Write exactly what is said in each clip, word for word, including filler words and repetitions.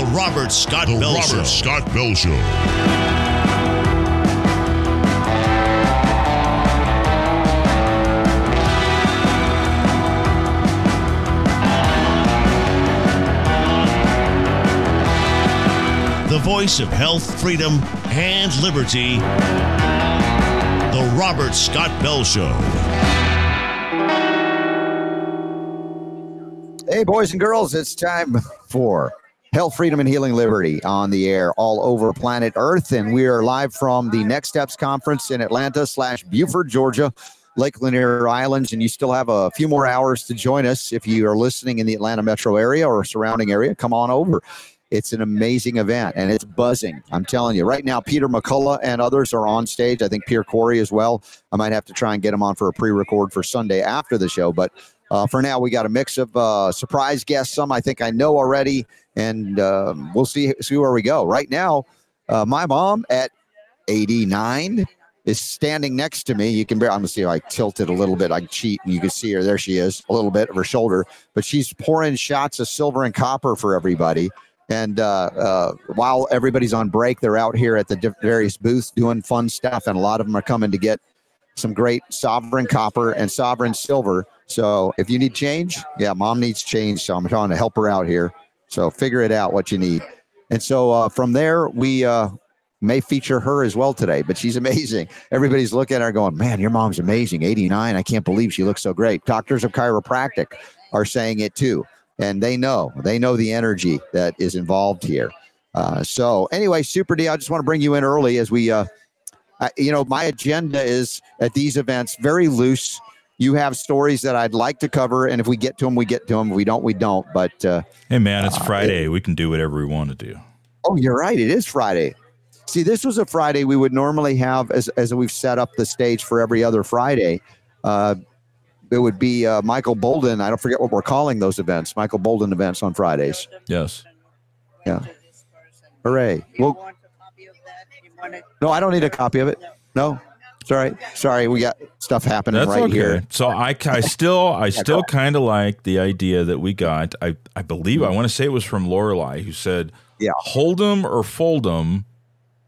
The Robert Scott the Bell Robert Show. Scott Bell Show. The voice of health, freedom, and liberty. The Robert Scott Bell Show. Hey, boys and girls, it's time for Health, Freedom, and Healing Liberty on the air all over planet Earth. And we are live from the Next Steps Conference in Atlanta slash Buford, Georgia, Lake Lanier Islands. And you still have a few more hours to join us. If you are listening in the Atlanta metro area or surrounding area, come on over. It's an amazing event, and it's buzzing. I'm telling you. Right now, Peter McCullough and others are on stage. I think Pierre Kory as well. I might have to try and get him on for a pre-record for Sunday after the show. But uh, for now, we got a mix of uh, surprise guests, some I think I know already, and uh, we'll see, see where we go. Right now, uh, my mom at eighty-nine is standing next to me. You can barely, I'm going to see if I tilt it a little bit. I cheat, and you can see her. There she is, a little bit of her shoulder. But she's pouring shots of silver and copper for everybody. And uh, uh, while everybody's on break, they're out here at the diff- various booths doing fun stuff. And a lot of them are coming to get some great sovereign copper and sovereign silver. So if you need change, yeah, mom needs change. So I'm trying to help her out here. So figure it out what you need. And so uh, from there, we uh, may feature her as well today. But she's amazing. Everybody's looking at her going, man, your mom's amazing. eighty-nine. I can't believe she looks so great. Doctors of chiropractic are saying it, too. And they know, they know the energy that is involved here. Uh, so anyway, Super D, I just want to bring you in early as we, uh, I, you know, my agenda is at these events very loose. You have stories that I'd like to cover. And if we get to them, we get to them. If we don't, we don't. But uh, hey, man, it's uh, Friday. It, we can do whatever we want to do. Oh, you're right. It is Friday. See, this was a Friday we would normally have as, as we've set up the stage for every other Friday. Uh It would be uh, Michael Boldin. I don't forget what we're calling those events. Michael Boldin events on Fridays. Yes. Yeah. Hooray. Well, no, I don't need a copy of it. No. It's all right. Sorry, we got stuff happening. That's right okay. here. So I, I still, I still kind of like the idea that we got. I, I believe I want to say it was from Lorelei who said, "Yeah, hold 'em or fold 'em."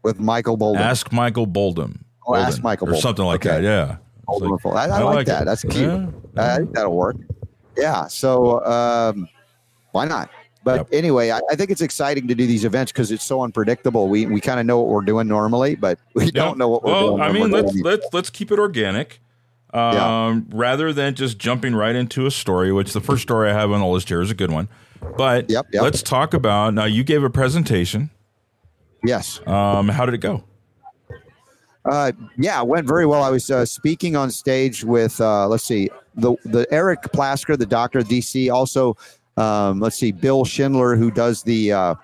With Michael Boldin. Ask Michael Boldin. Oh, Boldin, ask Michael Boldin. Or something like okay. that. Yeah. Like, I, I, I like, like that. It. That's cute. Yeah, yeah. I think that'll work. Yeah. So um, why not? But yep. anyway, I, I think it's exciting to do these events because it's so unpredictable. We we kind of know what we're doing normally, but we yep. don't know what we're well, doing. Well, I mean, let's let's let's keep it organic, um, yeah. rather than just jumping right into a story. Which the first story I have on the list here is a good one. But yep, yep. let's talk about now. You gave a presentation. Yes. Um, how did it go? Uh, yeah, it went very well. I was uh, speaking on stage with, uh, let's see, the the Eric Plasker, the doctor of D C, also, um, let's see, Bill Schindler, who does the uh,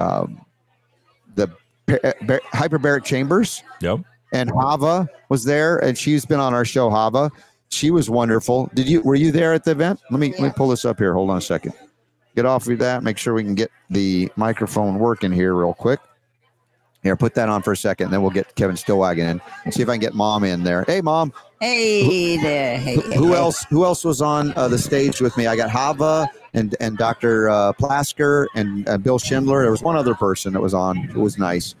uh, the per- ber- hyperbaric chambers. Yep. And Hava was there, and she's been on our show, Hava. She was wonderful. Did you? Were you there at the event? Let me yeah. let me pull this up here. Hold on a second. Get off of that. Make sure we can get the microphone working here real quick. Here, put that on for a second, and then we'll get Kevin Stillwagon in and see if I can get Mom in there. Hey, Mom. Hey who, there. Hey, who, who else? Who else was on uh, the stage with me? I got Hava and and Doctor Uh, Plasker and uh, Bill Schindler. There was one other person that was on. It was nice,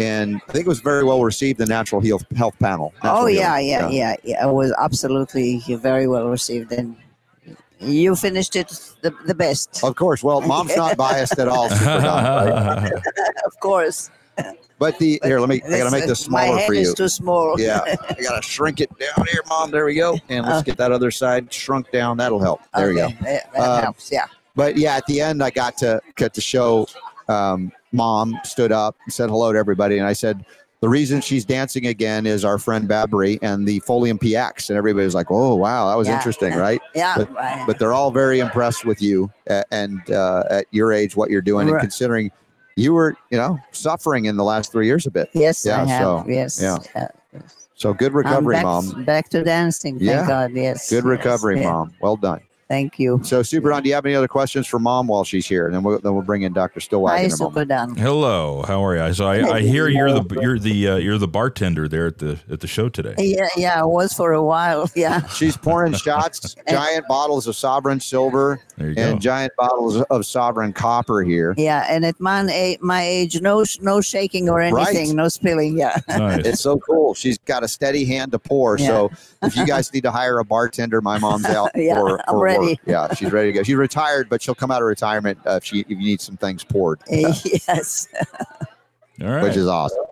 and I think it was very well received. The natural health health panel. Natural oh yeah, yeah, yeah, yeah. It was absolutely very well received, and you finished it the, the best. Of course. Well, Mom's not biased at all. Super dumb, right? Of course. But the here, let me. This, I gotta make this smaller my head for you. Is too small. Yeah, I gotta shrink it down here, Mom. There we go. And let's uh, get that other side shrunk down. That'll help. There okay. we go. That, that um, helps. Yeah. But yeah, at the end, I got to got to show. Um, Mom stood up and said hello to everybody, and I said the reason she's dancing again is our friend Bebri and the Folium P X, and everybody was like, "Oh, wow, that was yeah. interesting, right?" Yeah. But, right. but they're all very impressed with you and uh, at your age, what you're doing, right. and considering. You were, you know, suffering in the last three years a bit. Yes, yeah, I have. So, yes. Yeah. Uh, yes. So good recovery, I'm back, Mom. Back to dancing, thank yeah. God, yes. Good recovery, yes, Mom. Yeah. Well done. Thank you. So, Super Don, do you have any other questions for Mom while she's here? And then we'll, then we'll bring in Doctor Stillwagon. Hi, Super Don. Hello. How are you? So, I, I hear you're the you're the uh, you're the bartender there at the at the show today. Yeah, yeah, I was for a while. Yeah. She's pouring shots, giant bottles of Sovereign Silver, there you and go. giant bottles of Sovereign Copper here. Yeah, and at my my age, no no shaking or anything, right. no spilling. Yeah. Nice. It's so cool. She's got a steady hand to pour. Yeah. So, if you guys need to hire a bartender, my mom's out yeah, for, for work. Yeah, she's ready to go. She's retired, but she'll come out of retirement uh, if she if you need some things poured. Yes. All right. Which is awesome.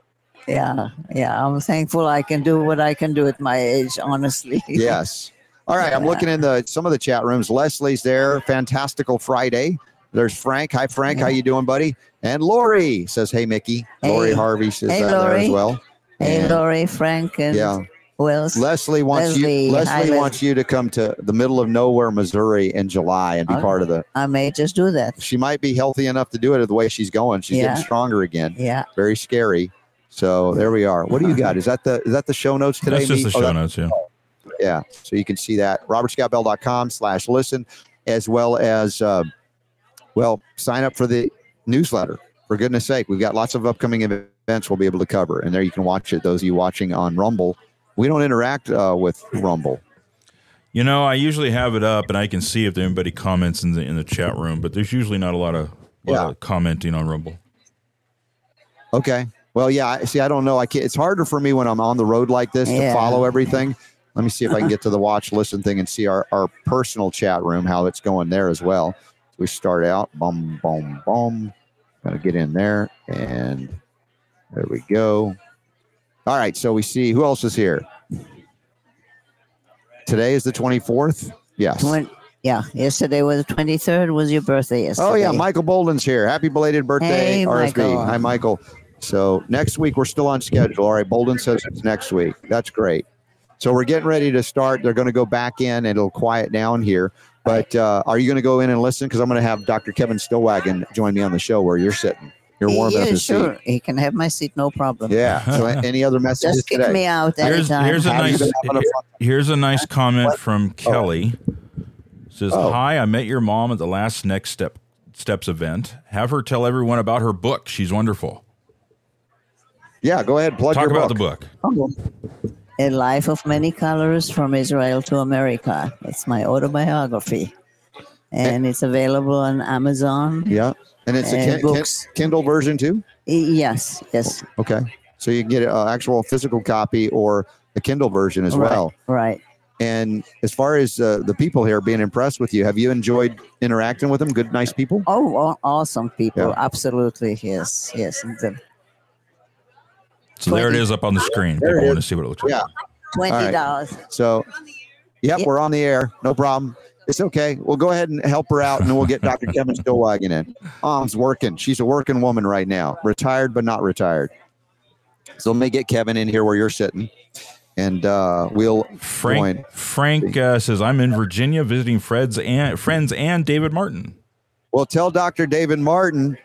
Yeah, yeah. I'm thankful I can do what I can do at my age, honestly. Yes. All right. Yeah. I'm looking in the some of the chat rooms. Leslie's there. Fantastical Friday. There's Frank. Hi, Frank. Yeah. How you doing, buddy? And Lori says, "Hey, Mickey." Hey. Lori Harvey says hey, that Lori. there as well. Hey, and, Lori, Frank, and yeah. Wills. Leslie wants Leslie. you. Leslie Hi, wants Leslie. you to come to the middle of nowhere, Missouri, in July and be okay. part of the. I may just do that. She might be healthy enough to do it. The way she's going, she's yeah. getting stronger again. Yeah, very scary. So there we are. What do you got? Is that the is that the show notes today? That's just the oh, show notes. Yeah. Yeah. So you can see that robert scott bell dot com slash listen, as well as uh, well sign up for the newsletter. For goodness sake, we've got lots of upcoming events we'll be able to cover, and there you can watch it. Those of you watching on Rumble. We don't interact uh, with Rumble. You know, I usually have it up, and I can see if anybody comments in the in the chat room. But there's usually not a lot of, yeah. lot of commenting on Rumble. Okay. Well, yeah. See, I don't know. I can't, it's harder for me when I'm on the road like this yeah. to follow everything. Let me see if I can get to the watch, listen thing, and see our, our personal chat room how it's going there as well. So we start out, boom, boom, boom. Gotta get in there, and there we go. All right, so we see who else is here. Today is the twenty-fourth. Yes. When, yeah, yesterday was the twenty-third. Was your birthday yesterday? Oh yeah, Michael Boldin's here. Happy belated birthday, hey, R S V. Michael. Hi, Michael. So next week we're still on schedule. All right, Boldin says it's next week. That's great. So we're getting ready to start. They're going to go back in, and it'll quiet down here. But uh, are you going to go in and listen? Because I'm going to have Doctor Kevin Stillwagon join me on the show where you're sitting. You're warming yeah, up his sure. seat. He can have my seat, no problem. Yeah. So any other messages Just kick today? me out anytime. Here's, here's, a nice, a here's a nice comment what? from Kelly. Oh. Says, oh. Hi, I met your mom at the last Next Step Steps event. Have her tell everyone about her book. She's wonderful. Yeah, go ahead. Plug Talk your about book. the book. A Life of Many Colors from Israel to America. That's my autobiography. And hey. it's available on Amazon. Yeah. And it's and a kin- kin- Kindle version too? Yes, yes. Okay. So you can get an uh, actual physical copy or a Kindle version as right, well. Right. And as far as uh, the people here being impressed with you, have you enjoyed interacting with them? Good, nice people? Oh, awesome people. Yeah. Absolutely. Yes, yes. So there it is up on the screen. There people want to see what it looks yeah. like. twenty dollars. Right. So, yep, yeah. we're on the air. No problem. It's okay. We'll go ahead and help her out, and then we'll get Doctor Kevin Stillwagon in. Mom's working. She's a working woman right now, retired but not retired. So let me get Kevin in here where you're sitting, and uh, we'll Frank, join. Frank uh, says, I'm in Virginia visiting Fred's and, friends and David Martin. Well, tell Doctor David Martin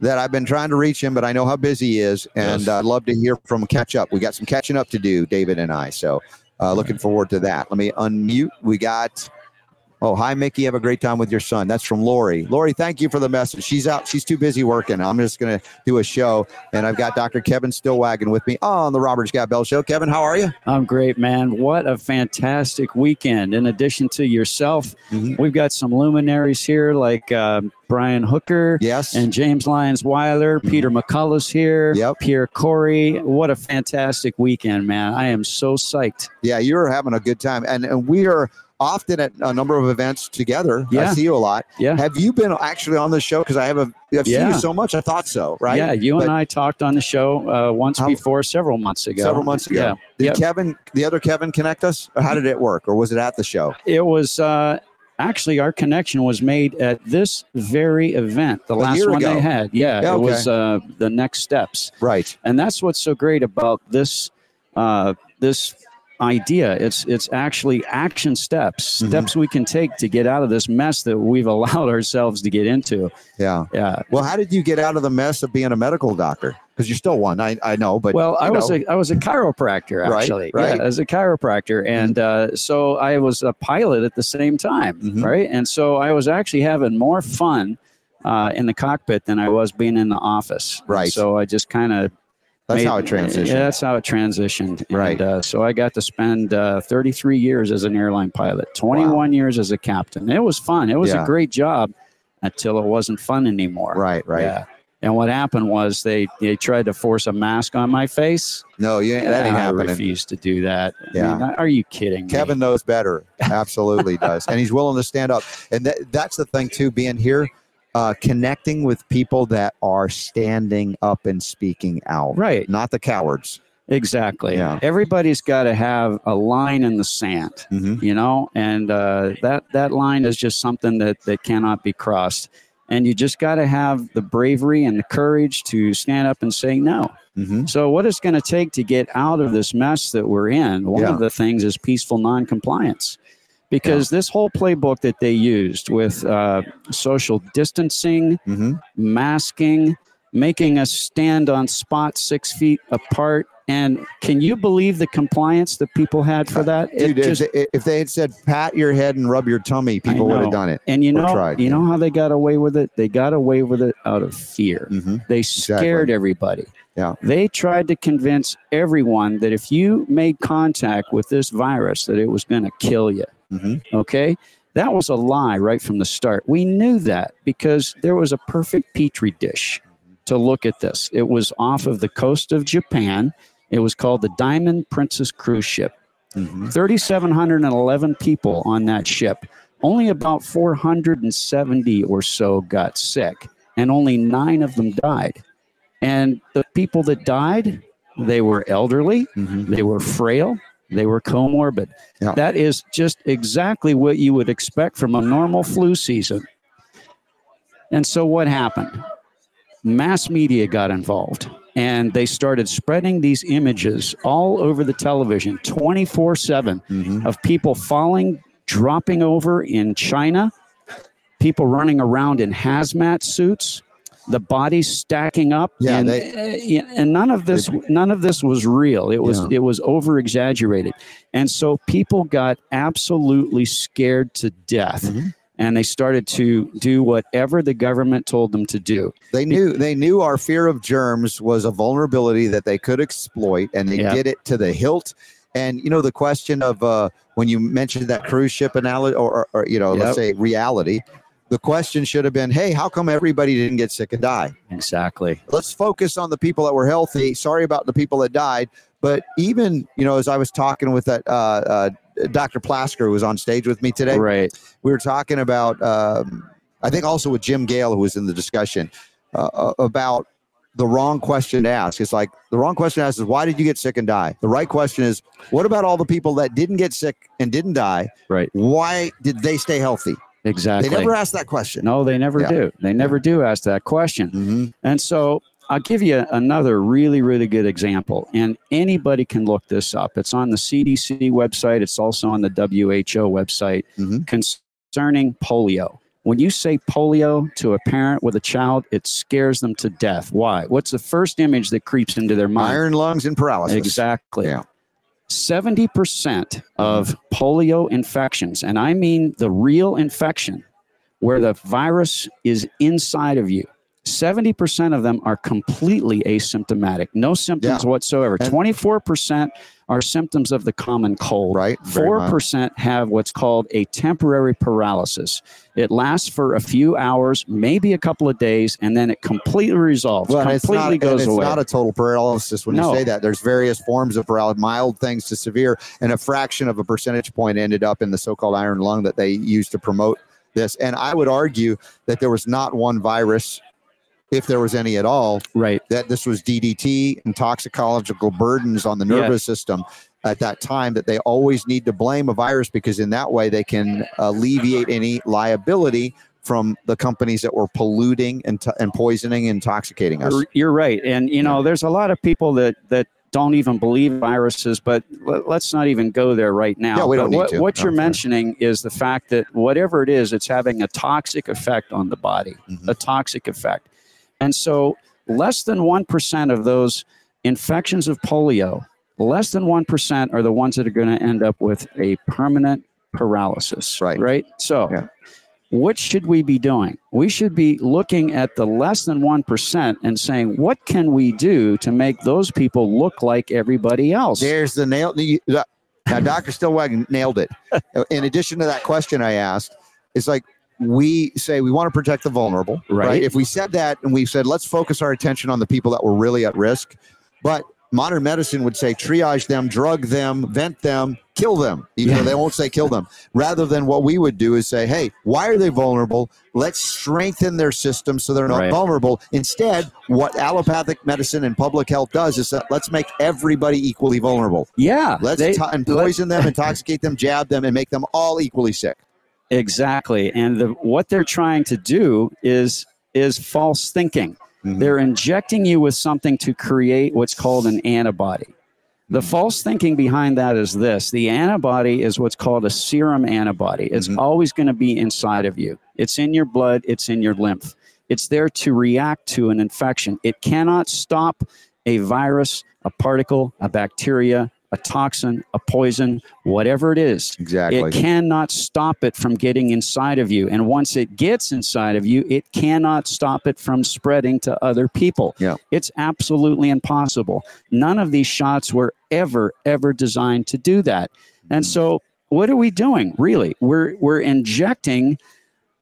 that I've been trying to reach him, but I know how busy he is, and yes. I'd love to hear from catch up. We got some catching up to do, David and I, so uh, looking right. forward to that. Let me unmute. We got... Oh, hi, Mickey. Have a great time with your son. That's from Lori. Lori, thank you for the message. She's out. She's too busy working. I'm just going to do a show, and I've got Doctor Kevin Stillwagon with me on the Robert Scott Bell Show. Kevin, how are you? I'm great, man. What a fantastic weekend. In addition to yourself, mm-hmm. we've got some luminaries here like uh, Brian Hooker yes. and James Lyons Weiler. Mm-hmm. Peter McCullough's here. Yep. Pierre Kory. What a fantastic weekend, man. I am so psyched. Yeah, you're having a good time, and, and we are – often at a number of events together. Yeah. I see you a lot. Yeah. Have you been actually on the show? Because I have a, I've yeah. seen you so much. I thought so, right? Yeah, you but and I talked on the show uh, once how, before several months ago. Several months ago. Yeah. Did yep. Kevin, the other Kevin, connect us? Or how did it work? Or was it at the show? It was uh, actually our connection was made at this very event, the a last one ago. they had. Yeah, yeah it okay. was uh, the Next Steps. Right. And that's what's so great about this uh, this idea. It's it's actually action steps, steps mm-hmm. we can take to get out of this mess that we've allowed ourselves to get into. Yeah. Yeah. Well, how did you get out of the mess of being a medical doctor? Because you're still one, I, I know, but well, I know. was a I was a chiropractor actually, right? right. Yeah, as a chiropractor, and mm-hmm. uh, so I was a pilot at the same time, mm-hmm. right? And so I was actually having more fun uh, in the cockpit than I was being in the office, right? So I just kind of that's made, how it transitioned. Yeah, that's how it transitioned, right? And, uh, so I got to spend uh, thirty-three years as an airline pilot, twenty-one wow. years as a captain. It was fun. It was yeah. a great job until it wasn't fun anymore. Right. Right. Yeah. And what happened was they, they tried to force a mask on my face. No, you, that ain't I happening. I refused to do that. Yeah. I mean, are you kidding Kevin me? Knows better. Absolutely does. And he's willing to stand up. And that, that's the thing, too, being here, uh, connecting with people that are standing up and speaking out. Right. Not the cowards. Exactly. Yeah. Everybody's got to have a line in the sand, mm-hmm. you know, and uh, that, that line is just something that, that cannot be crossed. And you just got to have the bravery and the courage to stand up and say no. Mm-hmm. So what it's going to take to get out of this mess that we're in, one yeah. of the things is peaceful noncompliance. Because yeah. this whole playbook that they used with uh, social distancing, mm-hmm. masking, making us stand on spots six feet apart. And can you believe the compliance that people had for that? It Dude, just, if they had said, pat your head and rub your tummy, people would have done it. And you know, tried. you know how they got away with it? They got away with it out of fear. Mm-hmm. They scared exactly. everybody. Yeah. They tried to convince everyone that if you made contact with this virus, that it was going to kill you. Mm-hmm. Okay. That was a lie right from the start. We knew that because there was a perfect Petri dish to look at this. It was off of the coast of Japan. It was called the Diamond Princess cruise ship. Mm-hmm. three thousand seven hundred eleven people on that ship. Only about four hundred seventy or so got sick, and only nine of them died. And the people that died, they were elderly, mm-hmm. they were frail, they were comorbid. Yeah. That is just exactly what you would expect from a normal flu season. And so what happened? Mass media got involved. And they started spreading these images all over the television, twenty-four seven, mm-hmm. of people falling, dropping over in China, people running around in hazmat suits, the bodies stacking up. Yeah, and, they, and none of this, they, none of this was real. It was, yeah. it was over-exaggerated. And so people got absolutely scared to death. Mm-hmm. And they started to do whatever the government told them to do. They knew they knew our fear of germs was a vulnerability that they could exploit, and they yeah. did it to the hilt. And, you know, the question of uh, when you mentioned that cruise ship analogy or, or, or, you know, yep. let's say reality, the question should have been, hey, how come everybody didn't get sick and die? Exactly. Let's focus on the people that were healthy. Sorry about the people that died. But even, you know, as I was talking with that uh, uh, Doctor Plasker, who was on stage with me today, right. we were talking about, um, I think also with Jim Gale, who was in the discussion, uh, about the wrong question to ask. It's like the wrong question to ask is, why did you get sick and die? The right question is, what about all the people that didn't get sick and didn't die? Right. Why did they stay healthy? Exactly. They never ask that question. No, they never yeah. do. They never yeah. do ask that question. Mm-hmm. And so I'll give you another really, really good example. And anybody can look this up. It's on the C D C website. It's also on the W H O website mm-hmm. concerning polio. When you say polio to a parent with a child, it scares them to death. Why? What's the first image that creeps into their mind? Iron lungs and paralysis. Exactly. Yeah. seventy percent of polio infections, and I mean the real infection where the virus is inside of you, seventy percent of them are completely asymptomatic, no symptoms yeah. whatsoever. And twenty-four percent are symptoms of the common cold. Right. four percent have what's called a temporary paralysis. It lasts for a few hours, maybe a couple of days, and then it completely resolves, well, completely it's not, goes it's away. It's not a total paralysis when no. you say that. There's various forms of paralysis, mild things to severe, and a fraction of a percentage point ended up in the so-called iron lung that they used to promote this. And I would argue that there was not one virus, if there was any at all, right. that this was D D T and toxicological burdens on the nervous yes. system at that time, that they always need to blame a virus because in that way they can alleviate any liability from the companies that were polluting and, t- and poisoning and intoxicating us. You're right. And, you know, there's a lot of people that, that don't even believe viruses, but let's not even go there right now. Yeah, we don't need what, to. What no, you're sorry. mentioning is the fact that whatever it is, it's having a toxic effect on the body, mm-hmm. a toxic effect. And so less than one percent of those infections of polio, less than one percent are the ones that are going to end up with a permanent paralysis, right? Right. So yeah. what should we be doing? We should be looking at the less than one percent and saying, what can we do to make those people look like everybody else? There's the nail. The, the, now, Doctor Stillwagon nailed it. In addition to that question I asked, it's like, we say we want to protect the vulnerable, right. right? If we said that and we said, let's focus our attention on the people that were really at risk, but modern medicine would say triage them, drug them, vent them, kill them. Even yeah. though they won't say kill them. Rather than what we would do is say, hey, why are they vulnerable? Let's strengthen their system so they're not right. vulnerable. Instead, what allopathic medicine and public health does is that let's make everybody equally vulnerable. Yeah. Let's they, to- and poison let- them, intoxicate them, jab them, and make them all equally sick. Exactly. And the, what they're trying to do is is false thinking. Mm-hmm. They're injecting you with something to create what's called an antibody. The mm-hmm. false thinking behind that is this. The antibody is what's called a serum antibody. It's mm-hmm. always going to be inside of you. It's in your blood. It's in your lymph. It's there to react to an infection. It cannot stop a virus, a particle, a bacteria, a toxin, a poison, whatever it is. Exactly. It cannot stop it from getting inside of you. And once it gets inside of you, it cannot stop it from spreading to other people. Yeah. It's absolutely impossible. None of these shots were ever, ever designed to do that. And so what are we doing, really? We're we're injecting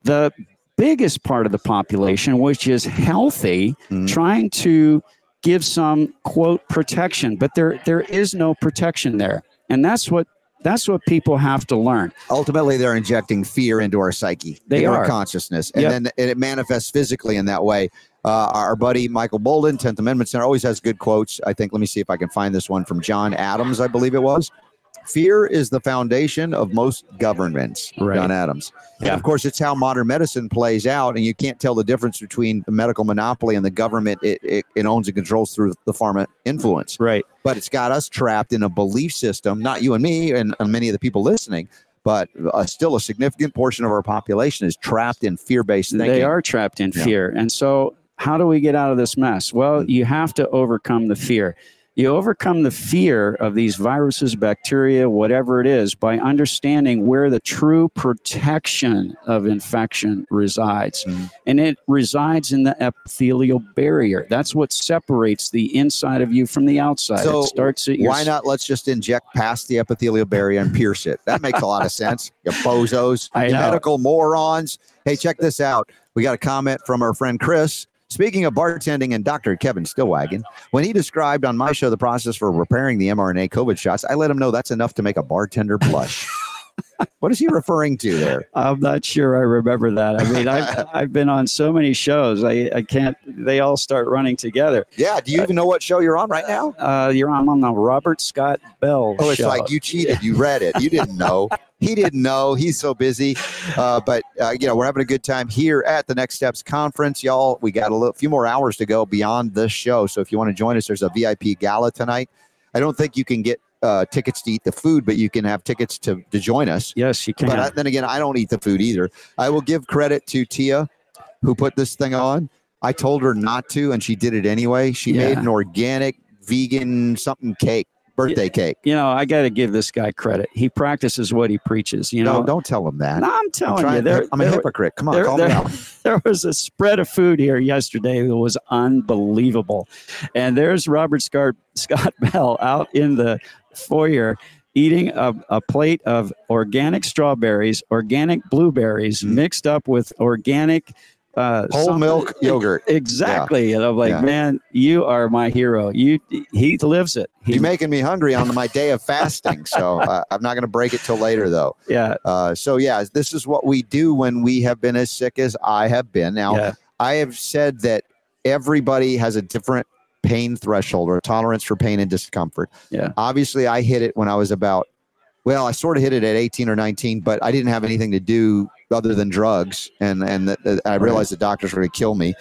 the biggest part of the population, which is healthy, mm-hmm. trying to give some quote protection, but there there is no protection there, and that's what that's what people have to learn. Ultimately, they're injecting fear into our psyche, they into are. our consciousness, and yep. then and it manifests physically in that way. Uh, our buddy Michael Boldin, tenth Amendment Center, always has good quotes. I think. Let me see if I can find this one from John Adams. I believe it was. Fear is the foundation of most governments, right. John Adams. Yeah. And of course, it's how modern medicine plays out, and you can't tell the difference between the medical monopoly and the government it, it, it owns and controls through the pharma influence. Right. But it's got us trapped in a belief system, not you and me and, and many of the people listening, but uh, still a significant portion of our population is trapped in fear-based thinking. They are trapped in yeah. fear. And so how do we get out of this mess? Well, you have to overcome the fear. You overcome the fear of these viruses, bacteria, whatever it is, by understanding where the true protection of infection resides. Mm-hmm. And it resides in the epithelial barrier. That's what separates the inside of you from the outside. So it starts at your why not let's just inject past the epithelial barrier and pierce it? That makes a lot of sense. You bozos, you medical morons. Hey, check this out. We got a comment from our friend Chris. Speaking of bartending and Doctor Kevin Stillwagon, when he described on my show the process for repairing the mRNA COVID shots, I let him know that's enough to make a bartender blush. What is he referring to there? I'm not sure I remember that. I mean, I've, I've been on so many shows. I, I can't, they all start running together. Yeah. Do you uh, even know what show you're on right now? Uh, you're on, on the Robert Scott Bell show. Oh, it's show. Like you cheated. You read it. You didn't know. He didn't know. He's so busy. Uh, but, uh, you know, we're having a good time here at the Next Steps Conference, y'all. We got a little, few more hours to go beyond this show. So if you want to join us, there's a V I P gala tonight. I don't think you can get Uh, tickets to eat the food, but you can have tickets to, to join us. Yes, you can. But I, then again, I don't eat the food either. I will give credit to Tia, who put this thing on. I told her not to, and she did it anyway. She yeah. made an organic, vegan something cake, birthday cake. You know, I got to give this guy credit. He practices what he preaches. You know, no, don't tell him that. No, I'm telling I'm trying, you. There, I'm a there, hypocrite. Come on, there, calm there, down. There was a spread of food here yesterday that was unbelievable. And there's Robert Scott, Scott Bell out in the foyer eating a, a plate of organic strawberries, organic blueberries mm-hmm. mixed up with organic uh, whole something. milk yogurt. Exactly. Yeah. And I'm like, yeah. man, you are my hero. You, he lives it. He, You're making me hungry on my day of fasting. So uh, I'm not going to break it till later though. Yeah. Uh, so yeah, this is what we do when we have been as sick as I have been. Now yeah. I have said that everybody has a different pain threshold or tolerance for pain and discomfort. Yeah. Obviously, I hit it when I was about, well, I sort of hit it at eighteen or nineteen, but I didn't have anything to do other than drugs. And and th- th- I realized the doctors were going to kill me.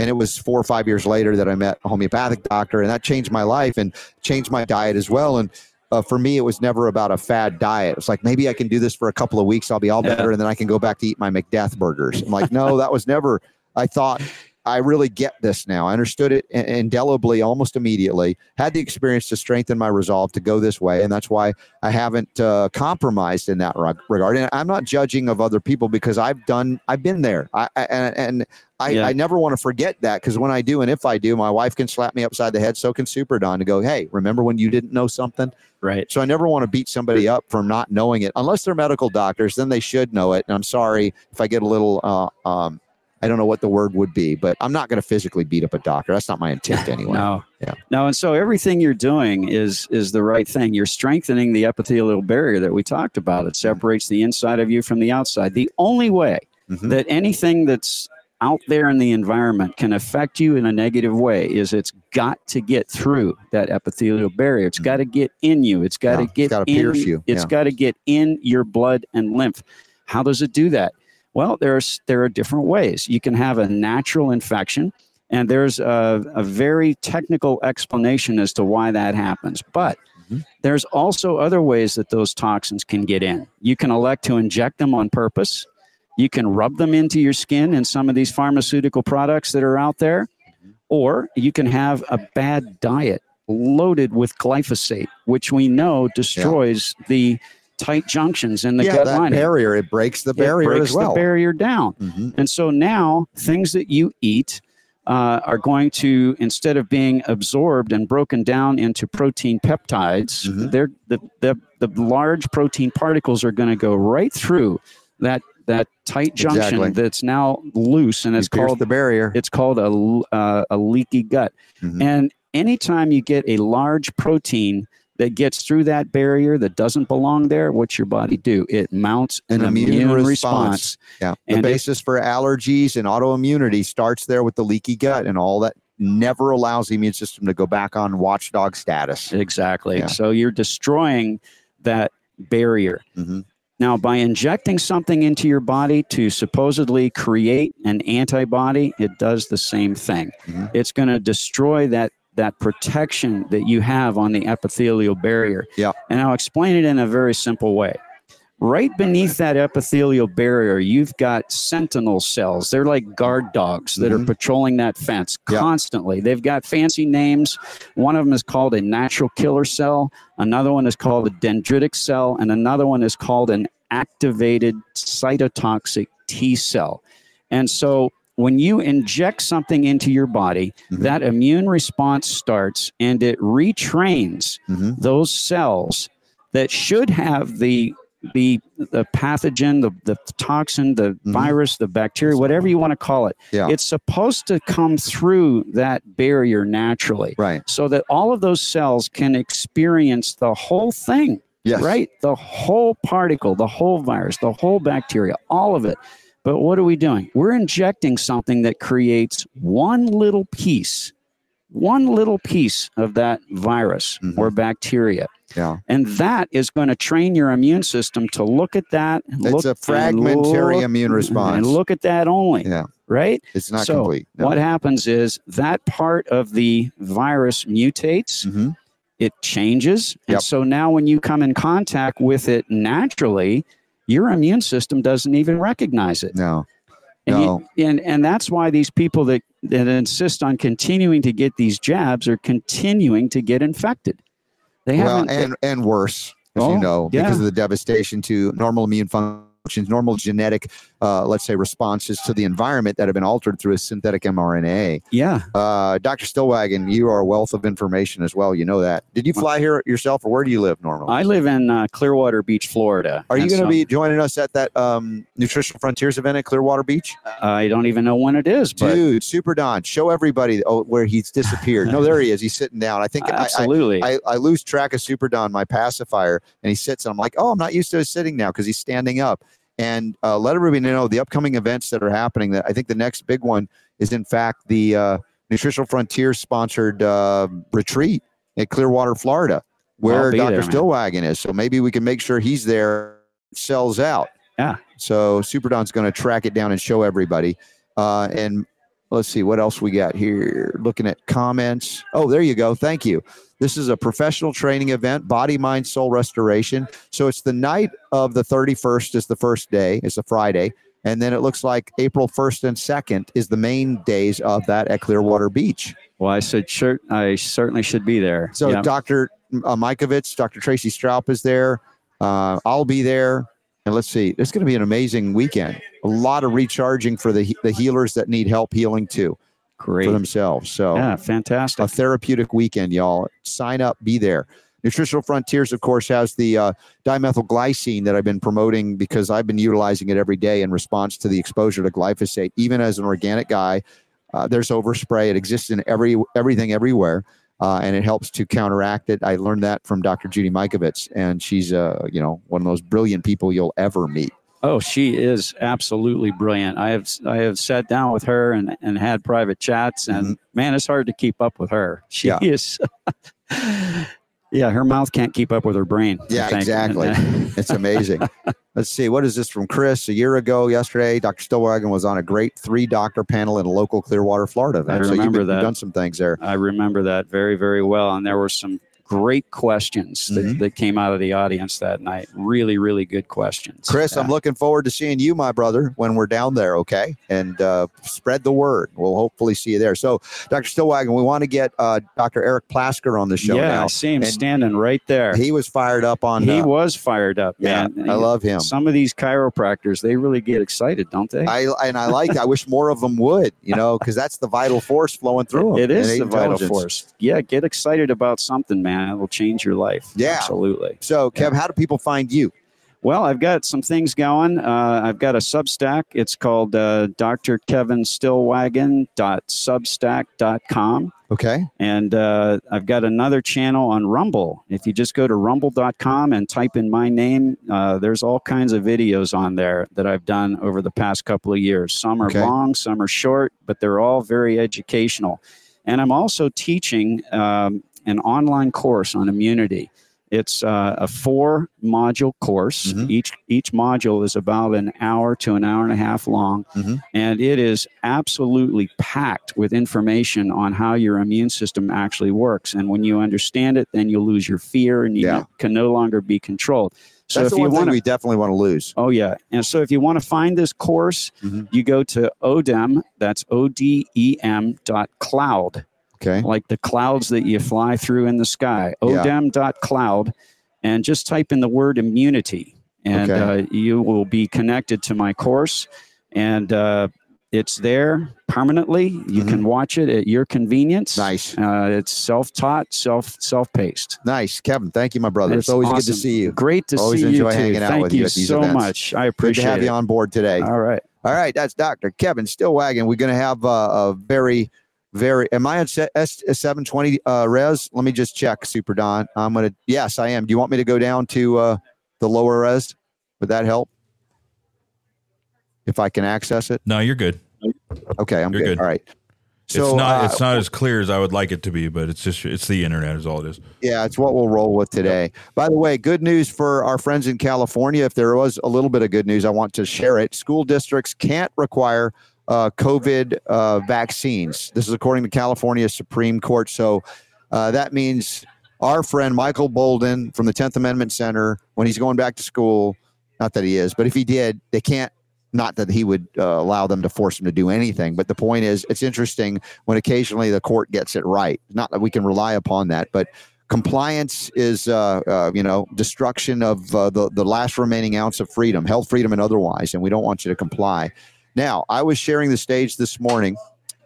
And it was four or five years later that I met a homeopathic doctor, and that changed my life and changed my diet as well. And uh, for me, it was never about a fad diet. It's like, maybe I can do this for a couple of weeks, I'll be all better, and then I can go back to eat my McDeath burgers. I'm like, no, that was never, I thought, I really get this now. I understood it indelibly almost immediately, had the experience to strengthen my resolve to go this way. And that's why I haven't uh, compromised in that regard. And I'm not judging of other people because I've done, I've been there. I, and and I, yeah. I never want to forget that, because when I do, and if I do, my wife can slap me upside the head. So can Super Don, to go, hey, remember when you didn't know something? Right. So I never want to beat somebody up for not knowing it, unless they're medical doctors, then they should know it. And I'm sorry if I get a little, uh, um, I don't know what the word would be, but I'm not going to physically beat up a doctor. That's not my intent anyway. No. Yeah. No, and so everything you're doing is is the right thing. You're strengthening the epithelial barrier that we talked about. It separates the inside of you from the outside. The only way mm-hmm. that anything that's out there in the environment can affect you in a negative way is it's got to get through that epithelial barrier. It's got to get in you. It's got yeah, to get in you. you. It's yeah. got to get in your blood and lymph. How does it do that? Well, there's there are different ways. You can have a natural infection, and there's a, a very technical explanation as to why that happens. But mm-hmm. there's also other ways that those toxins can get in. You can elect to inject them on purpose. You can rub them into your skin in some of these pharmaceutical products that are out there. Or you can have a bad diet loaded with glyphosate, which we know destroys yeah. the tight junctions in the yeah, gut that lining. barrier. It breaks the barrier breaks as well. It breaks the barrier down. Mm-hmm. And so now things that you eat uh, are going to, instead of being absorbed and broken down into protein peptides, mm-hmm. they're, the, the the large protein particles are going to go right through that that tight junction exactly. that's now loose, and it's you called the barrier. It's called a, uh, a leaky gut. Mm-hmm. And anytime you get a large protein that gets through that barrier that doesn't belong there, what's your body do? It mounts an, an immune, immune response. response. Yeah, the and basis it, for allergies and autoimmunity starts there with the leaky gut, and all that never allows the immune system to go back on watchdog status. Exactly. Yeah. So you're destroying that barrier. Mm-hmm. Now, by injecting something into your body to supposedly create an antibody, it does the same thing. Mm-hmm. It's going to destroy that that protection that you have on the epithelial barrier. Yeah. And I'll explain it in a very simple way. Right beneath that epithelial barrier, you've got sentinel cells. They're like guard dogs that mm-hmm. are patrolling that fence constantly. Yeah. They've got fancy names. One of them is called a natural killer cell. Another one is called a dendritic cell. And another one is called an activated cytotoxic T cell. And so when you inject something into your body, mm-hmm. that immune response starts, and it retrains mm-hmm. those cells that should have the the, the pathogen, the, the toxin, the mm-hmm. virus, the bacteria, whatever you want to call it. Yeah. It's supposed to come through that barrier naturally, right? So that all of those cells can experience the whole thing, yes. right? The whole particle, the whole virus, the whole bacteria, all of it. But what are we doing? We're injecting something that creates one little piece, one little piece of that virus mm-hmm. or bacteria. Yeah. And that is going to train your immune system to look at that. And it's look a fragmentary look, immune response. And look at that only. Yeah. Right? It's not so complete. No. What happens is that part of the virus mutates. Mm-hmm. It changes. Yep. And so now when you come in contact with it naturally, your immune system doesn't even recognize it. No, and no. You, and, and that's why these people that, that insist on continuing to get these jabs are continuing to get infected. They haven't. Well, and, and worse, as oh, you know, yeah. because of the devastation to normal immune functions, normal genetic, uh, let's say, responses to the environment that have been altered through a synthetic m R N A. Yeah. Uh, Doctor Stillwagon, you are a wealth of information as well. You know that. Did you fly here yourself, or where do you live normally? I live in uh, Clearwater Beach, Florida. Are you going to so, be joining us at that um, Nutritional Frontiers event at Clearwater Beach? I don't even know when it is. But dude, Super Don, show everybody oh, where he's disappeared. No, there he is. He's sitting down. I think absolutely. I, I, I lose track of Super Don, my pacifier, and he sits. And I'm like, oh, I'm not used to his sitting now because he's standing up. And uh, let everybody know the upcoming events that are happening. That I think the next big one is, in fact, the uh, Nutritional Frontiers-sponsored uh, retreat at Clearwater, Florida, where Doctor there, Stillwagon is. So maybe we can make sure he's there, sells out. Yeah. So Super Don's going to track it down and show everybody. Uh, and Let's see what else we got here. Looking at comments. Oh, there you go. Thank you. This is a professional training event, Body, Mind, Soul Restoration. So it's the night of the thirty-first is the first day. It's a Friday. And then it looks like April first and second is the main days of that at Clearwater Beach. Well, I said, sure, I certainly should be there. So yeah. Doctor Uh, Mikovits, Doctor Tracy Straub is there. Uh, I'll be there. And let's see, it's going to be an amazing weekend. A lot of recharging for the the healers that need help healing too. Great. For themselves. So yeah, fantastic. A therapeutic weekend, y'all. Sign up, be there. Nutritional Frontiers, of course, has the uh, dimethylglycine that I've been promoting because I've been utilizing it every day in response to the exposure to glyphosate. Even as an organic guy, uh, there's overspray. It exists in every everything everywhere. Uh, and it helps to counteract it. I learned that from Doctor Judy Mikovits, and she's, uh, you know, one of those brilliant people you'll ever meet. Oh, she is absolutely brilliant. I have I have sat down with her and, and had private chats, and mm-hmm. man, it's hard to keep up with her. She yeah. is, yeah, her mouth can't keep up with her brain. Yeah, exactly. It's amazing. Let's see, what is this from Chris? A year ago, yesterday, Doctor Stillwagon was on a great three-doctor panel in a local Clearwater, Florida event. I remember so you've, been, that. You've done some things there. I remember that very, very well. And there were some great questions mm-hmm. that, that came out of the audience that night. Really, really good questions. Chris, yeah. I'm looking forward to seeing you, my brother, when we're down there, okay? And uh, spread the word. We'll hopefully see you there. So, Doctor Stillwagon, we want to get uh, Doctor Eric Plasker on the show yeah, now. Yeah, I see him and standing right there. He was fired up on... He uh, was fired up, man. Yeah, I love him. Some of these chiropractors, they really get excited, don't they? I And I like I wish more of them would, you know, because that's the vital force flowing through them. It is the vital force. Yeah, get excited about something, man. It will change your life. Yeah, absolutely. So, Kev, yeah. How do people find you? Well, I've got some things going. Uh, I've got a Substack. It's called uh, D R Kevin Stillwagon dot substack dot com. Okay. And uh, I've got another channel on Rumble. If you just go to rumble dot com and type in my name, uh, there's all kinds of videos on there that I've done over the past couple of years. Some are okay. long, some are short, but they're all very educational. And I'm also teaching... Um, an online course on immunity. It's uh, a four module course. Mm-hmm. Each each module is about an hour to an hour and a half long. Mm-hmm. And it is absolutely packed with information on how your immune system actually works. And when you understand it, then you'll lose your fear and you yeah. can no longer be controlled. So That's if the one you wanna, thing we definitely want to lose. Oh, yeah. And so if you want to find this course, mm-hmm. you go to O D E M, that's O D E M dot cloud. Okay. Like the clouds that you fly through in the sky, O D E M dot cloud, and just type in the word immunity, and okay. uh, you will be connected to my course, and uh, it's there permanently. You mm-hmm. can watch it at your convenience. Nice. Uh, it's self-taught, self, self-paced. Nice. Kevin, thank you, my brother. It's, it's always awesome. Good to see you. Great to always see you, Always enjoy hanging too. Out thank with you at these so events. Thank you so much. I appreciate it. Good to have it. You on board today. All right. All right. That's Doctor Kevin Stillwagon. We're going to have uh, a very... Very. Am I at seven twenty uh, res? Let me just check, Super Don. I'm going to, yes, I am. Do you want me to go down to uh, the lower res? Would that help? If I can access it? No, you're good. Okay, I'm good. good. All right. So, it's not, uh, it's not as clear as I would like it to be, but it's just, it's the internet is all it is. Yeah, it's what we'll roll with today. Yep. By the way, good news for our friends in California. If there was a little bit of good news, I want to share it. School districts can't require Uh, COVID uh, vaccines. This is according to California Supreme Court. So uh, that means our friend Michael Boldin from the tenth Amendment Center, when he's going back to school, not that he is, but if he did, they can't, not that he would uh, allow them to force him to do anything. But the point is, it's interesting when occasionally the court gets it right. Not that we can rely upon that, but compliance is, uh, uh, you know, destruction of uh, the, the last remaining ounce of freedom, health freedom and otherwise, and we don't want you to comply. Now, I was sharing the stage this morning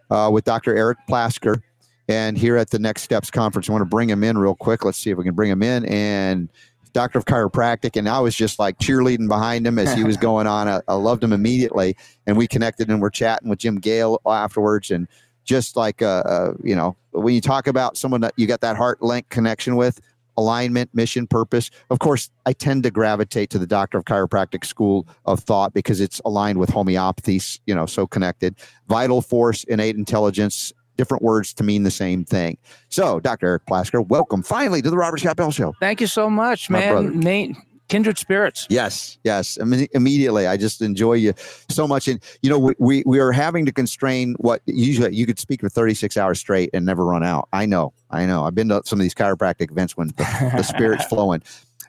uh, with Doctor Eric Plasker and here at the Next Steps Conference. I want to bring him in real quick. Let's see if we can bring him in. And Doctor of Chiropractic, and I was just like cheerleading behind him as he was going on. I, I loved him immediately. And we connected and we're chatting with Jim Gale afterwards. And just like, uh, uh, you know, when you talk about someone that you got that heart link connection with, alignment, mission, purpose. Of course, I tend to gravitate to the Doctor of Chiropractic school of thought because it's aligned with homeopathy, you know, so connected. Vital force, innate intelligence, different words to mean the same thing. So, Doctor Eric Plasker, welcome finally to the Robert Scott Bell Show. Thank you so much, my man. Nate, kindred spirits. Yes, yes. I mean, immediately. I just enjoy you so much. And, you know, we, we, we are having to constrain what usually you could speak for thirty-six hours straight and never run out. I know, I know. I've been to some of these chiropractic events when the, the spirit's flowing.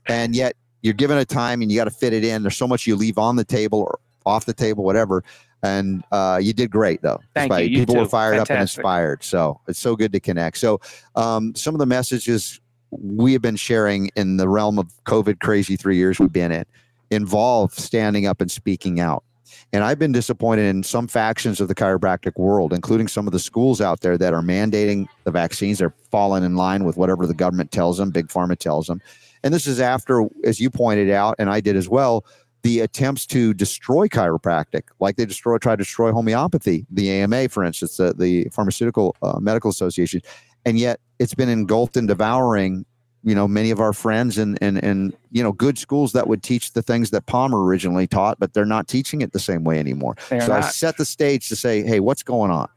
And yet you're given a time and you got to fit it in. There's so much you leave on the table or off the table, whatever. And uh, you did great, though. Thank Despite, you. you. People too. were fired Fantastic. up and inspired. So it's so good to connect. So um, some of the messages we have been sharing in the realm of COVID crazy three years we've been in involve standing up and speaking out. And I've been disappointed in some factions of the chiropractic world, including some of the schools out there that are mandating the vaccines. They're falling in line with whatever the government tells them, big pharma tells them. And this is after, as you pointed out, and I did as well, the attempts to destroy chiropractic, like they destroy, try to destroy homeopathy, the A M A, for instance, the, the Pharmaceutical uh, Medical Association. And yet it's been engulfed and devouring, you know, many of our friends and, and, and, you know, good schools that would teach the things that Palmer originally taught, but they're not teaching it the same way anymore. So not. I set the stage to say, hey, what's going on?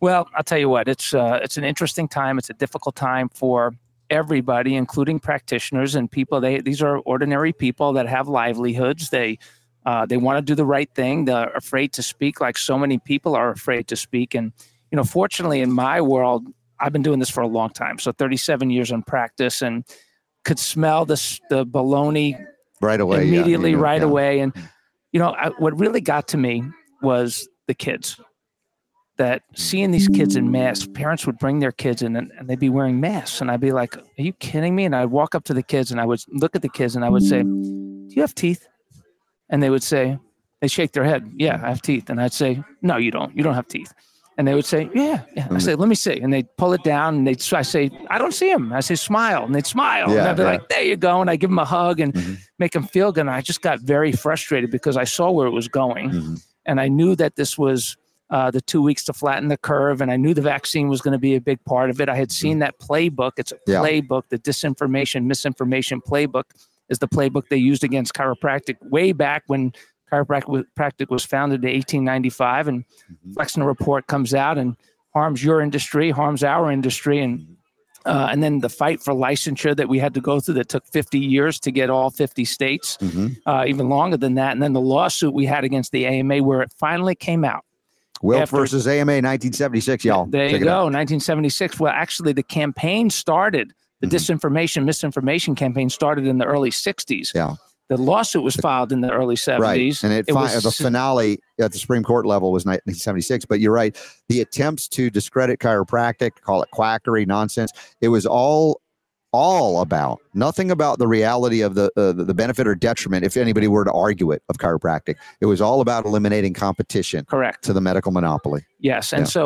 Well, I'll tell you what, it's uh, it's an interesting time. It's a difficult time for everybody, including practitioners and people. They these are ordinary people that have livelihoods. They uh, they want to do the right thing. They're afraid to speak, like so many people are afraid to speak. And you know, fortunately, in my world, I've been doing this for a long time. So thirty-seven years in practice, and could smell this the baloney right away, immediately, yeah, yeah, right yeah. away. And you know, I, what really got to me was the kids. That seeing these kids in masks, parents would bring their kids in and, and they'd be wearing masks. And I'd be like, are you kidding me? And I'd walk up to the kids and I would look at the kids and I would say, do you have teeth? And they would say, they shake their head. Yeah, I have teeth. And I'd say, no, you don't. You don't have teeth. And they would say, yeah. yeah. I say, let me see. And they'd pull it down and they'd, I say, I don't see them. I say, smile. And they'd smile. Yeah, and I'd be yeah. like, there you go. And I give them a hug and mm-hmm. make them feel good. And I just got very frustrated because I saw where it was going. Mm-hmm. And I knew that this was Uh, the two weeks to flatten the curve. And I knew the vaccine was going to be a big part of it. I had seen that playbook. It's a yeah. playbook. The disinformation, misinformation playbook is the playbook they used against chiropractic way back when chiropractic was founded in eighteen ninety-five. And mm-hmm. Flexner Report comes out and harms your industry, harms our industry. And uh, and then the fight for licensure that we had to go through that took fifty years to get all fifty states, mm-hmm. uh, even longer than that. And then the lawsuit we had against the A M A where it finally came out. Wilk After, versus A M A, nineteen seventy-six, y'all. There you go, nineteen seventy-six. Well, actually, the campaign started, the mm-hmm. disinformation, misinformation campaign started in the early sixties. Yeah. The lawsuit was filed in the early seventies. Right, and it, it fi- was, the finale at the Supreme Court level was nineteen seventy-six. But you're right. The attempts to discredit chiropractic, call it quackery, nonsense, it was all all about, nothing about the reality of the, uh, the benefit or detriment, if anybody were to argue it, of chiropractic. It was all about eliminating competition. Correct. To the medical monopoly. Yes. And yeah. so,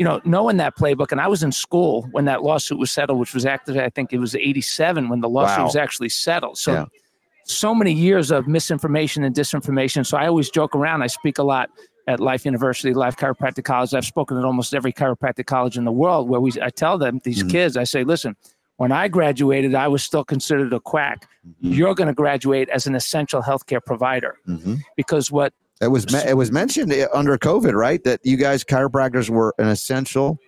you know, knowing that playbook, and I was in school when that lawsuit was settled, which was actually, I think it was eighty-seven when the lawsuit wow. was actually settled. So, yeah. so many years of misinformation and disinformation. So I always joke around. I speak a lot at Life University, Life Chiropractic College. I've spoken at almost every chiropractic college in the world where we. I tell them, these mm-hmm. kids, I say, listen, when I graduated, I was still considered a quack. Mm-hmm. You're going to graduate as an essential healthcare provider mm-hmm. because what it was me- it was mentioned under COVID, right? That you guys chiropractors were an essential.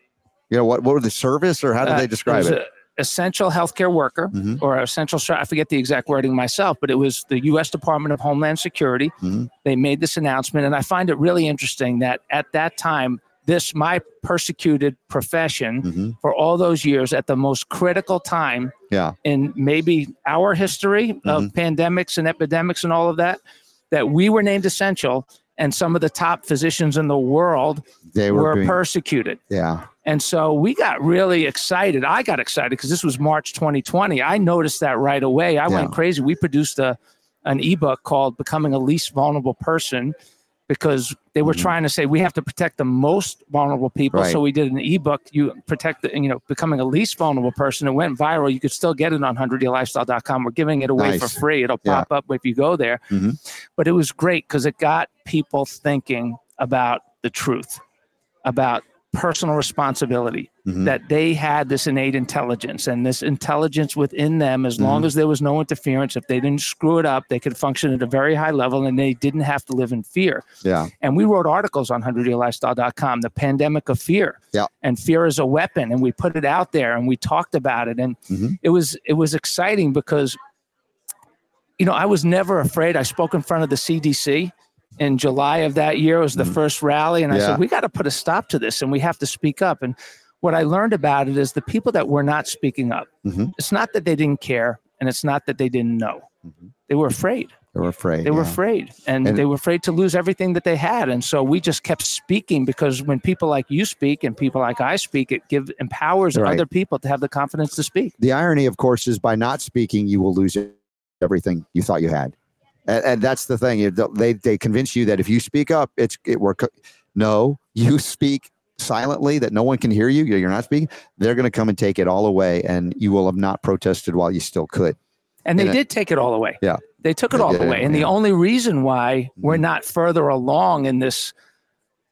You know what? What were the service, or how did uh, they describe it? it? Essential healthcare worker mm-hmm. or essential. I forget the exact wording myself, but it was the U S Department of Homeland Security. Mm-hmm. They made this announcement, and I find it really interesting that at that time. This, my persecuted profession mm-hmm. for all those years at the most critical time yeah. in maybe our history mm-hmm. of pandemics and epidemics and all of that, that we were named essential and some of the top physicians in the world they were, were being, persecuted. Yeah. And so we got really excited. I got excited because this was March twenty twenty. I noticed that right away. I yeah. went crazy. We produced a, an ebook called Becoming a Least Vulnerable Person, because they were mm-hmm. trying to say we have to protect the most vulnerable people. Right. So we did an ebook, you protect the, you know, becoming a least vulnerable person. It went viral. You could still get it on one hundred day lifestyle dot com. We're giving it away nice. for free. It'll yeah. pop up if you go there. Mm-hmm. But it was great because it got people thinking about the truth, about personal responsibility, mm-hmm. that they had this innate intelligence and this intelligence within them, as mm-hmm. long as there was no interference, if they didn't screw it up, they could function at a very high level and they didn't have to live in fear. Yeah. And we wrote articles on one hundred day lifestyle dot com, the pandemic of fear yeah. and fear is a weapon. And we put it out there and we talked about it. And mm-hmm. it was, it was exciting because you know, I was never afraid. I spoke in front of the C D C in July of that year. It was the mm-hmm. first rally. And yeah. I said, we got to put a stop to this and we have to speak up. And what I learned about it is the people that were not speaking up, mm-hmm. it's not that they didn't care and it's not that they didn't know. Mm-hmm. They were afraid. They were afraid. They were yeah. afraid. And, and they were afraid to lose everything that they had. And so we just kept speaking, because when people like you speak and people like I speak, it give, empowers right. other people to have the confidence to speak. The irony, of course, is by not speaking, you will lose everything you thought you had. And, and that's the thing. They they convince you that if you speak up, it's it we're co- no, you speak silently that no one can hear you. You're not speaking. They're going to come and take it all away. And you will have not protested while you still could. And they and did it, take it all away. Yeah. They took it all away. Yeah. And the only reason why we're not further along in this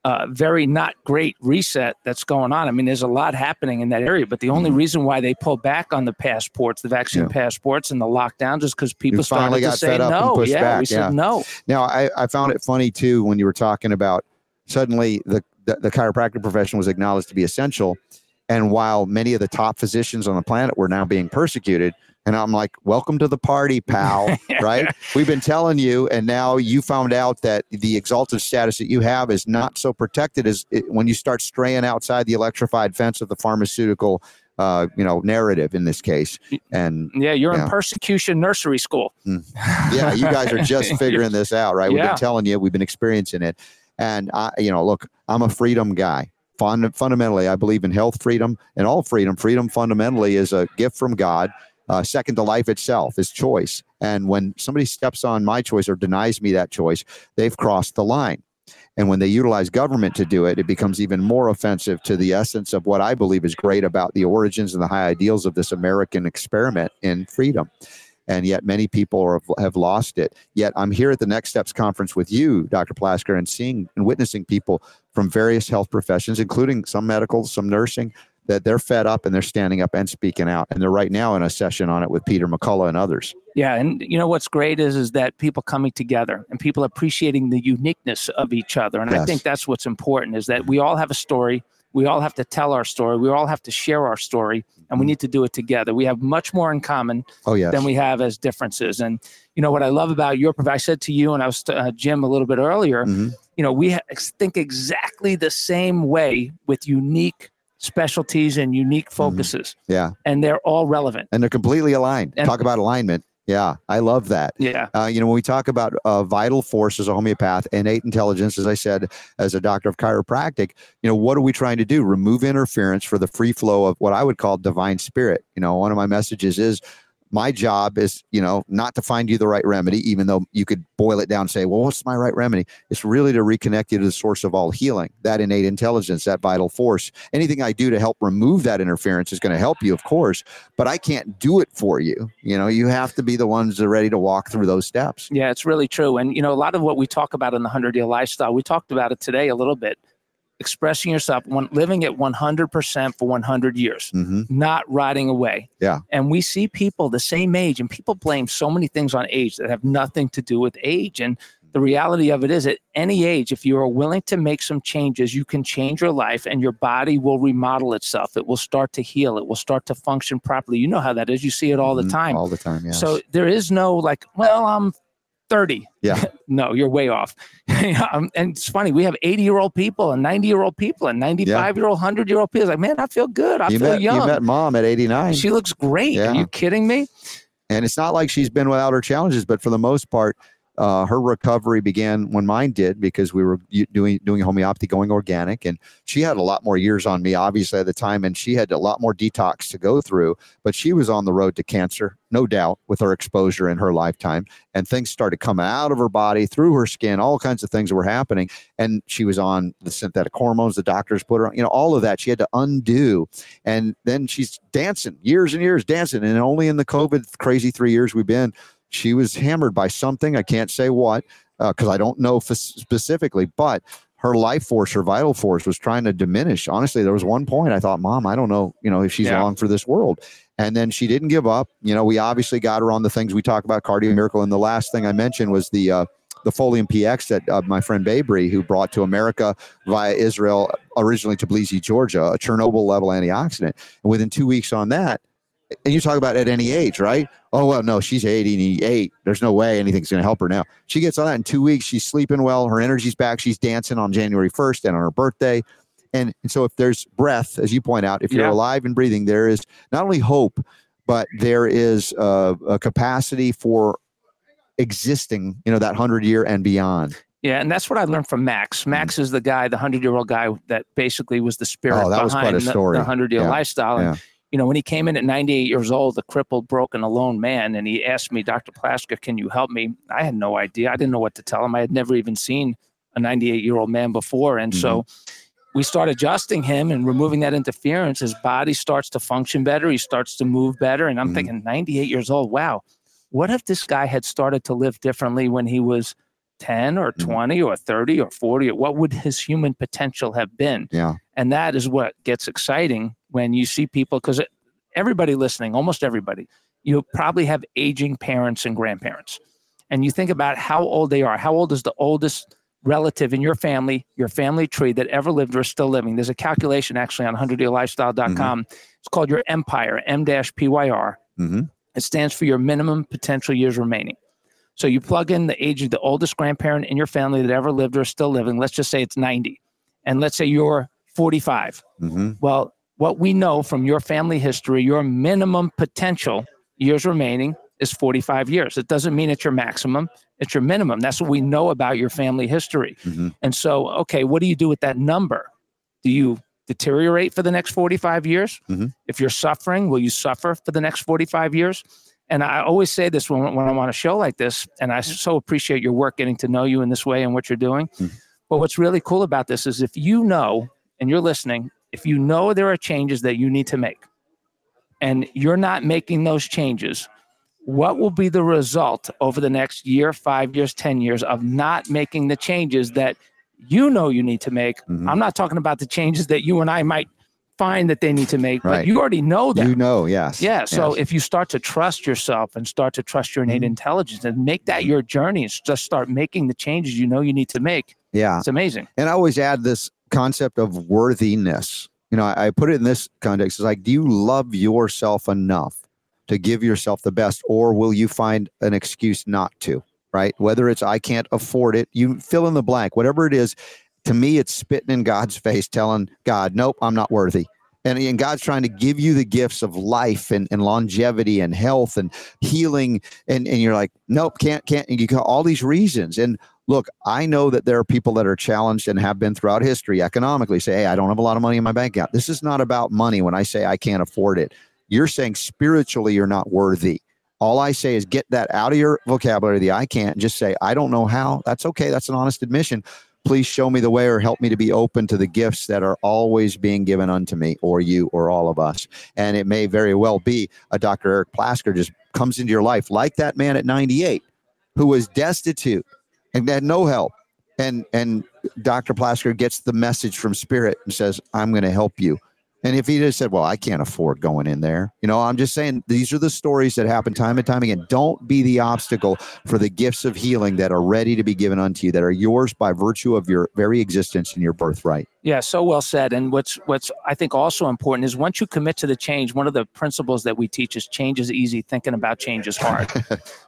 uh, very not great reset that's going on, I mean, there's a lot happening in that area, but the only reason why they pull back on the passports, the vaccine yeah. passports and the lockdowns is because people finally got fed up and pushed back. We said no. Now, I, I found it funny, too, when you were talking about suddenly the, the, the chiropractic profession was acknowledged to be essential. And while many of the top physicians on the planet were now being persecuted, and I'm like, welcome to the party, pal, right? We've been telling you, and now you found out that the exalted status that you have is not so protected as it, when you start straying outside the electrified fence of the pharmaceutical, uh, you know, narrative in this case. And yeah, you're you in know. persecution nursery school. Mm. Yeah, you guys are just figuring this out, right? We've yeah. been telling you, we've been experiencing it. And, I, you know, look, I'm a freedom guy. Fund- fundamentally, I believe in health freedom and all freedom. Freedom fundamentally is a gift from God. Uh, second to life itself is choice. And when somebody steps on my choice or denies me that choice, they've crossed the line. And when they utilize government to do it, it becomes even more offensive to the essence of what I believe is great about the origins and the high ideals of this American experiment in freedom. And yet many people are, have lost it. Yet I'm here at the Next Steps Conference with you, Doctor Plasker, and seeing and witnessing people from various health professions, including some medical, some nursing, that they're fed up and they're standing up and speaking out. And they're right now in a session on it with Peter McCullough and others. Yeah. And you know, what's great is, is that people coming together and people appreciating the uniqueness of each other. And yes. I think that's what's important, is that we all have a story. We all have to tell our story. We all have to share our story, and we need to do it together. We have much more in common oh, yes. than we have as differences. And, you know, what I love about your, I said to you, and I was to uh, Jim a little bit earlier, mm-hmm. you know, we ha- think exactly the same way with unique specialties and unique focuses. Mm-hmm. Yeah. And they're all relevant. And they're completely aligned. And talk about alignment. Yeah. I love that. Yeah. Uh, you know, when we talk about uh, vital force as a homeopath, innate intelligence, as I said, as a doctor of chiropractic, you know, what are we trying to do? Remove interference for the free flow of what I would call divine spirit. You know, one of my messages is, my job is, you know, not to find you the right remedy, even though you could boil it down and say, well, what's my right remedy? It's really to reconnect you to the source of all healing, that innate intelligence, that vital force. Anything I do to help remove that interference is going to help you, of course, but I can't do it for you. You know, you have to be the ones that are ready to walk through those steps. Yeah, it's really true. And, you know, a lot of what we talk about in the hundred-year lifestyle, we talked about it today a little bit. Expressing yourself, one, living at one hundred percent for one hundred years, mm-hmm. not rotting away. Yeah. And we see people the same age, and people blame so many things on age that have nothing to do with age. And the reality of it is, at any age, if you are willing to make some changes, you can change your life, and your body will remodel itself. It will start to heal. It will start to function properly. You know how that is. You see it all mm-hmm. the time. All the time, yes. So there is no like, well, I'm thirty. Yeah. No, you're way off. And it's funny. We have eighty-year-old people and ninety-year-old people and ninety-five-year-old, yeah. one hundred-year-old people. Like, man, I feel good. I you feel met, young. You met mom at eighty-nine. She looks great. Yeah. Are you kidding me? And it's not like she's been without her challenges, but for the most part, uh, her recovery began when mine did, because we were doing doing homeopathy, going organic. And she had a lot more years on me, obviously, at the time. And she had a lot more detox to go through. But she was on the road to cancer, no doubt, with her exposure in her lifetime. And things started coming out of her body, through her skin, all kinds of things were happening. And she was on the synthetic hormones the doctors put her on, you know, all of that she had to undo. And then she's dancing, years and years dancing. And only in the COVID crazy three years we've been, she was hammered by something. I can't say what, because uh, I don't know f- specifically, but her life force, her vital force was trying to diminish. Honestly, there was one point I thought, Mom, I don't know, you know, if she's yeah. long for this world. And then she didn't give up. You know, we obviously got her on the things we talk about, Cardio Miracle. And the last thing I mentioned was the uh, the Folium P X that uh, my friend Bebri, who brought to America via Israel, originally Tbilisi, Georgia, a Chernobyl level antioxidant. And within two weeks on that, and you talk about at any age, right? Oh, well, no, she's eighty-eight. There's no way anything's going to help her now. She gets on that in two weeks. She's sleeping well. Her energy's back. She's dancing on January first and on her birthday. And, and so if there's breath, as you point out, if you're yeah. alive and breathing, there is not only hope, but there is uh, a capacity for existing, you know, that hundred-year and beyond. Yeah, and that's what I learned from Max. Max is the guy, the hundred-year-old guy that basically was the spirit oh, that behind was quite a story. The hundred-year yeah. lifestyle. And, yeah. you know, when he came in at ninety-eight years old, a crippled, broken, alone man, and he asked me, Doctor Plasker, can you help me? I had no idea. I didn't know what to tell him. I had never even seen a ninety-eight-year-old man before. And mm-hmm. so we start adjusting him and removing that interference. His body starts to function better. He starts to move better. And I'm mm-hmm. thinking, ninety-eight years old, wow. What if this guy had started to live differently when he was ten or twenty or thirty or forty? What would his human potential have been? Yeah. And that is what gets exciting when you see people, because everybody listening, almost everybody, you probably have aging parents and grandparents. And you think about how old they are. How old is the oldest relative in your family, your family tree that ever lived or is still living? There's a calculation actually on hundred year lifestyle dot com. Mm-hmm. It's called your empire, M P Y R. Mm-hmm. It stands for your minimum potential years remaining. So you plug in the age of the oldest grandparent in your family that ever lived or is still living. Let's just say it's ninety. And let's say you're forty-five. Mm-hmm. Well, what we know from your family history, your minimum potential years remaining is forty-five years. It doesn't mean it's your maximum. It's your minimum. That's what we know about your family history. Mm-hmm. And so, okay, what do you do with that number? Do you deteriorate for the next forty-five years? Mm-hmm. If you're suffering, will you suffer for the next forty-five years? And I always say this when, when I'm on a show like this, and I so appreciate your work, getting to know you in this way and what you're doing. Mm-hmm. But what's really cool about this is if you know, and you're listening, if you know there are changes that you need to make, and you're not making those changes, what will be the result over the next year, five years, ten years of not making the changes that you know you need to make? Mm-hmm. I'm not talking about the changes that you and I might find that they need to make, right. But you already know that. You know, yes. Yeah, so yes. if you start to trust yourself and start to trust your innate mm-hmm. intelligence and make that your journey and just start making the changes you know you need to make, yeah, it's amazing. And I always add this concept of worthiness. You know, I, I put it in this context. It's like, do you love yourself enough to give yourself the best, or will you find an excuse not to, right? Whether it's I can't afford it, you fill in the blank, whatever it is. To me, it's spitting in God's face, telling God, nope, I'm not worthy. And, and God's trying to give you the gifts of life and, and longevity and health and healing. And, and you're like, nope, can't, can't. And you got all these reasons. And look, I know that there are people that are challenged and have been throughout history economically, say, hey, I don't have a lot of money in my bank account. This is not about money when I say I can't afford it. You're saying spiritually you're not worthy. All I say is get that out of your vocabulary, the I can't, just say, I don't know how. That's okay. That's an honest admission. Please show me the way, or help me to be open to the gifts that are always being given unto me, or you, or all of us. And it may very well be a Doctor Eric Plasker just comes into your life like that man at ninety-eight who was destitute and had no help. And, and Doctor Plasker gets the message from Spirit and says, I'm going to help you. And if he just said, well, I can't afford going in there. You know, I'm just saying, these are the stories that happen time and time again. Don't be the obstacle for the gifts of healing that are ready to be given unto you, that are yours by virtue of your very existence and your birthright. Yeah, so well said. And what's what's I think also important is once you commit to the change, one of the principles that we teach is change is easy, thinking about change is hard.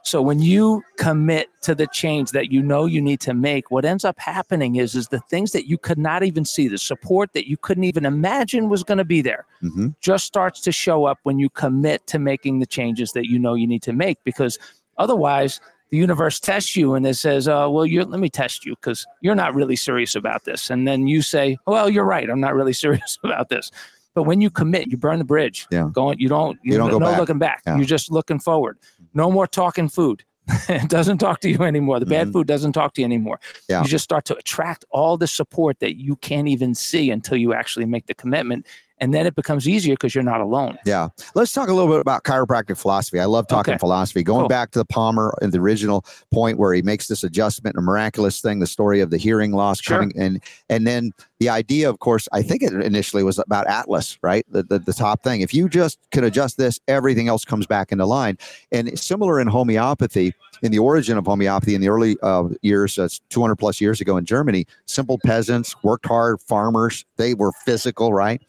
So when you commit to the change that you know you need to make, what ends up happening is, is the things that you could not even see, the support that you couldn't even imagine was going to be there, mm-hmm. just starts to show up when you commit to making the changes that you know you need to make. Because otherwise, the universe tests you and it says, oh, well, you let me test you because you're not really serious about this. And then you say, well, you're right. I'm not really serious about this. But when you commit, you burn the bridge. Yeah. Going, you don't, you, you don't no, go no back. looking back. Yeah. You're just looking forward. No more talking food. It doesn't talk to you anymore. The bad mm-hmm. food doesn't talk to you anymore. Yeah. You just start to attract all the support that you can't even see until you actually make the commitment. And then it becomes easier because you're not alone. Yeah. Let's talk a little bit about chiropractic philosophy. I love talking okay. philosophy. Going cool. back to the Palmer and the original point where he makes this adjustment, a miraculous thing, the story of the hearing loss sure. coming in. And, and then the idea, of course, I think it initially was about Atlas, right? The, the, the top thing. If you just can adjust this, everything else comes back into line. And similar in homeopathy, in the origin of homeopathy in the early uh, years, uh, two hundred plus years ago in Germany, simple peasants, worked hard, farmers, they were physical, right?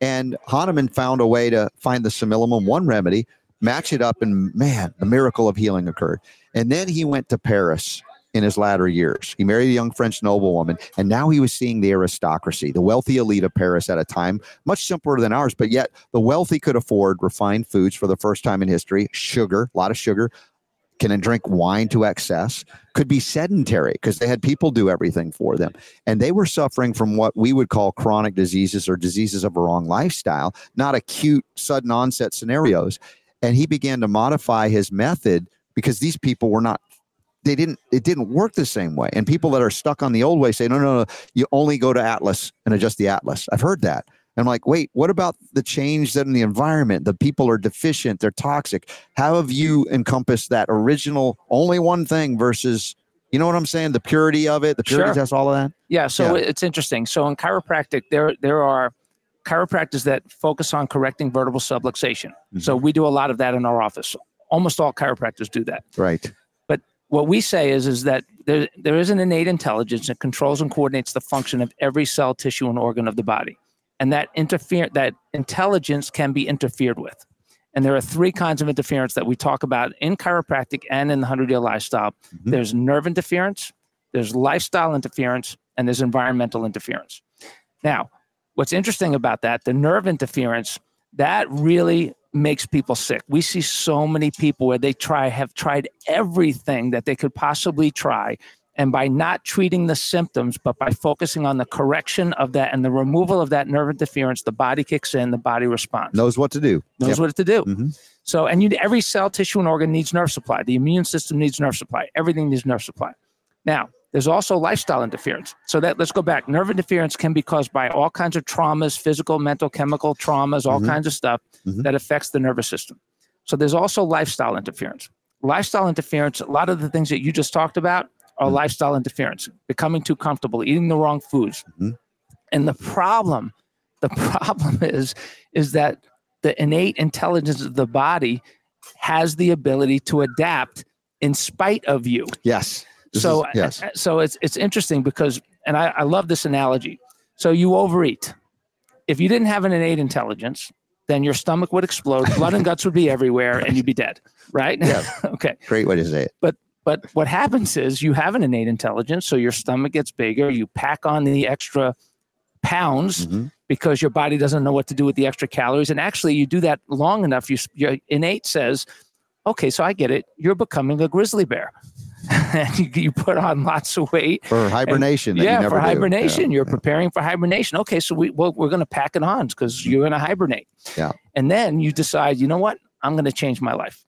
And Hahnemann found a way to find the similimum, one remedy, match it up, and man, the miracle of healing occurred. And then he went to Paris in his latter years. He married a young French noblewoman, and now he was seeing the aristocracy, the wealthy elite of Paris at a time, much simpler than ours, but yet the wealthy could afford refined foods for the first time in history, sugar, a lot of sugar, can drink wine to excess, could be sedentary because they had people do everything for them. And they were suffering from what we would call chronic diseases or diseases of a wrong lifestyle, not acute, sudden onset scenarios. And he began to modify his method because these people were not, they didn't, it didn't work the same way. And people that are stuck on the old way say, no, no, no, you only go to Atlas and adjust the Atlas. I've heard that. And I'm like, wait, what about the change that in the environment? The people are deficient, they're toxic. How have you encompassed that original only one thing versus, you know what I'm saying? The purity of it, the purity test, sure. all of that. Yeah. So yeah. It's interesting. So in chiropractic, there, there are chiropractors that focus on correcting vertebral subluxation. Mm-hmm. So we do a lot of that in our office. Almost all chiropractors do that. Right. But what we say is, is that there, there is an innate intelligence that controls and coordinates the function of every cell, tissue, and organ of the body. And that interfere that intelligence can be interfered with. And there are three kinds of interference that we talk about in chiropractic and in the hundred-year lifestyle. Mm-hmm. There's nerve interference, there's lifestyle interference, and there's environmental interference. Now, what's interesting about that, the nerve interference, that really makes people sick. We see so many people where they try have tried everything that they could possibly try. And by not treating the symptoms, but by focusing on the correction of that and the removal of that nerve interference, the body kicks in, the body responds. Knows what to do. Knows yep. what to do. Mm-hmm. So, and you, every cell, tissue, and organ needs nerve supply. The immune system needs nerve supply. Everything needs nerve supply. Now, there's also lifestyle interference. So that let's go back. Nerve interference can be caused by all kinds of traumas, physical, mental, chemical traumas, all mm-hmm. kinds of stuff mm-hmm. that affects the nervous system. So there's also lifestyle interference. Lifestyle interference, a lot of the things that you just talked about are mm-hmm. lifestyle interference, becoming too comfortable, eating the wrong foods. Mm-hmm. And the problem, the problem is, is that the innate intelligence of the body has the ability to adapt in spite of you. Yes. This so, is, yes. so it's it's interesting because, and I, I love this analogy. So you overeat. If you didn't have an innate intelligence, then your stomach would explode, blood and guts would be everywhere, and you'd be dead, right? Yeah. Okay. Great way to say it. But but what happens is you have an innate intelligence, so your stomach gets bigger, you pack on the extra pounds mm-hmm. because your body doesn't know what to do with the extra calories. And actually, you do that long enough, you, your innate says, okay, so I get it. You're becoming a grizzly bear. And you, you put on lots of weight for hibernation. And, yeah, you never for hibernation. Yeah, you're yeah. preparing for hibernation. Okay, so we well, we're going to pack it on because you're going to hibernate. Yeah, and then you decide, you know what? I'm going to change my life.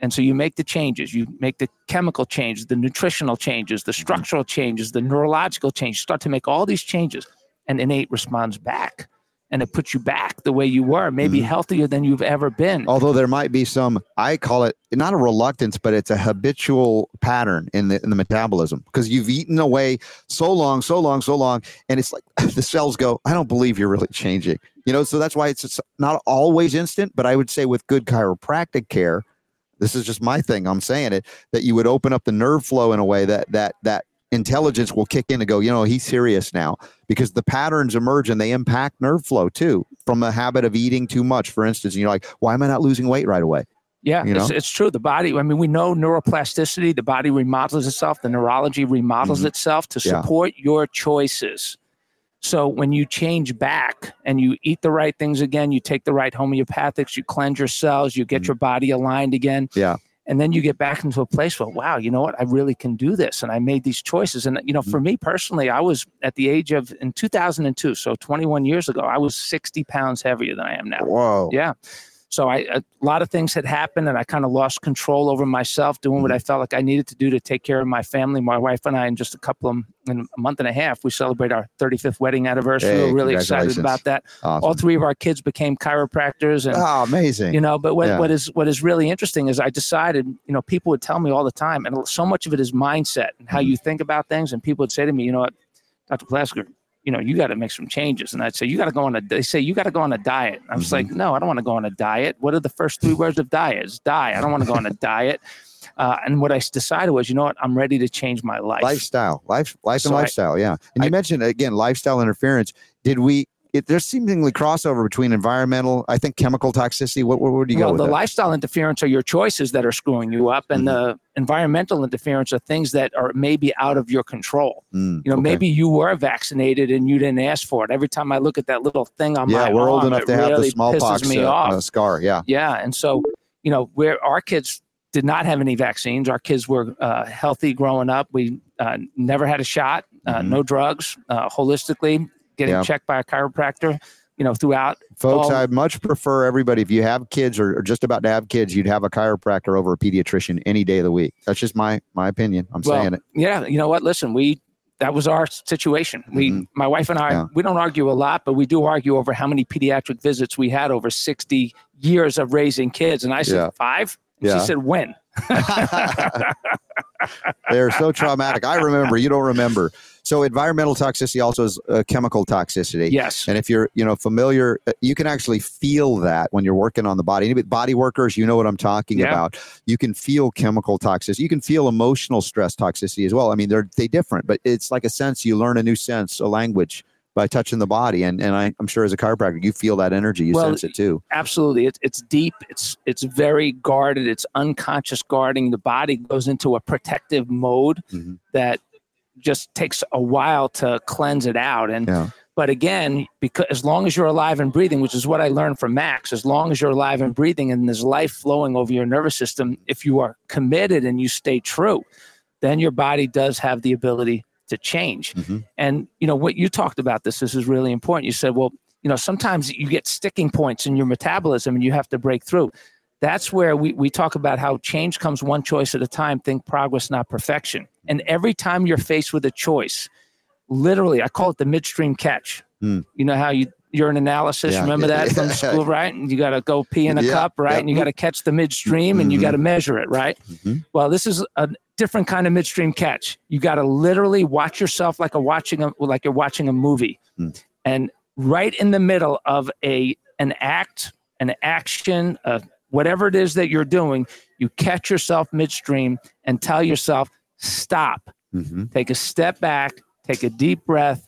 And so you make the changes. You make the chemical changes, the nutritional changes, the structural changes, the neurological changes. Start to make all these changes, and innate responds back. And it puts you back the way you were, maybe mm-hmm. healthier than you've ever been. Although there might be some, I call it not a reluctance, but it's a habitual pattern in the in the metabolism because you've eaten away so long, so long, so long. And it's like the cells go, I don't believe you're really changing. You know, so that's why it's, it's not always instant, but I would say with good chiropractic care, this is just my thing, I'm saying it, that you would open up the nerve flow in a way that that that intelligence will kick in and go, you know, he's serious now, because the patterns emerge and they impact nerve flow too, from a habit of eating too much, for instance. And you're like, why am I not losing weight right away? Yeah, you know? it's, it's true. The body, I mean, we know neuroplasticity, the body remodels itself, the neurology remodels mm-hmm. itself to support yeah. your choices. So when you change back and you eat the right things again, you take the right homeopathics, you cleanse your cells, you get mm-hmm. your body aligned again. Yeah. And then you get back into a place where, wow, you know what? I really can do this. And I made these choices. And, you know, for me personally, I was at the age of, in two thousand two, so twenty-one years ago, I was sixty pounds heavier than I am now. Whoa. Yeah. So I, a lot of things had happened, and I kind of lost control over myself, doing what I felt like I needed to do to take care of my family. My wife and I, in just a couple of, in a month and a half, we celebrate our thirty-fifth wedding anniversary. Hey, we were really excited about that. Awesome. All three of our kids became chiropractors. And, oh, amazing. You know, but what, yeah. what is what is really interesting is I decided, you know, people would tell me all the time, and so much of it is mindset and how mm-hmm. you think about things. And people would say to me, you know what, Doctor Plasker, you know, you got to make some changes. And I'd say, you got to go on a, they say, you got to go on a diet. I was mm-hmm. like, no, I don't want to go on a diet. What are the first three words of diet? It's die. I don't want to go on a diet. Uh, and what I decided was, you know what, I'm ready to change my life. Lifestyle, life, life so and lifestyle. I, yeah. And you I, mentioned, again, lifestyle interference. Did we, It, there's seemingly crossover between environmental, I think chemical toxicity. What, what would you well, go with? Well, the that? lifestyle interference are your choices that are screwing you up, and mm-hmm. the environmental interference are things that are maybe out of your control. Mm, you know, okay. Maybe you were vaccinated and you didn't ask for it. Every time I look at that little thing on yeah, my arm, we're old enough to have really the smallpox me uh, off. Uh, scar. Yeah, yeah, and so you know, where our kids did not have any vaccines. Our kids were uh, healthy growing up. We uh, never had a shot, uh, mm-hmm. no drugs, uh, holistically. Getting yeah. checked by a chiropractor, you know, throughout. Folks, I'd much prefer everybody, if you have kids or, or just about to have kids, you'd have a chiropractor over a pediatrician any day of the week. That's just my my opinion. I'm well, saying it. Yeah. You know what? Listen, we that was our situation. We, mm-hmm. my wife and I, yeah. we don't argue a lot, but we do argue over how many pediatric visits we had over sixty years of raising kids. And I said, yeah. five? And yeah. she said, when? They're so traumatic. I remember. You don't remember. So environmental toxicity also is uh, chemical toxicity. Yes. And if you're, you know, familiar, you can actually feel that when you're working on the body. Anybody, body workers, you know what I'm talking yeah. about. You can feel chemical toxicity. You can feel emotional stress toxicity as well. I mean, they're they different, but it's like a sense. You learn a new sense, a language by touching the body. And and I, I'm sure as a chiropractor, you feel that energy. You well, sense it too. Absolutely. It, it's deep. It's it's very guarded. It's unconscious guarding. The body goes into a protective mode mm-hmm. that just takes a while to cleanse it out. And yeah. But again, because as long as you're alive and breathing, which is what I learned from Max, as long as you're alive and breathing and there's life flowing over your nervous system, if you are committed and you stay true, then your body does have the ability to change. Mm-hmm. And, you know, what you talked about, this, this is really important. You said, well, you know, sometimes you get sticking points in your metabolism and you have to break through. That's where we, we talk about how change comes one choice at a time. Think progress, not perfection. And every time you're faced with a choice, literally, I call it the midstream catch. Mm. You know how you urine analysis, yeah, remember yeah, that yeah. from school, right? And you got to go pee in a yeah, cup, right? Yeah. And you got to catch the midstream mm-hmm. and you got to measure it, right? Mm-hmm. Well, this is a different kind of midstream catch. You got to literally watch yourself like a watching a, like you're watching a movie. Mm. And right in the middle of a an act, an action, a whatever it is that you're doing, you catch yourself midstream and tell yourself, stop, mm-hmm. take a step back, take a deep breath,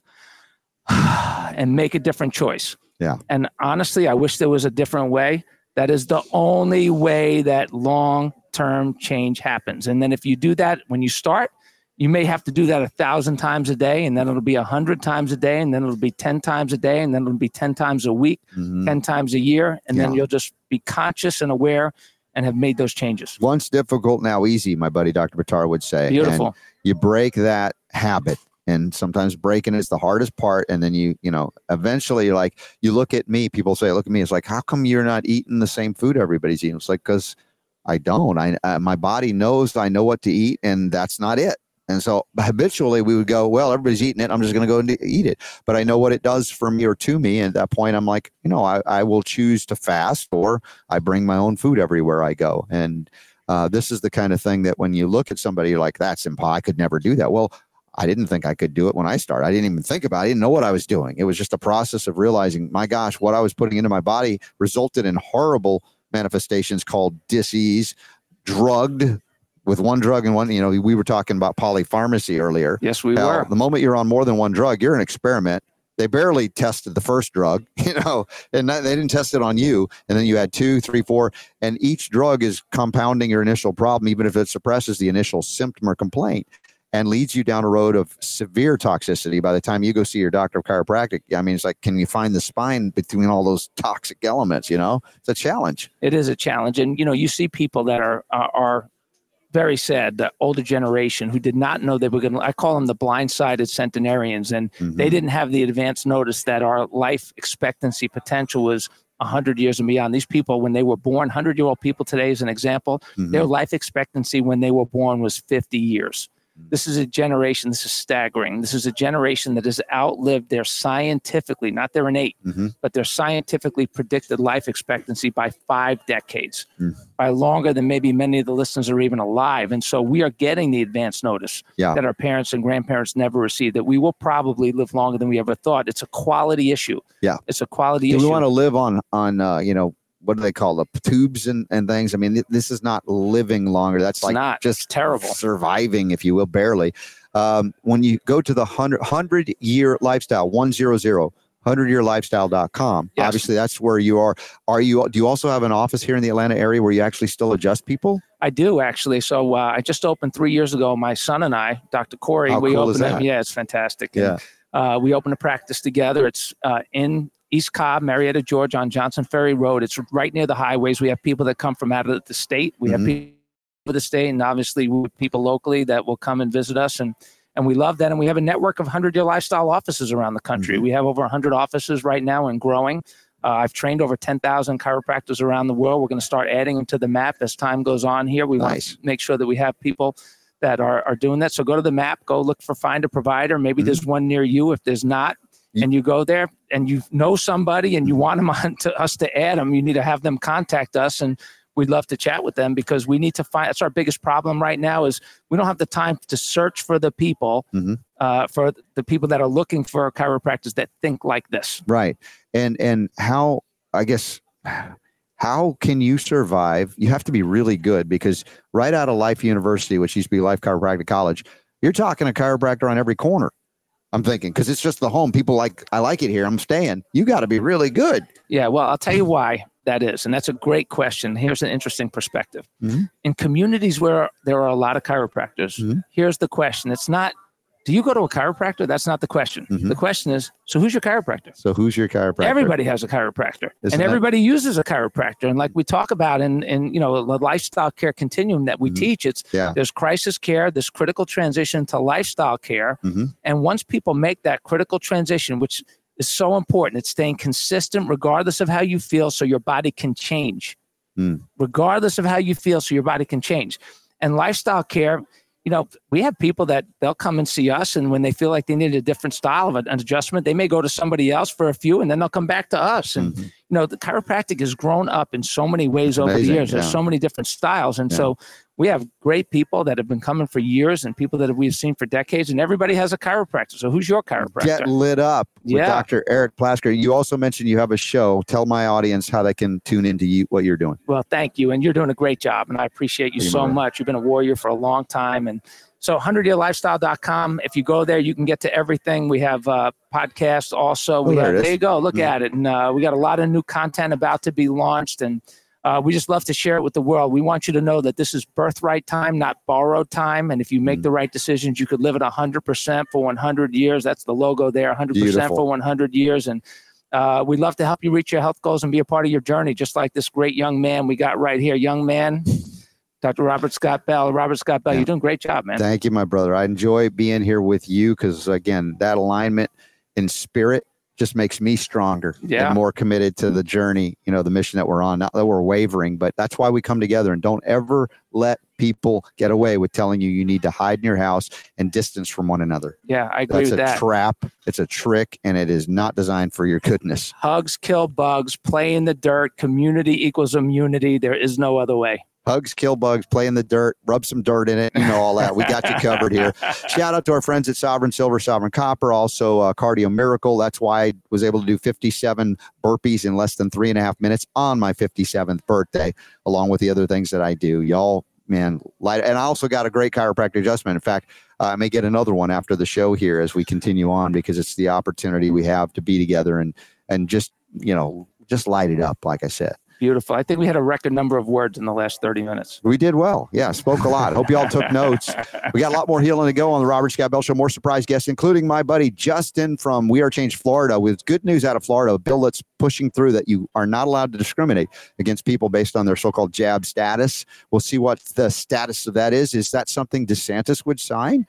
and make a different choice. Yeah. And honestly, I wish there was a different way. That is the only way that long-term change happens. And then if you do that, when you start, you may have to do that a thousand times a day, and then it'll be a hundred times a day, and then it'll be ten times a day, and then it'll be ten times a week, mm-hmm. ten times a year, and yeah. then you'll just be conscious and aware and have made those changes. Once difficult, now easy, my buddy Doctor Bitar would say. Beautiful. And you break that habit, and sometimes breaking is the hardest part, and then you, you know, eventually, like, you look at me, people say, look at me, it's like, how come you're not eating the same food everybody's eating? It's like, because I don't. I uh, my body knows I know what to eat, and that's not it. And so habitually we would go, well, everybody's eating it. I'm just going to go and eat it. But I know what it does for me or to me. And at that point, I'm like, you know, I, I will choose to fast, or I bring my own food everywhere I go. And uh, this is the kind of thing that when you look at somebody, you're like, that's impossible. I could never do that. Well, I didn't think I could do it when I started. I didn't even think about it. I didn't know what I was doing. It was just a process of realizing, my gosh, what I was putting into my body resulted in horrible manifestations called disease, drugged, with one drug and one, you know, we were talking about polypharmacy earlier. Yes, we Hell, were. The moment you're on more than one drug, you're an experiment. They barely tested the first drug, you know, and they didn't test it on you. And then you had two, three, four, and each drug is compounding your initial problem, even if it suppresses the initial symptom or complaint and leads you down a road of severe toxicity. By the time you go see your doctor of chiropractic, I mean, it's like, can you find the spine between all those toxic elements? You know, it's a challenge. It is a challenge. And, you know, you see people that are, are, are very sad, the older generation who did not know they were going to, I call them the blindsided centenarians, and mm-hmm. they didn't have the advance notice that our life expectancy potential was one hundred years and beyond. These people, when they were born, one hundred-year-old people today as an example, mm-hmm. their life expectancy when they were born was fifty years. This is a generation, this is staggering. This is a generation that has outlived their scientifically, not their innate, mm-hmm. but their scientifically predicted life expectancy by five decades, mm-hmm. by longer than maybe many of the listeners are even alive. And so we are getting the advance notice yeah. that our parents and grandparents never received, that we will probably live longer than we ever thought. It's a quality issue. Yeah, It's a quality issue. Do we want to live on, on uh, you know, what do they call the tubes and, and things? I mean, th- this is not living longer. That's it's like not, just terrible surviving, if you will, barely. Um, when you go to the hundred year lifestyle, one hundred, hundred year lifestyle dot com. Yes. Obviously that's where you are. Are you, do you also have an office here in the Atlanta area where you actually still adjust people? I do actually. So uh, I just opened three years ago, my son and I, Doctor Kory, How we cool opened it. Yeah, it's fantastic. Yeah. And, uh, we opened a practice together. It's uh, in East Cobb, Marietta, Georgia, on Johnson Ferry Road. It's right near the highways. We have people that come from out of the state. We mm-hmm. have people out of the state, and obviously people locally that will come and visit us. And, and we love that. And we have a network of hundred-year lifestyle offices around the country. Mm-hmm. We have over one hundred offices right now and growing. Uh, I've trained over ten thousand chiropractors around the world. We're going to start adding them to the map as time goes on here. We nice. want to make sure that we have people that are, are doing that. So go to the map. Go look for Find a Provider. Maybe mm-hmm. there's one near you. If there's not, and you go there and you know somebody and you want them on to us to add them, you need to have them contact us. And we'd love to chat with them, because we need to find, that's our biggest problem right now, is we don't have the time to search for the people, mm-hmm. uh, for the people that are looking for chiropractors that think like this. Right. And, and how, I guess, how can you survive? You have to be really good, because right out of Life University, which used to be Life Chiropractic College, you're talking a chiropractor on every corner. I'm thinking, because it's just the home. People like, I like it here. I'm staying. You got to be really good. Yeah, well, I'll tell you why that is. And that's a great question. Here's an interesting perspective. Mm-hmm. In communities where there are a lot of chiropractors, mm-hmm. here's the question. It's not, do you go to a chiropractor? That's not the question. Mm-hmm. The question is, so who's your chiropractor? So who's your chiropractor? Everybody has a chiropractor. Isn't and everybody that- uses a chiropractor. And like we talk about in, in you know, the lifestyle care continuum that we mm-hmm. teach, it's yeah. there's crisis care, this critical transition to lifestyle care. Mm-hmm. And once people make that critical transition, which is so important, it's staying consistent regardless of how you feel, so your body can change. Mm. Regardless of how you feel, so your body can change. And lifestyle care, you know, we have people that they'll come and see us, and when they feel like they need a different style of an adjustment, they may go to somebody else for a few, and then they'll come back to us. And, mm-hmm. you know, the chiropractic has grown up in so many ways over the years. Yeah. There's so many different styles. And yeah. so we have great people that have been coming for years, and people that we've seen for decades, and everybody has a chiropractor. So who's your chiropractor? Get Lit Up with yeah. Doctor Eric Plasker. You also mentioned you have a show. Tell my audience how they can tune into you, what you're doing. Well, thank you. And you're doing a great job, and I appreciate you Amen. so much. You've been a warrior for a long time. And so hundred year lifestyle dot com. If you go there, you can get to everything. We have uh, podcasts also. We oh, there, have, there you go. Look yeah. at it. And uh, we got a lot of new content about to be launched, and Uh, we just love to share it with the world. We want you to know that this is birthright time, not borrowed time. And if you make mm-hmm. the right decisions, you could live at one hundred percent for one hundred years. That's the logo there, one hundred percent Beautiful. for one hundred years. And uh, we'd love to help you reach your health goals and be a part of your journey, just like this great young man we got right here. Young man, Doctor Robert Scott Bell. Robert Scott Bell, yeah. you're doing a great job, man. Thank you, my brother. I enjoy being here with you, because, again, that alignment in spirit just makes me stronger yeah. and more committed to the journey, you know, the mission that we're on. Not that we're wavering, but that's why we come together. And don't ever let people get away with telling you you need to hide in your house and distance from one another. Yeah, I agree that's with that. It's a trap. It's a trick, and it is not designed for your goodness. Hugs kill bugs. Play in the dirt. Community equals immunity. There is no other way. Hugs kill bugs, play in the dirt, rub some dirt in it, you know, all that. We got you covered here. Shout out to our friends at Sovereign Silver, Sovereign Copper, also uh, Cardio Miracle. That's why I was able to do fifty-seven burpees in less than three and a half minutes on my fifty-seventh birthday, along with the other things that I do. Y'all, man, light. And I also got a great chiropractic adjustment. In fact, uh, I may get another one after the show here as we continue on, because it's the opportunity we have to be together and and just, you know, just light it up, like I said. Beautiful. I think we had a record number of words in the last thirty minutes. We did well. Yeah, spoke a lot. Hope you all took notes. We got a lot more healing to go on the Robert Scott Bell Show. More surprise guests, including my buddy Justin from We Are Change, Florida, with good news out of Florida, a bill that's pushing through that you are not allowed to discriminate against people based on their so-called jab status. We'll see what the status of that is. Is that something DeSantis would sign?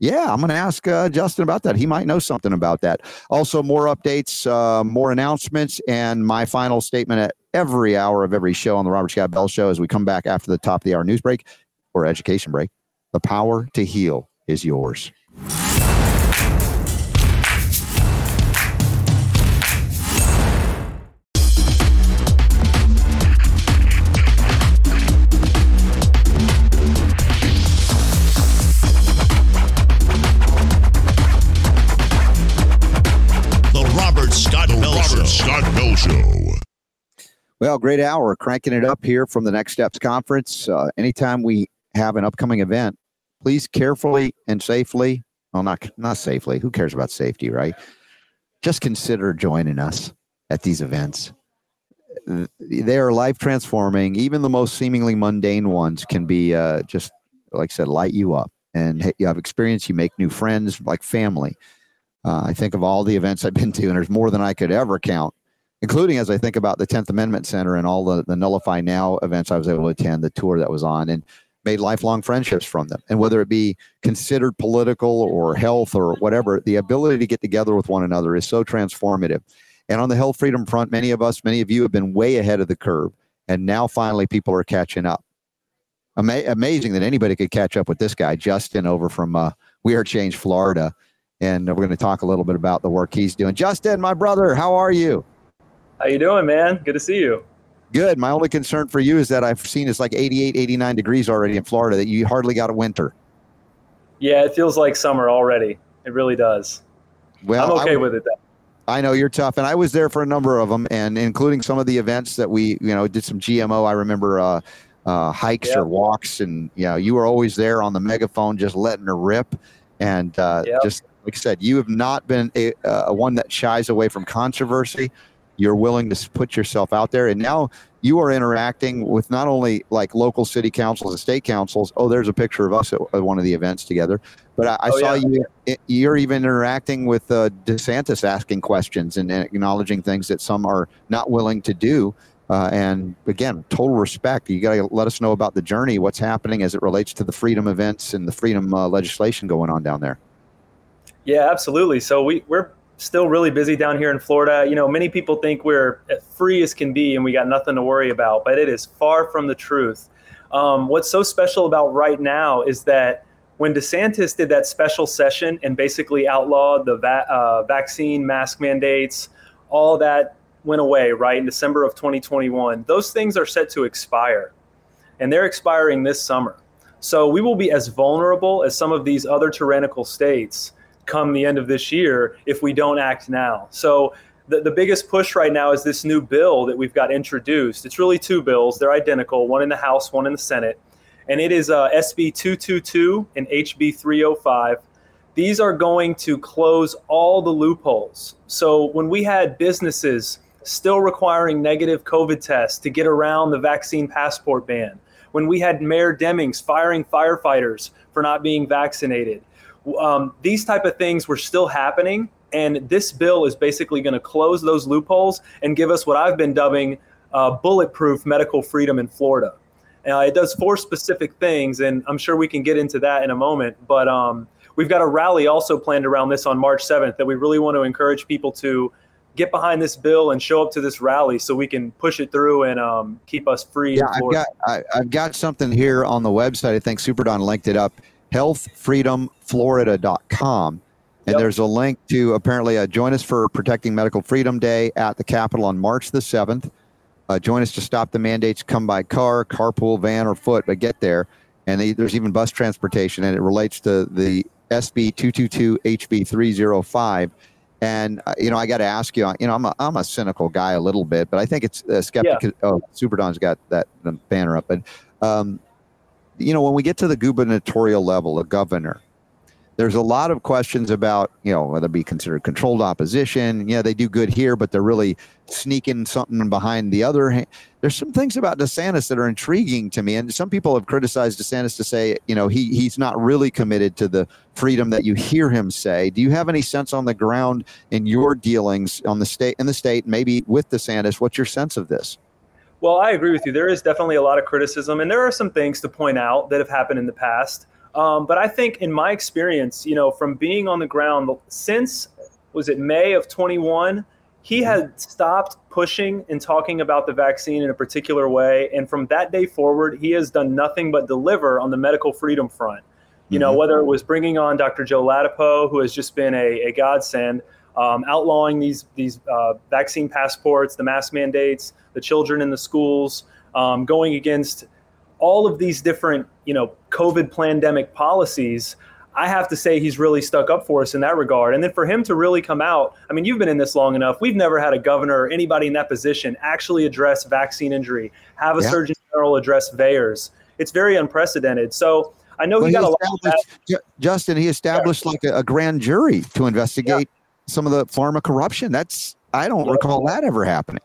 Yeah, I'm going to ask uh, Justin about that. He might know something about that. Also, more updates, uh, more announcements, and my final statement at every hour of every show on the Robert Scott Bell Show as we come back after the top of the hour news break or education break, the power to heal. is yours. Well, great hour. Cranking it up here from the Next Steps Conference. Uh, anytime we have an upcoming event, please carefully and safely, well, not, not safely. Who cares about safety, right? Just consider joining us at these events. They are life-transforming. Even the most seemingly mundane ones can be uh, just, like I said, light you up. And you have experience. You make new friends, like family. Uh, I think of all the events I've been to, and there's more than I could ever count, including as I think about the tenth Amendment Center and all the, the Nullify Now events I was able to attend, the tour that was on, and made lifelong friendships from them. And whether it be considered political or health or whatever, the ability to get together with one another is so transformative. And on the health freedom front, many of us, many of you have been way ahead of the curve. And now finally people are catching up. Ama- amazing that anybody could catch up with this guy, Justin, over from uh, We Are Change, Florida. And we're going to talk a little bit about the work he's doing. Justin, my brother, how are you? How you doing, man? Good to see you. Good. My only concern for you is that I've seen it's like eighty-eight, eighty-nine degrees already in Florida, that you hardly got a winter. Yeah, it feels like summer already. It really does. Well, I'm okay w- with it, though. I know you're tough, and I was there for a number of them, and including some of the events that we, you know, did some G M O. I remember uh, uh, hikes yeah. or walks, and you know, you were always there on the megaphone, just letting her rip, and uh, yeah. just like I said, you have not been a uh, one that shies away from controversy. You're willing to put yourself out there. And now you are interacting with not only like local city councils and state councils. Oh, there's a picture of us at one of the events together. But I, I oh, saw yeah. you, you're even interacting with uh, DeSantis, asking questions and, and acknowledging things that some are not willing to do. Uh, and again, total respect. You got to let us know about the journey, what's happening as it relates to the freedom events and the freedom uh, legislation going on down there. Yeah, absolutely. So we, we're, still really busy down here in Florida. You know, many people think we're free as can be and we got nothing to worry about, but it is far from the truth. Um, what's so special about right now is that when DeSantis did that special session and basically outlawed the va- uh, vaccine, mask mandates, all that went away, right, in December of twenty twenty-one. Those things are set to expire, and they're expiring this summer. So we will be as vulnerable as some of these other tyrannical states come the end of this year if we don't act now. So the, the biggest push right now is this new bill that we've got introduced. It's really two bills. They're identical, one in the House, one in the Senate. And it is uh, S B two twenty-two and H B three oh five. These are going to close all the loopholes. So when we had businesses still requiring negative COVID tests to get around the vaccine passport ban, when we had Mayor Demings firing firefighters for not being vaccinated, Um, these type of things were still happening, and this bill is basically going to close those loopholes and give us what I've been dubbing uh, bulletproof medical freedom in Florida. Uh, it does four specific things, and I'm sure we can get into that in a moment, but um, we've got a rally also planned around this on March seventh that we really want to encourage people to get behind this bill and show up to this rally so we can push it through and um, keep us free. Yeah, I've got, I, I've got something here on the website. I think Super Don linked it up. health freedom florida dot com. And yep. there's a link to apparently uh, join us for Protecting Medical Freedom Day at the Capitol on March the seventh. Uh, join us to stop the mandates. Come by car, carpool, van, or foot, but get there. And they, there's even bus transportation, and it relates to the S B two twenty-two, H B three oh five. And, uh, you know, I got to ask you, you know, I'm a, I'm a cynical guy a little bit, but I think it's uh, skeptical. Yeah. Oh, Super Don's got that the banner up. But, um, you know, when we get to the gubernatorial level, a governor, there's a lot of questions about, you know, whether it be considered controlled opposition. Yeah, they do good here, but they're really sneaking something behind the other hand. There's some things about DeSantis that are intriguing to me. And some people have criticized DeSantis to say, you know, he he's not really committed to the freedom that you hear him say. Do you have any sense on the ground in your dealings on the state, in the state, maybe with DeSantis? What's your sense of this? Well, I agree with you. There is definitely a lot of criticism, and there are some things to point out that have happened in the past. Um, but I think in my experience, you know, from being on the ground since, was it May of twenty-one, he had stopped pushing and talking about the vaccine in a particular way. And from that day forward, he has done nothing but deliver on the medical freedom front. You know, whether it was bringing on Doctor Joe Latipo, who has just been a, a godsend, um, outlawing these these uh, vaccine passports, the mask mandates, the children in the schools, um, going against all of these different, you know, COVID pandemic policies. I have to say he's really stuck up for us in that regard. And then for him to really come out, I mean, you've been in this long enough. We've never had a governor or anybody in that position actually address vaccine injury, have a yeah. Surgeon General address VAERS. It's very unprecedented. So I know well, he got he a lot of that. J- Justin, he established yeah. like a, a grand jury to investigate yeah. some of the pharma corruption. That's, I don't yeah. recall that ever happening.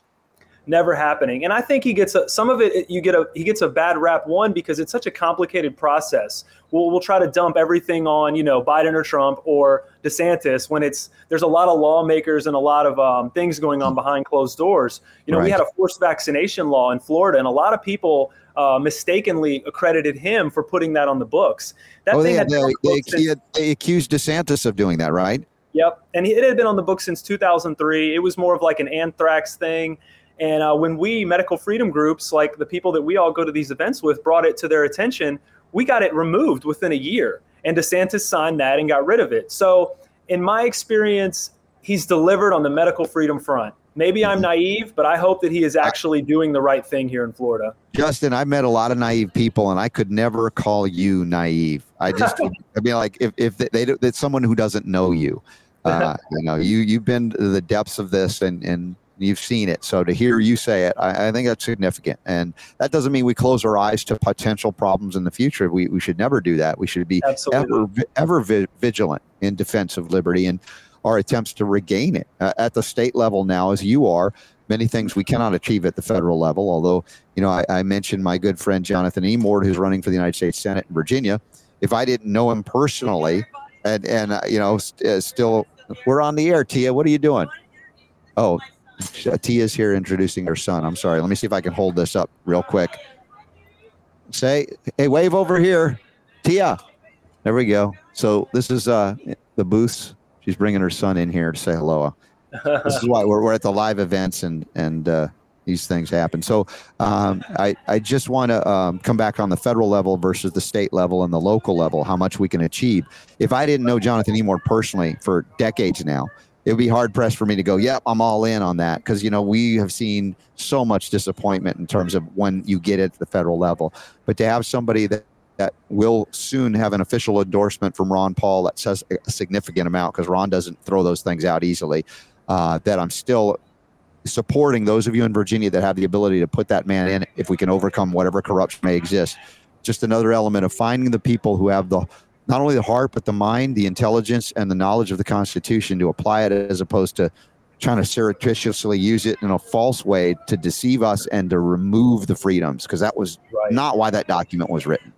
Never happening. And I think he gets a, some of it, you get a, he gets a bad rap, one, because it's such a complicated process. We'll, we'll try to dump everything on, you know, Biden or Trump or DeSantis when it's, there's a lot of lawmakers and a lot of um, things going on behind closed doors. You know, right. we had a forced vaccination law in Florida, and a lot of people uh, mistakenly accredited him for putting that on the books. That oh, thing they, had they, they, they, had, they accused DeSantis of doing that, right? Yep. And it had been on the books since two thousand three. It was more of like an anthrax thing. And uh, when we, medical freedom groups, like the people that we all go to these events with, brought it to their attention, we got it removed within a year. And DeSantis signed that and got rid of it. So in my experience, he's delivered on the medical freedom front. Maybe I'm naive, but I hope that he is actually doing the right thing here in Florida. Justin, I met a lot of naive people, and I could never call you naive. I just, I mean, like if, if they, they it's someone who doesn't know you, uh, you know, you, you've been to the depths of this and, and, you've seen it. So to hear you say it, I, I think that's significant. And that doesn't mean we close our eyes to potential problems in the future. We we should never do that. We should be Absolutely. ever, ever vigilant in defense of liberty and our attempts to regain it uh, at the state level now, as you are. Many things we cannot achieve at the federal level. Although, you know, I, I mentioned my good friend, Jonathan Emord, who's running for the United States Senate in Virginia. If I didn't know him personally and, and uh, you know, st- uh, still we're on the air, Tia, what are you doing? Oh, Tia's here introducing her son. I'm sorry. Let me see if I can hold this up real quick. Say, hey, wave over here. Tia. There we go. So this is uh, the booths. She's bringing her son in here to say hello. This is why we're, we're at the live events and, and uh, these things happen. So um, I, I just want to um, come back on the federal level versus the state level and the local level, how much we can achieve. If I didn't know Jonathan Emord personally for decades now, it would be hard pressed for me to go, yep, yeah, I'm all in on that. Because, you know, we have seen so much disappointment in terms of when you get it at the federal level. But to have somebody that, that will soon have an official endorsement from Ron Paul that says a significant amount, because Ron doesn't throw those things out easily, uh, that I'm still supporting those of you in Virginia that have the ability to put that man in if we can overcome whatever corruption may exist. Just another element of finding the people who have the not only the heart, but the mind, the intelligence, and the knowledge of the Constitution to apply it as opposed to trying to surreptitiously use it in a false way to deceive us and to remove the freedoms, because that was right. not why that document was written.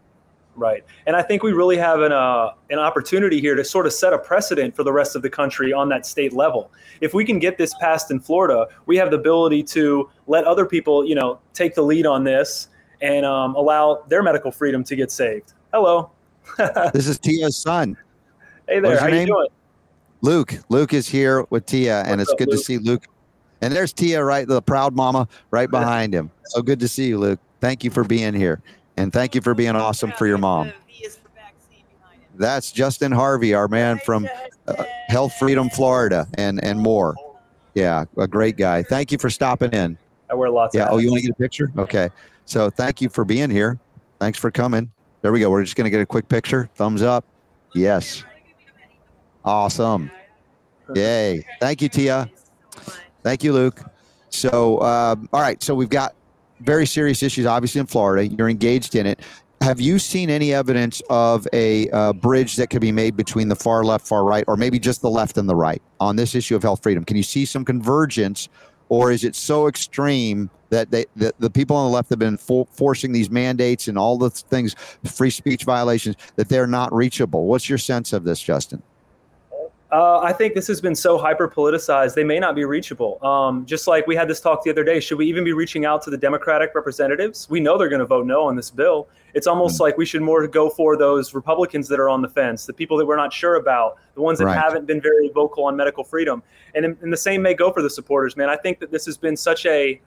Right. And I think we really have an uh, an opportunity here to sort of set a precedent for the rest of the country on that state level. If we can get this passed in Florida, we have the ability to let other people, you know, take the lead on this and um, allow their medical freedom to get saved. Hello. This is Tia's son. Hey there, how name? you doing? Luke. Luke is here with Tia, and What's it's up, good Luke? to see Luke. And there's Tia, right, the proud mama, right behind him. So good to see you, Luke. Thank you for being here, and thank you for being awesome for your mom. That's Justin Harvey, our man from uh, Health Freedom Florida, and and more. Yeah, a great guy. Thank you for stopping in. I wear lots. Yeah. Of oh, you want to get a picture? Okay. So thank you for being here. Thanks for coming. There we go. We're just going to get a quick picture. Thumbs up. Yes. Awesome. Yay. Thank you, Tia. Thank you, Luke. So, uh, all right. So we've got very serious issues, obviously, in Florida. You're engaged in it. Have you seen any evidence of a uh, bridge that could be made between the far left, far right, or maybe just the left and the right on this issue of health freedom? Can you see some convergence, or is it so extreme that they, the, the people on the left have been fo- forcing these mandates and all the things, free speech violations, that they're not reachable? What's your sense of this, Justin? Uh, I think this has been so hyper-politicized, they may not be reachable. Um, just like we had this talk the other day, should we even be reaching out to the Democratic representatives? We know they're going to vote no on this bill. It's almost mm-hmm. like we should more go for those Republicans that are on the fence, the people that we're not sure about, the ones that right. haven't been very vocal on medical freedom. And, and the same may go for the supporters, man. I think that this has been such a,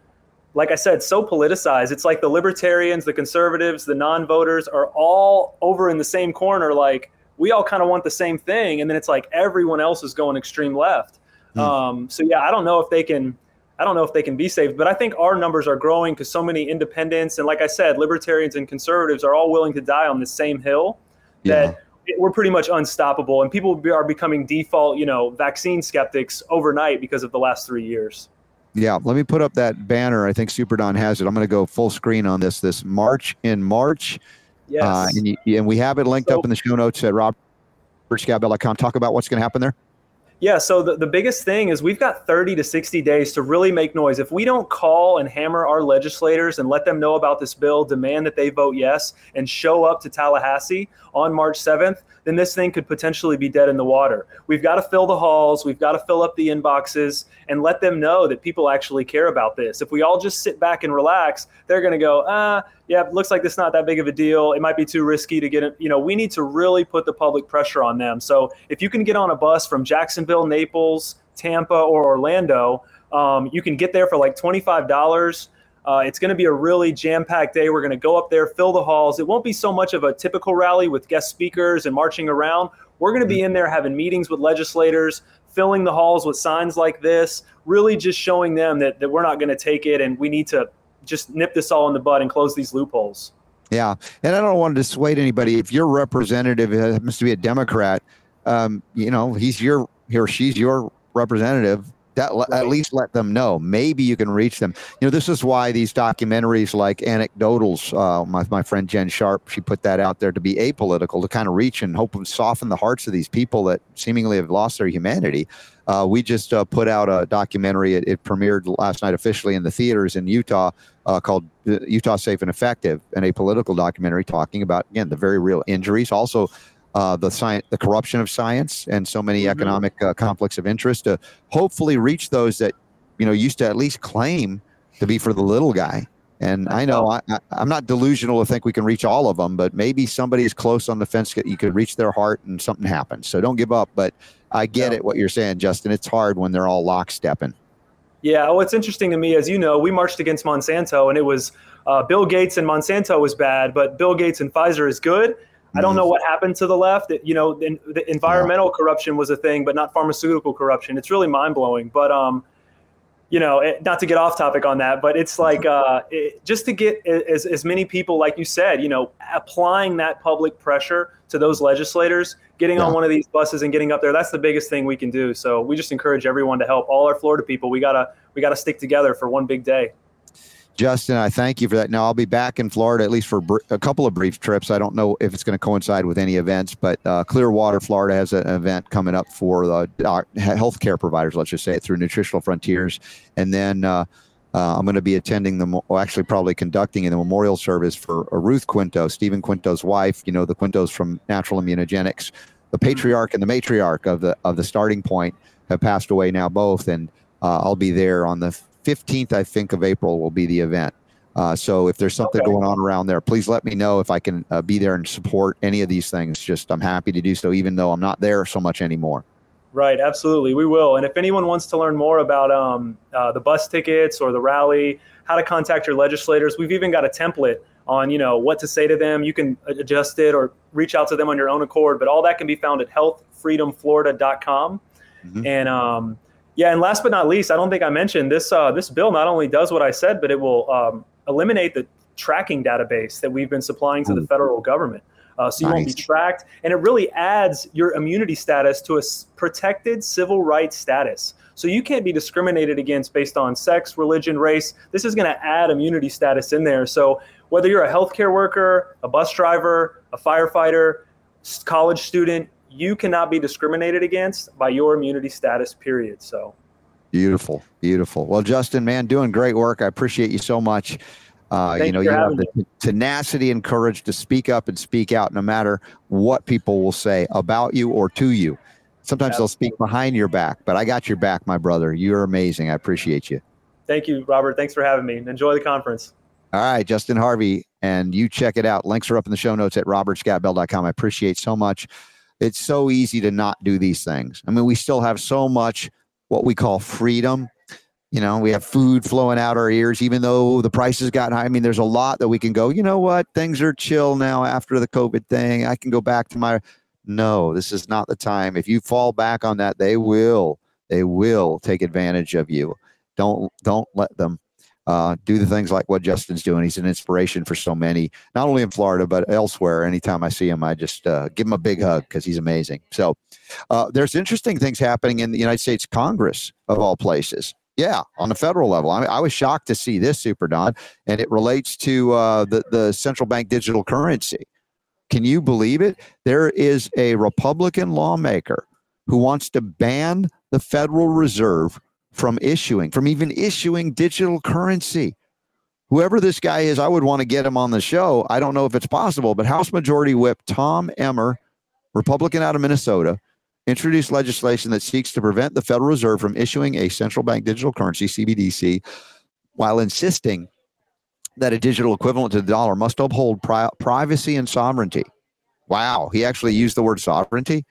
like I said, so politicized. It's like the libertarians, the conservatives, the non-voters are all over in the same corner, like, we all kind of want the same thing. And then it's like everyone else is going extreme left. Mm. Um, so yeah, I don't know if they can, I don't know if they can be saved, but I think our numbers are growing because so many independents and, like I said, libertarians and conservatives are all willing to die on the same hill yeah. that we're pretty much unstoppable, and people are becoming default, you know, vaccine skeptics overnight because of the last three years. Yeah. Let me put up that banner. I think Super Don has it. I'm going to go full screen on this, this March in March. Yes. Uh, and, you, and we have it linked so, up in the show notes at robert scott bell dot com. Talk about what's going to happen there. Yeah. So the, the biggest thing is we've got thirty to sixty days to really make noise. If we don't call and hammer our legislators and let them know about this bill, demand that they vote yes, and show up to Tallahassee on March seventh, then this thing could potentially be dead in the water. We've got to fill the halls. We've got to fill up the inboxes and let them know that people actually care about this. If we all just sit back and relax, they're going to go, ah, yeah, looks like it's not that big of a deal. It might be too risky to get it. You know, we need to really put the public pressure on them. So if you can get on a bus from Jacksonville, Naples, Tampa, or Orlando, um, you can get there for like twenty-five dollars. Uh, it's going to be a really jam-packed day. We're going to go up there, fill the halls. It won't be so much of a typical rally with guest speakers and marching around. We're going to be in there having meetings with legislators, filling the halls with signs like this, really just showing them that, that we're not going to take it, and we need to just nip this all in the bud and close these loopholes. Yeah. And I don't want to dissuade anybody. If your representative happens to be a Democrat, um, you know, he's your, he or she's your representative. That, right. At least let them know. Maybe you can reach them. You know, this is why these documentaries like Anecdotals, uh, my, my friend Jen Sharp, she put that out there to be apolitical, to kind of reach and hope and soften the hearts of these people that seemingly have lost their humanity. Uh, we just uh, put out a documentary. It, it premiered last night officially in the theaters in Utah uh, called Utah Safe and Effective, an apolitical documentary talking about, again, the very real injuries, also Uh, the science, the corruption of science, and so many economic uh, conflicts of interest, to hopefully reach those that, you know, used to at least claim to be for the little guy. And I know I, I, I'm not delusional to think we can reach all of them, but maybe somebody is close on the fence that you could reach their heart and something happens. So don't give up. But I get no. it what you're saying, Justin. It's hard when they're all lockstepping. Yeah. Well, it's interesting to me, as you know, we marched against Monsanto, and it was uh, Bill Gates and Monsanto is bad, but Bill Gates and Pfizer is good. I don't know what happened to the left. You know, the, the environmental yeah. corruption was a thing, but not pharmaceutical corruption. It's really mind blowing. But, um, you know, it, not to get off topic on that, but it's like uh, it, just to get as, as many people, like you said, you know, applying that public pressure to those legislators, getting yeah. on one of these buses and getting up there. That's the biggest thing we can do. So we just encourage everyone to help. All our Florida people, we gotta we gotta stick together for one big day. Justin, I thank you for that. Now, I'll be back in Florida, at least for br- a couple of brief trips. I don't know if it's going to coincide with any events, but uh, Clearwater, Florida has an event coming up for the uh, healthcare providers, let's just say it, through Nutritional Frontiers. And then uh, uh, I'm going to be attending, the mo- well, actually probably conducting a memorial service for uh, Ruth Quinto, Stephen Quinto's wife, you know, the Quintos from Natural Immunogenics. The patriarch and the matriarch of the, of the starting point have passed away now both, and uh, I'll be there on the fifteenth, I think, of April will be the event. Uh, so if there's something okay. going on around there, please let me know if I can uh, be there and support any of these things. Just I'm happy to do so, even though I'm not there so much anymore. Right. Absolutely. We will. And if anyone wants to learn more about um, uh, the bus tickets or the rally, how to contact your legislators, we've even got a template on, you know, what to say to them. You can adjust it or reach out to them on your own accord. But all that can be found at health freedom florida dot com. Mm-hmm. And um Yeah, and last but not least, I don't think I mentioned this. Uh, this bill not only does what I said, but it will um, eliminate the tracking database that we've been supplying to the federal government. Uh, so you nice. won't be tracked. And it really adds your immunity status to a protected civil rights status. So you can't be discriminated against based on sex, religion, race. This is going to add immunity status in there. So whether you're a healthcare worker, a bus driver, a firefighter, college student, you cannot be discriminated against by your immunity status, period. So beautiful, beautiful. Well, Justin, man, doing great work. I appreciate you so much. Uh, you know, you have the me. tenacity and courage to speak up and speak out no matter what people will say about you or to you. Sometimes Absolutely. they'll speak behind your back, but I got your back, my brother. You're amazing. I appreciate you. Thank you, Robert. Thanks for having me. Enjoy the conference. All right, Justin Harvey, and you check it out. Links are up in the show notes at robert scott bell dot com. I appreciate so much. It's so easy to not do these things. I mean, we still have so much what we call freedom. You know, we have food flowing out our ears, even though the prices got high. I mean, there's a lot that we can go, you know what? Things are chill now after the COVID thing. I can go back to my No, this is not the time. If you fall back on that, they will, they will take advantage of you. Don't, don't let them uh, do the things like what Justin's doing. He's an inspiration for so many, not only in Florida, but elsewhere. Anytime I see him, I just uh, give him a big hug because he's amazing. So uh, there's interesting things happening in the United States Congress, of all places. Yeah, on the federal level. I mean, I was shocked to see this, Super Don, and it relates to uh, the, the central bank digital currency. Can you believe it? There is a Republican lawmaker who wants to ban the Federal Reserve from issuing, from even issuing digital currency. Whoever this guy is, I would want to get him on the show. I don't know if it's possible, but House Majority Whip Tom Emmer, Republican out of Minnesota, introduced legislation that seeks to prevent the Federal Reserve from issuing a central bank digital currency, C B D C, while insisting that a digital equivalent to the dollar must uphold pri- privacy and sovereignty. Wow, he actually used the word sovereignty.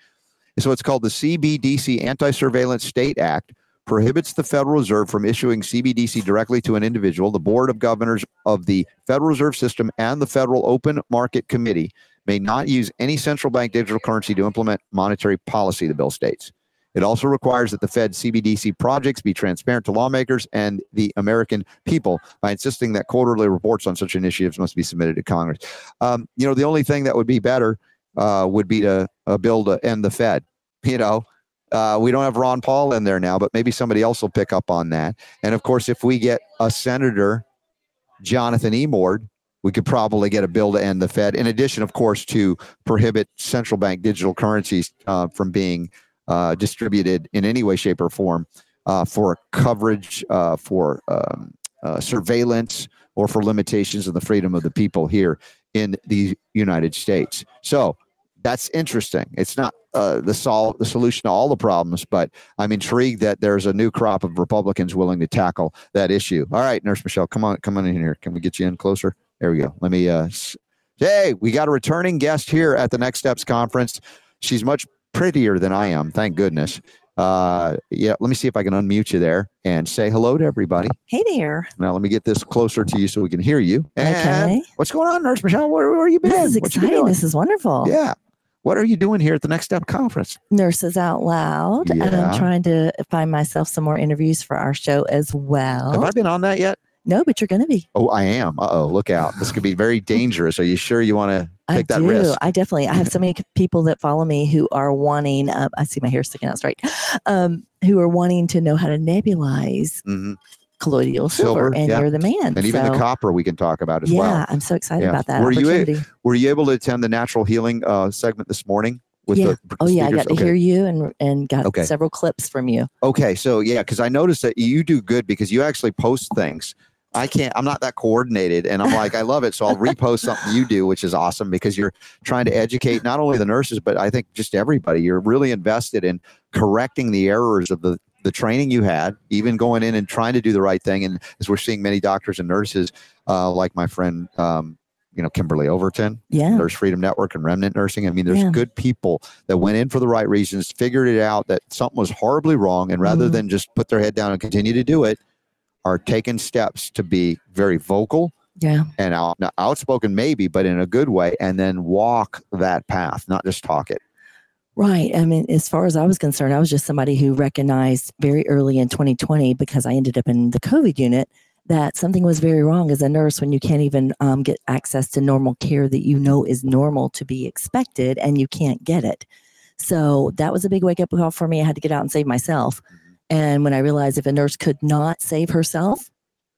So it's called the C B D C Anti-Surveillance State Act, prohibits the Federal Reserve from issuing C B D C directly to an individual. The Board of Governors of the Federal Reserve System and the Federal Open Market Committee may not use any central bank digital currency to implement monetary policy, the bill states. It also requires that the Fed C B D C projects be transparent to lawmakers and the American people by insisting that quarterly reports on such initiatives must be submitted to Congress. Um, you know, the only thing that would be better uh, would be to a bill to end the Fed. You know, uh, we don't have Ron Paul in there now, but maybe somebody else will pick up on that. And of course, if we get a Senator, Jonathan Emord, we could probably get a bill to end the Fed, in addition, of course, to prohibit central bank digital currencies uh, from being uh, distributed in any way, shape, or form uh, for coverage, uh, for um, uh, surveillance, or for limitations of the freedom of the people here in the United States. So that's interesting. It's not uh, the, sol- the solution to all the problems, but I'm intrigued that there's a new crop of Republicans willing to tackle that issue. All right, Nurse Michelle, come on, come on in here. Can we get you in closer? There we go. Let me, uh, hey, we got a returning guest here at the Next Steps Conference. She's much prettier than I am. Thank goodness. Uh, yeah. Let me see if I can unmute you there and say hello to everybody. Hey there. Now let me get this closer to you so we can hear you. And okay. What's going on, Nurse Michelle? Where, where are you been? This is exciting. This is wonderful. Yeah. What are you doing here at the Next Step Conference? Nurses Out Loud. Yeah. And I'm trying to find myself some more interviews for our show as well. Have I been on that yet? No, but you're going to be. Oh, I am. Uh-oh, look out. This could be very dangerous. Are you sure you want to take I that do. risk? I definitely. I have so many people that follow me who are wanting, um, I see my hair sticking out straight, um, who are wanting to know how to nebulize mm-hmm. colloidal silver, silver and yeah. you're the man. And even so, the copper we can talk about as yeah, well. Yeah, I'm so excited yeah. about that were opportunity. You a, were you able to attend the natural healing uh, segment this morning? With yeah. the oh, yeah. I got to okay. hear you and and got okay. several clips from you. Okay. So, yeah, because I noticed that you do good because you actually post things. I can't, I'm not that coordinated and I'm like, I love it. So I'll repost something you do, which is awesome because you're trying to educate not only the nurses, but I think just everybody. You're really invested in correcting the errors of the, the training you had, even going in and trying to do the right thing. And as we're seeing many doctors and nurses, uh, like my friend, um, you know, Kimberly Overton, yeah. Nurse Freedom Network and Remnant Nursing. I mean, there's yeah. good people that went in for the right reasons, figured it out that something was horribly wrong. And rather mm-hmm. than just put their head down and continue to do it, are taking steps to be very vocal yeah. and out, outspoken maybe, but in a good way, and then walk that path, not just talk it. Right. I mean, as far as I was concerned, I was just somebody who recognized very early in twenty twenty, because I ended up in the COVID unit, that something was very wrong as a nurse when you can't even um, get access to normal care that you know is normal to be expected, and you can't get it. So that was a big wake-up call for me. I had to get out and save myself. And when I realized if a nurse could not save herself,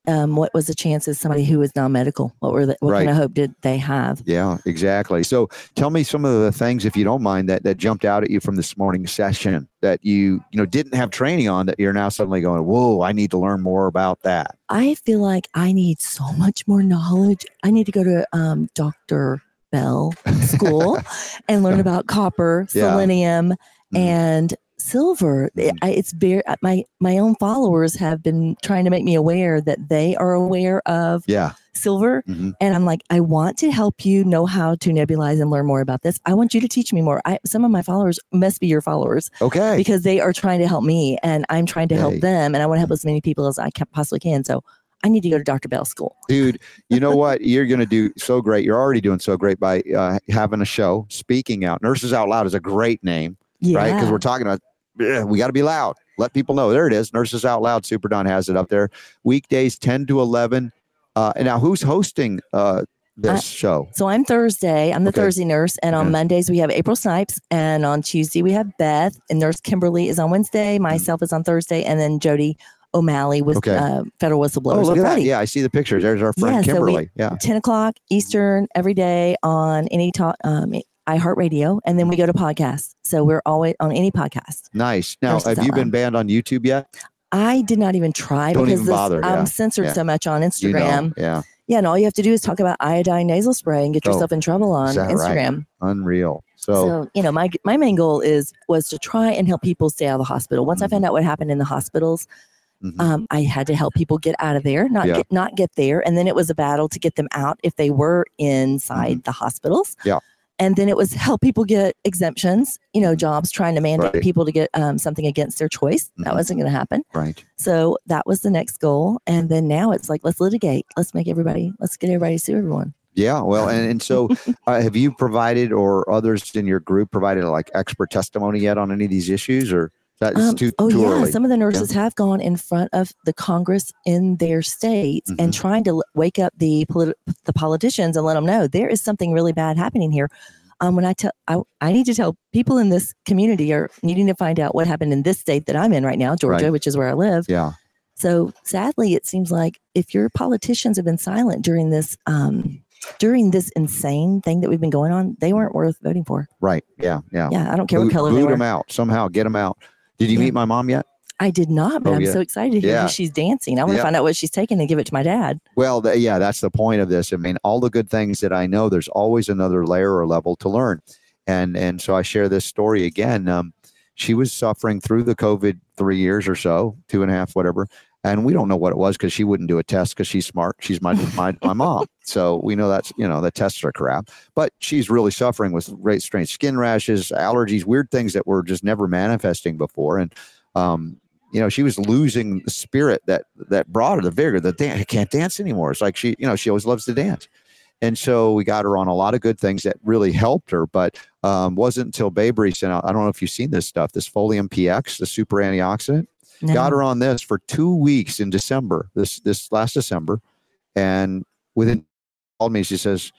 um, what was the chances somebody who was non-medical? What were the, what right. kind of hope did they have? Yeah, exactly. So tell me some of the things, if you don't mind, that, that jumped out at you from this morning's session that you, you know, didn't have training on that you're now suddenly going, whoa, I need to learn more about that. I feel like I need so much more knowledge. I need to go to um, Doctor Bell school and learn about copper, yeah. selenium, mm-hmm. and silver. It, it's bare, my my own followers have been trying to make me aware that they are aware of yeah. silver. Mm-hmm. And I'm like, I want to help you know how to nebulize and learn more about this. I want you to teach me more. I, some of my followers must be your followers. Okay. Because they are trying to help me and I'm trying to hey. help them. And I want to help as many people as I can, possibly can. So I need to go to Doctor Bell's school. Dude, you know what? You're going to do so great. You're already doing so great by uh, having a show, Speaking Out. Nurses Out Loud is a great name, yeah. right? Because we're talking about, we got to be loud. Let people know. There it is. Nurses Out Loud. Super Don has it up there. Weekdays, ten to eleven. Uh, and now who's hosting uh, this I, show? So I'm Thursday. I'm the okay. Thursday nurse. And on mm-hmm. Mondays, we have April Snipes. And on Tuesday, we have Beth. And Nurse Kimberly is on Wednesday. Myself mm-hmm. is on Thursday. And then Jody O'Malley with okay. uh, Federal Whistleblowers. Oh, look at that. Yeah, I see the pictures. There's our friend yeah, Kimberly. So we, yeah, ten o'clock Eastern every day on any talk, um, iHeartRadio, and then we go to podcasts. So we're always on any podcast. Nice. Now, Nurses have you been banned on YouTube yet? I did not even try. Don't because even bother. This, yeah. I'm censored yeah. so much on Instagram. You know, yeah. Yeah, and all you have to do is talk about iodine nasal spray and get oh, yourself in trouble on Instagram. Right? Unreal. So, so, you know, my my main goal is was to try and help people stay out of the hospital. Once mm-hmm. I found out what happened in the hospitals, Mm-hmm. Um, I had to help people get out of there, not yeah. get, not get there. And then it was a battle to get them out if they were inside mm-hmm. the hospitals. Yeah. And then it was help people get exemptions, you know, jobs, trying to mandate right. people to get um, something against their choice. Mm-hmm. That wasn't going to happen. Right. So that was the next goal. And then now it's like, let's litigate. Let's make everybody, let's get everybody to sue everyone. Yeah. Well, and, and so uh, have you provided or others in your group provided like expert testimony yet on any of these issues or? That's um, too, oh, too yeah. early. Some of the nurses yeah. have gone in front of the Congress in their states mm-hmm. and trying to l- wake up the politi- the politicians and let them know there is something really bad happening here. Um, when I tell, I, I need to tell people in this community are needing to find out what happened in this state that I'm in right now, Georgia, right. which is where I live. Yeah. So sadly, it seems like if your politicians have been silent during this um, during this insane thing that we've been going on, they weren't worth voting for. Right. Yeah. Yeah. Yeah. I don't care Bo- what color they were. Boot them out somehow. Get them out. Did you yeah. meet my mom yet? I did not, but oh, I'm yeah. so excited to hear yeah. she's dancing. I want yeah. to find out what she's taking and give it to my dad. Well, the, yeah, that's the point of this. I mean, all the good things that I know, there's always another layer or level to learn. And and so I share this story again. Um, she was suffering through the COVID three years or so, two and a half, whatever. And we don't know what it was because she wouldn't do a test because she's smart. She's my, my my mom. So we know that's, you know, the tests are crap. But she's really suffering with great strange skin rashes, allergies, weird things that were just never manifesting before. And, um, you know, she was losing the spirit that that brought her the vigor that I can't dance anymore. It's like she, you know, she always loves to dance. And so we got her on a lot of good things that really helped her, but um, wasn't until Bebri sent out, I don't know if you've seen this stuff, this Folium P X, the super antioxidant. No. Got her on this for two weeks in December, this this last December. And within called me, she says,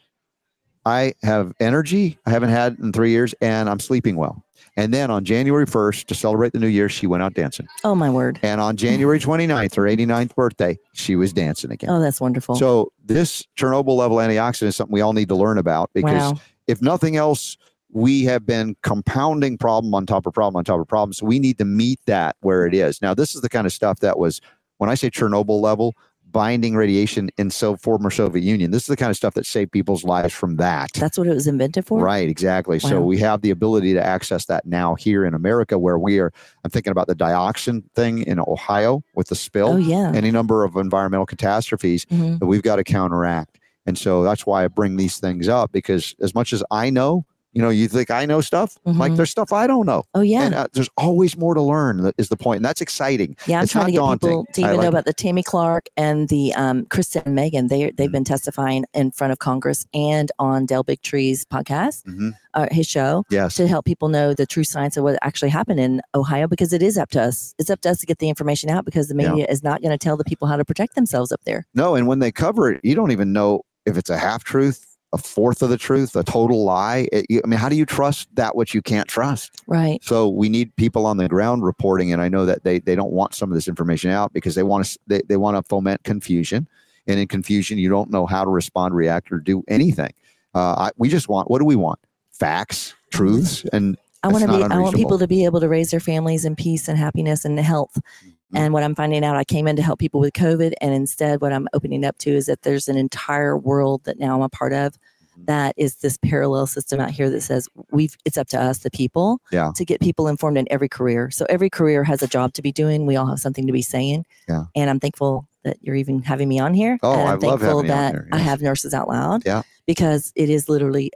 I have energy I haven't had in three years and I'm sleeping well. And then on January first, to celebrate the new year, she went out dancing. Oh, my word. And on January twenty-ninth, her eighty-ninth birthday, she was dancing again. Oh, that's wonderful. So this Chernobyl level antioxidant is something we all need to learn about because wow. if nothing else, we have been compounding problem on top of problem on top of problem. So we need to meet that where it is. Now, this is the kind of stuff that was, when I say Chernobyl level, binding radiation in so former Soviet Union, this is the kind of stuff that saved people's lives from that. That's what it was invented for? Right, exactly. Wow. So we have the ability to access that now here in America where we are, I'm thinking about the dioxin thing in Ohio with the spill. Oh, yeah. Any number of environmental catastrophes mm-hmm. that we've got to counteract. And so that's why I bring these things up because as much as I know, you know, you think I know stuff, mm-hmm. like there's stuff I don't know. Oh, yeah. And, uh, there's always more to learn is the point. And that's exciting. Yeah, I'm it's trying to get daunting. people to even like know about the Tammy Clark and the um, Kristen and Megan. They, they've they mm-hmm. been testifying in front of Congress and on Dale Bigtree's podcast, mm-hmm. uh, his show, yes. to help people know the true science of what actually happened in Ohio because it is up to us. It's up to us to get the information out because the media yeah. is not going to tell the people how to protect themselves up there. No, and when they cover it, you don't even know if it's a half-truth, a fourth of the truth, a total lie. It, I mean, how do you trust that which you can't trust? Right. So we need people on the ground reporting. And I know that they they don't want some of this information out because they want to they, they want to foment confusion. And in confusion, you don't know how to respond, react, or do anything. Uh, I, we just want, what do we want? Facts, truths, and I want to be. I want people to be able to raise their families in peace and happiness and health. Mm-hmm. And what I'm finding out, I came in to help people with COVID, and instead, what I'm opening up to is that there's an entire world that now I'm a part of. Mm-hmm. That is this parallel system out here that says we've. It's up to us, the people, yeah. to get people informed in every career. So every career has a job to be doing. We all have something to be saying. Yeah. And I'm thankful that you're even having me on here. Oh, and I'm I love thankful having that you on here, yes. I have Nurses Out Loud. Yeah. Because it is literally.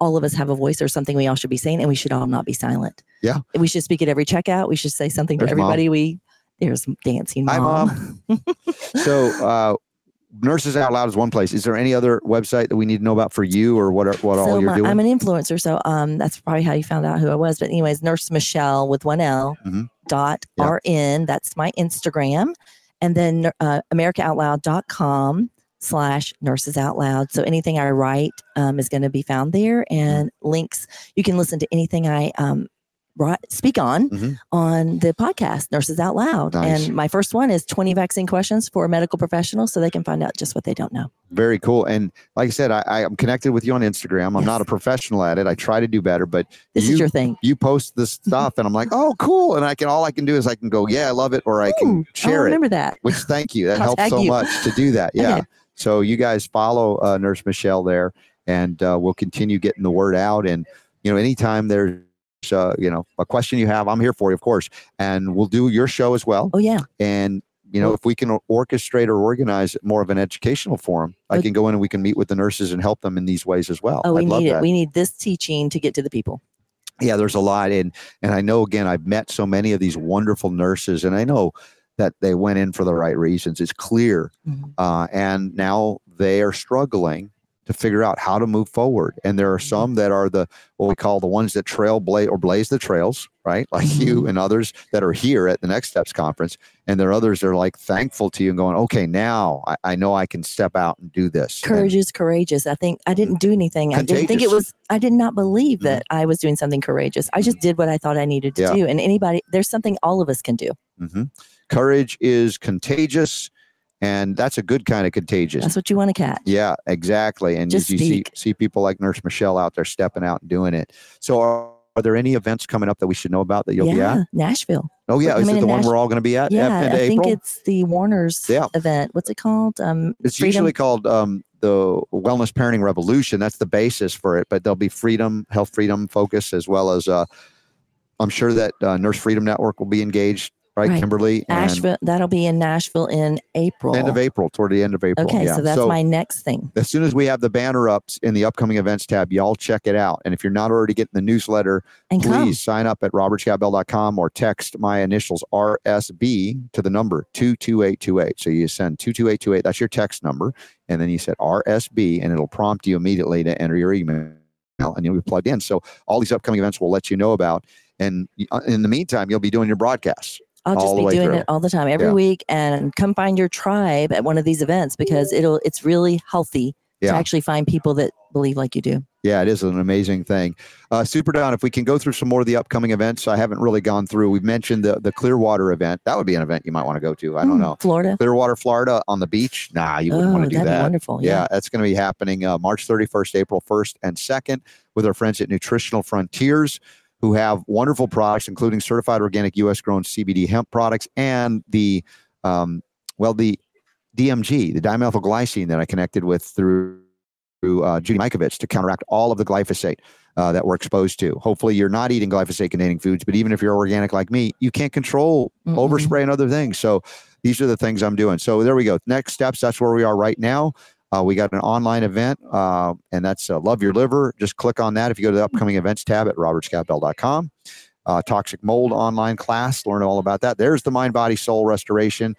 All of us have a voice or something we all should be saying, and we should all not be silent. Yeah. We should speak at every checkout. We should say something There's to everybody mom. we There's dancing mom. Hi, mom. So uh, Nurses Out Loud is one place. Is there any other website that we need to know about for you, or what are, what so all you're my, doing? I'm an influencer, so um, that's probably how you found out who I was. But anyways, Nurse Michelle with one L mm-hmm. dot yeah. R N. That's my Instagram. And then uh, americaoutloud.com slash Nurses Out Loud. So anything I write um, is going to be found there, and mm-hmm. links. You can listen to anything I um, write, speak on mm-hmm. on the podcast, Nurses Out Loud. Nice. And my first one is twenty vaccine questions for medical professionals, so they can find out just what they don't know. Very cool. And like I said, I, I'm connected with you on Instagram. I'm yes. not a professional at it. I try to do better, but this you, is your thing. You post this stuff and I'm like, oh, cool. And I can, all I can do is I can go, yeah, I love it. Or I can Ooh, share I remember it, that. Which thank you. That helps so you. much to do that. Yeah. Okay. So you guys follow uh, Nurse Michelle there, and uh, we'll continue getting the word out. And, you know, anytime there's, uh, you know, a question you have, I'm here for you, of course. And we'll do your show as well. Oh, yeah. And, you know, if we can orchestrate or organize more of an educational forum, I can go in and we can meet with the nurses and help them in these ways as well. Oh, we I'd need love it. That. We need this teaching to get to the people. Yeah, there's a lot. And, and I know, again, I've met so many of these wonderful nurses, and I know that they went in for the right reasons. It's clear. Mm-hmm. Uh, and now they are struggling to figure out how to move forward. And there are some that are the, what we call the ones that trail blaze or blaze the trails, right? Like mm-hmm. you and others that are here at the Next Steps Conference. And there are others that are like thankful to you and going, okay, now I, I know I can step out and do this. Courage and, is courageous. I think I didn't do anything. Contagious. I didn't think it was, I did not believe that mm-hmm. I was doing something courageous. I just did what I thought I needed to yeah. do. And anybody, there's something all of us can do. Mm-hmm. Courage is contagious. And that's a good kind of contagious. That's what you want to catch. Yeah, exactly. And you see, see people like Nurse Michelle out there stepping out and doing it. So are, are there any events coming up that we should know about that you'll yeah, be at? Nashville. Oh, yeah. We're Is it the Nash- one we're all going to be at? Yeah, F- I April? think it's the Warner's yeah. event. What's it called? Um, it's Freedom? usually called um, the Wellness Parenting Revolution. That's the basis for it. But there'll be freedom, health freedom focus, as well as uh, I'm sure that uh, Nurse Freedom Network will be engaged. Right, right, Kimberly? Asheville, and that'll be in Nashville in April. End of April, toward the end of April. Okay, yeah. so that's so, my next thing. As soon as we have the banner up in the upcoming events tab, y'all check it out. And if you're not already getting the newsletter, and please come. sign up at robert scott bell dot com or text my initials R S B to the number two two eight two eight. So you send two two eight two eight, that's your text number, and then you said R S B, and it'll prompt you immediately to enter your email, and you'll be plugged in. So all these upcoming events we'll let you know about. And in the meantime, you'll be doing your broadcasts. I'll just be doing through. it all the time, every yeah. week, and come find your tribe at one of these events, because it'll it's really healthy yeah. to actually find people that believe like you do. Yeah, it is an amazing thing. Uh, Super Don, if we can go through some more of the upcoming events, I haven't really gone through. We've mentioned the, the Clearwater event. That would be an event you might want to go to. I don't mm, know. Florida. Clearwater, Florida on the beach. Nah, you wouldn't oh, want to do that'd that. That'd be wonderful. Yeah, yeah that's going to be happening uh, March thirty-first, April first, and second with our friends at Nutritional Frontiers, who have wonderful products, including certified organic U S-grown C B D hemp products and the, um, well, the D M G, the dimethylglycine that I connected with through uh, Judy Mikovits to counteract all of the glyphosate uh, that we're exposed to. Hopefully, you're not eating glyphosate-containing foods, but even if you're organic like me, you can't control mm-hmm. overspray and other things. So these are the things I'm doing. So there we go. Next steps, that's where we are right now. Uh, we got an online event, uh, and that's uh, Love Your Liver. Just click on that if you go to the upcoming events tab at robert scott bell dot com. Uh, toxic mold online class, learn all about that. There's the Mind, Body, Soul Restoration,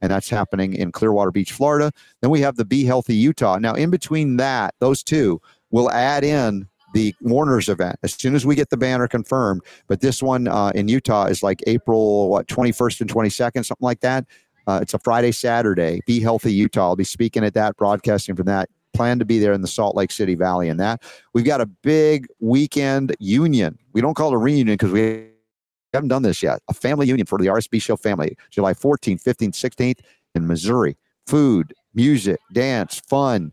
and that's happening in Clearwater Beach, Florida. Then we have the Be Healthy Utah. Now, in between that, those two, we'll add in the Warner's event as soon as we get the banner confirmed. But this one uh, in Utah is like April, what, twenty-first and twenty-second, something like that. Uh, it's a Friday, Saturday. Be Healthy Utah. I'll be speaking at that, broadcasting from that. Plan to be there in the Salt Lake City Valley. And that we've got a big weekend union. We don't call it a reunion because we haven't done this yet. A family union for the R S B Show family, July fourteenth, fifteenth, sixteenth in Missouri. Food, music, dance, fun,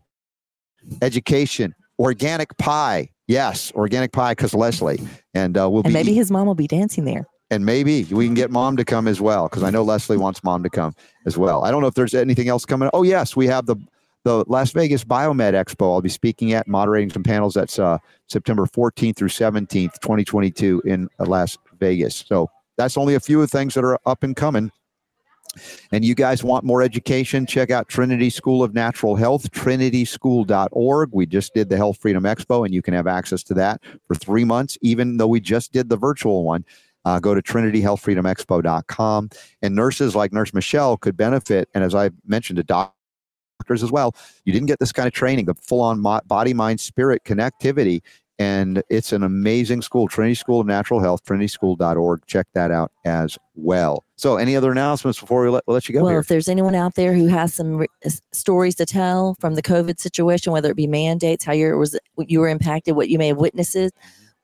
education, organic pie. Yes, organic pie because Leslie. And uh, we'll and be maybe eating. His mom will be dancing there. And maybe we can get mom to come as well, because I know Leslie wants mom to come as well. I don't know if there's anything else coming. Oh, yes, we have the the Las Vegas Biomed Expo. I'll be speaking at, moderating some panels. That's uh, September fourteenth through seventeenth, twenty twenty-two in Las Vegas. So that's only a few of the things that are up and coming. And you guys want more education, check out Trinity School of Natural Health, trinity school dot org. We just did the Health Freedom Expo, and you can have access to that for three months, even though we just did the virtual one. Uh, go to trinity health freedom expo dot com. And nurses like Nurse Michelle could benefit. And as I mentioned, a doctor doctors as well. You didn't get this kind of training, the full-on body, mind, spirit connectivity, and it's an amazing school, Trinity School of Natural Health, trinity school dot org. Check that out as well. So any other announcements before we let, we'll let you go? Well, here. If there's anyone out there who has some re- stories to tell from the COVID situation, whether it be mandates, how you was you were impacted, what you may have witnessed,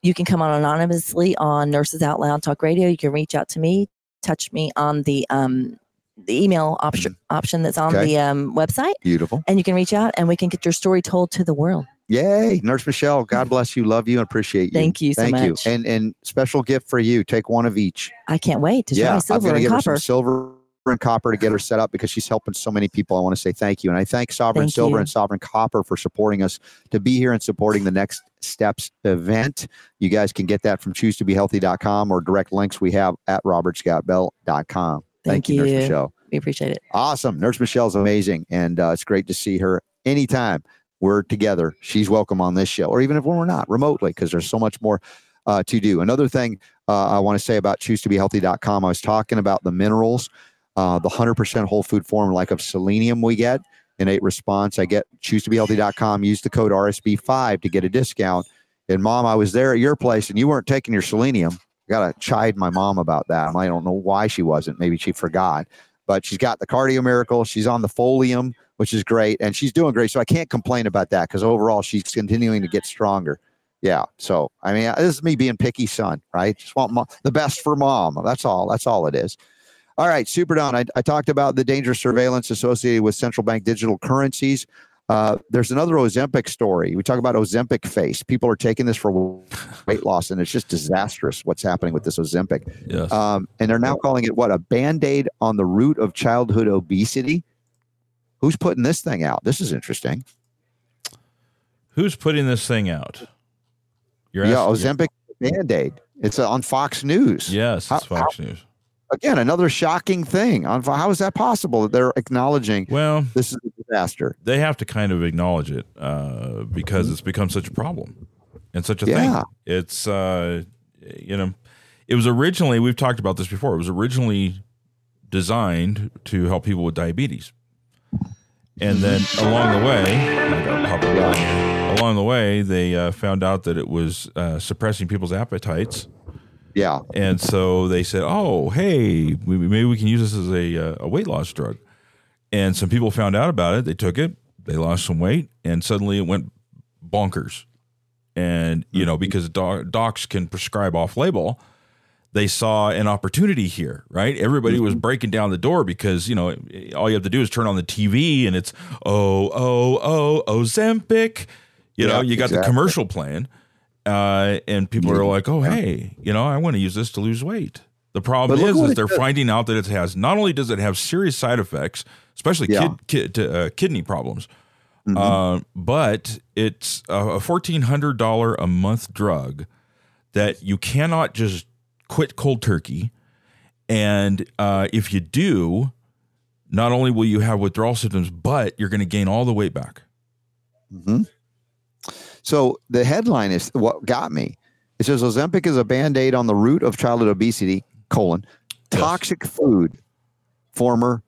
you can come on anonymously on Nurses Out Loud Talk Radio. You can reach out to me, touch me on the um the email option option that's on okay. the um, website. Beautiful. And you can reach out and we can get your story told to the world. Yay. Nurse Michelle, God bless you. Love you and appreciate you. Thank you so Thank much. Thank you. And and special gift for you. Take one of each. I can't wait to yeah, try silver and copper. I'm going to give her some silver and copper to get her set up because she's helping so many people. I want to say thank you. And I thank Sovereign thank Silver you. and Sovereign Copper for supporting us to be here and supporting the Next Steps event. You guys can get that from choose to be healthy dot com or direct links we have at robert scott bell dot com. Thank, Thank you, you, Nurse Michelle. We appreciate it. Awesome. Nurse Michelle's amazing, and uh, it's great to see her anytime we're together. She's welcome on this show, or even if we're not, remotely, because there's so much more uh, to do. Another thing uh, I want to say about choose to be healthy dot com, I was talking about the minerals, uh, the one hundred percent whole food form, like of selenium we get, innate response. I get choose to be healthy dot com, use the code R S B five to get a discount. And, Mom, I was there at your place, and you weren't taking your selenium. I got to chide my mom about that. I don't know why she wasn't. Maybe she forgot. But she's got the Cardio Miracle. She's on the Folium, which is great. And she's doing great. So I can't complain about that because overall she's continuing to get stronger. Yeah. So, I mean, this is me being picky son, right? Just want mom, the best for mom. That's all. That's all it is. All right. Super Don. I, I talked about the dangerous surveillance associated with central bank digital currencies. Uh, there's another Ozempic story. We talk about Ozempic face. People are taking this for weight loss, and it's just disastrous what's happening with this Ozempic. Yes. Um, and they're now calling it, what, a Band-Aid on the root of childhood obesity? Who's putting this thing out? This is interesting. Who's putting this thing out? You're yeah, Ozempic you. Band-Aid. It's uh, on Fox News. Yes, how, it's Fox how, News. Again, another shocking thing. On how is that possible that they're acknowledging well, this is a disaster? They have to kind of acknowledge it uh, because it's become such a problem and such a yeah. thing. It's, uh, you know, it was originally, we've talked about this before, it was originally designed to help people with diabetes. And then along the way, I got Papa yeah. along the way, they uh, found out that it was uh, suppressing people's appetites. Yeah. And so they said, oh, hey, we, maybe we can use this as a, uh, a weight loss drug. And some people found out about it. They took it. They lost some weight. And suddenly it went bonkers. And, you know, because doc, docs can prescribe off-label, they saw an opportunity here, right? Everybody was breaking down the door because, you know, all you have to do is turn on the T V and it's, oh, oh, oh, Ozempic. You know, yeah, you got exactly. the commercial playing. Uh, and people are like, oh, hey, you know, I want to use this to lose weight. The problem is, is they're finding out that it has, not only does it have serious side effects, especially yeah. kid, kid, uh, kidney problems, mm-hmm. uh, but it's a fourteen hundred dollars a month drug that you cannot just quit cold turkey. And uh, if you do, not only will you have withdrawal symptoms, but you're going to gain all the weight back. Mm-hmm. So the headline is what got me. It says Ozempic is a Band-Aid on the root of childhood obesity, colon, toxic yes. food, former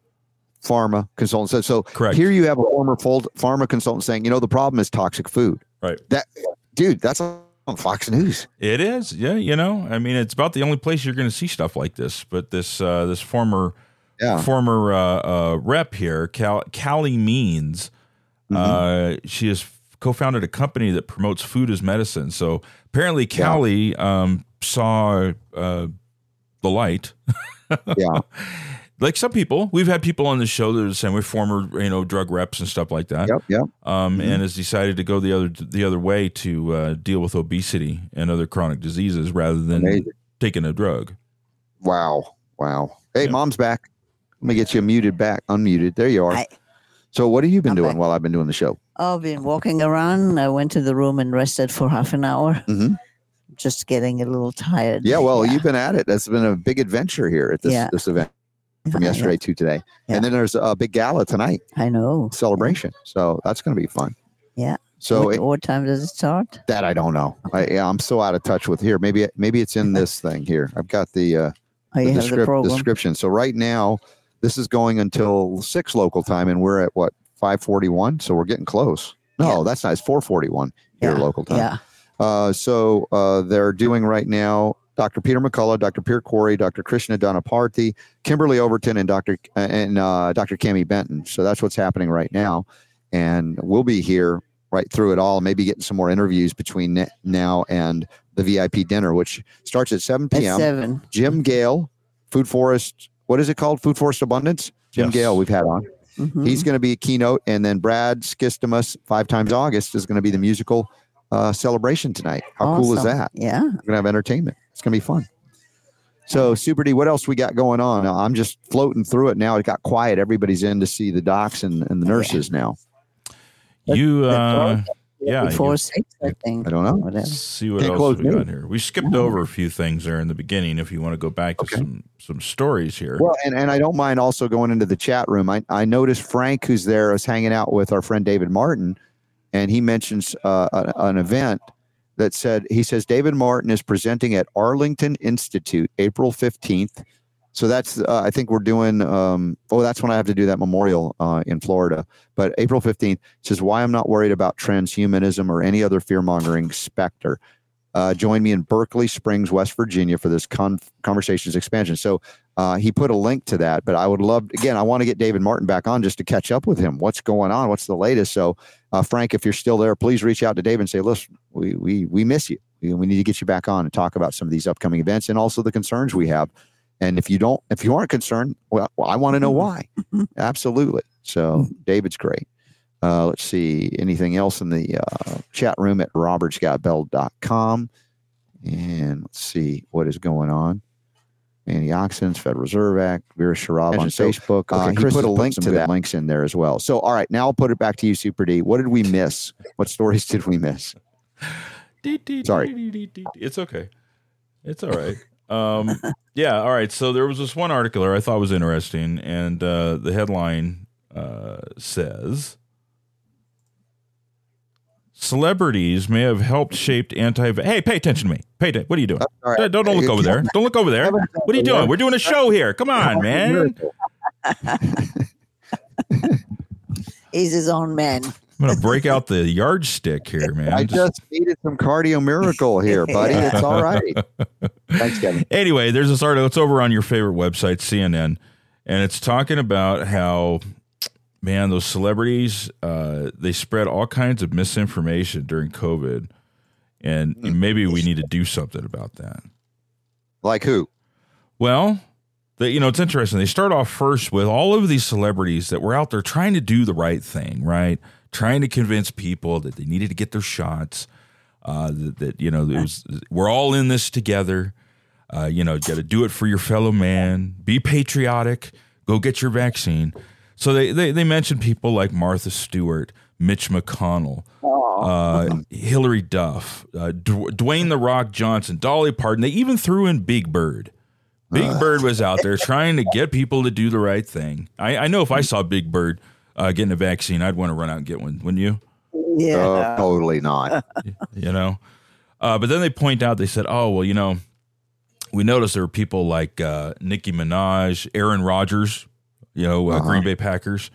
pharma consultant says. So Correct. Here you have a former pharma consultant saying, you know, the problem is toxic food. Right. That, dude, that's on Fox News. It is. Yeah. You know, I mean, it's about the only place you're going to see stuff like this. But this uh, this former yeah. former uh, uh, rep here, Cal- Callie Means, mm-hmm. uh, she is co-founded a company that promotes food as medicine. So apparently Callie yeah. um, saw uh, the light. yeah. Like some people, we've had people on the show that are the same way, former, you know, drug reps and stuff like that. Yep, yep. Um, mm-hmm. And has decided to go the other the other way to uh, deal with obesity and other chronic diseases rather than Amazing. taking a drug. Wow. Wow. Hey, yeah. Mom's back. Let me get you muted back, unmuted. There you are. Hi. So what have you been I'm doing back. while I've been doing the show? I've been walking around. I went to the room and rested for half an hour. Mm-hmm. Just getting a little tired. Yeah, well, yeah. you've been at it. That's been a big adventure here at this, yeah. this event from yesterday yeah. to today. Yeah. And then there's a big gala tonight. I know. Celebration. So that's going to be fun. Yeah. So what, it, what time does it start? That I don't know. I, yeah, I'm so out of touch with here. Maybe maybe it's in this thing here. I've got the, uh, oh, the, descript, the description. So right now, this is going until six local time, and we're at what, five forty-one? So we're getting close. No, yeah. that's not. It's four forty-one here yeah. local time. Yeah. Uh, so uh, they're doing right now Doctor Peter McCullough, Doctor Pierre Kory, Doctor Krishna Dhanapathy, Kimberly Overton, and Doctor Uh, and uh, Doctor Cami Benton. So that's what's happening right now, and we'll be here right through it all. Maybe getting some more interviews between now and the V I P dinner, which starts at seven p.m. At seven. Jim Gale, Food Forest. What is it called? Food Forest Abundance. Jim yes. Gale, we've had on. Mm-hmm. He's going to be a keynote, and then Brad Skistamus, Five Times August, is going to be the musical uh, celebration tonight. How awesome. Cool is that? Yeah, we're going to have entertainment. It's going to be fun. So, Super D, what else we got going on? I'm just floating through it now. It got quiet. Everybody's in to see the docs and, and the nurses okay. now. You, uh, yeah, before you, six, I think. I don't know. Whatever. See what Can't else we me. Got here. We skipped no. over a few things there in the beginning. If you want to go back okay. to some, some stories here. Well, and, and I don't mind also going into the chat room. I, I noticed Frank, who's there, is hanging out with our friend David Martin, and he mentions uh, a, an event that said, he says, David Martin is presenting at Arlington Institute, April fifteenth. So that's, uh, I think we're doing, um, oh, that's when I have to do that memorial uh, in Florida. But April fifteenth says, why I'm not worried about transhumanism or any other fear-mongering specter. Uh, join me in Berkeley Springs, West Virginia for this con- Conversations Expansion. So uh, he put a link to that, but I would love, again, I want to get David Martin back on just to catch up with him. What's going on? What's the latest? So uh, Frank, if you're still there, please reach out to David and say, listen, we, we, we miss you. We, we need to get you back on and talk about some of these upcoming events and also the concerns we have. And if you don't, if you aren't concerned, well, I want to know why. Absolutely. So David's great. Uh, let's see. Anything else in the uh, chat room at robert scott bell dot com. And let's see what is going on. Antioxidants, Federal Reserve Act, Vera Sharab on Facebook. Okay, uh, Chris put a link to that. Links in there as well. So, all right, now I'll put it back to you, Super D. What did we miss? What stories did we miss? Sorry. It's okay. It's all right. Um, yeah. All right. So there was this one article I thought was interesting, and uh, the headline uh, says, "Celebrities may have helped shape anti." Hey, pay attention to me. Pay attention. What are you doing? Oh, right. Don't, don't look over there. Don't look over there. What are you doing? We're doing a show here. Come on, man. He's his own man. I'm going to break out the yardstick here, man. I just needed some Cardio Miracle here, buddy. It's all right. Thanks, Kevin. Anyway, there's this article. It's over on your favorite website, C N N, and it's talking about how, man, those celebrities, uh, they spread all kinds of misinformation during COVID, and maybe we need to do something about that. Like who? Well, they, you know, it's interesting. They start off first with all of these celebrities that were out there trying to do the right thing, right? Trying to convince people that they needed to get their shots, uh, that, that, you know, it was, we're all in this together. Uh, you know, you got to do it for your fellow man. Be patriotic. Go get your vaccine. So they they, they mentioned people like Martha Stewart, Mitch McConnell, uh, Hillary Duff, uh, D- Dwayne The Rock Johnson, Dolly Parton. They even threw in Big Bird. Big Bird was out there trying to get people to do the right thing. I, I know if I saw Big Bird Uh, getting a vaccine, I'd want to run out and get one, wouldn't you? Yeah, uh, totally not. You know, uh, but then they point out, they said, "Oh, well, you know, we noticed there were people like uh, Nicki Minaj, Aaron Rodgers, you know, uh, uh-huh. Green Bay Packers,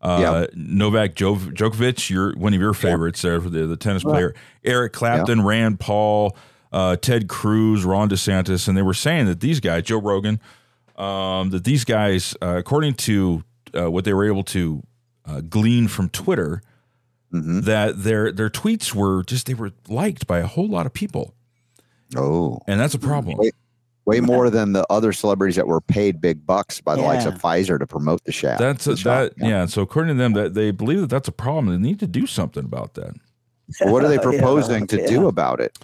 uh, yep. Novak Jov- Djokovic, your one of your favorites yep. there, the, the tennis player, right. Eric Clapton, yep. Rand Paul, uh, Ted Cruz, Ron DeSantis, and they were saying that these guys, Joe Rogan, um, that these guys, uh, according to uh, what they were able to." Uh, glean from Twitter mm-hmm. that their their tweets were just, they were liked by a whole lot of people. Oh, and that's a problem. Way, way more than the other celebrities that were paid big bucks by the yeah. likes of Pfizer to promote the shot. That's a, the that shot. yeah. So according to them, that they believe that that's a problem. They need to do something about that. Well, what are they proposing yeah. to yeah. do about it?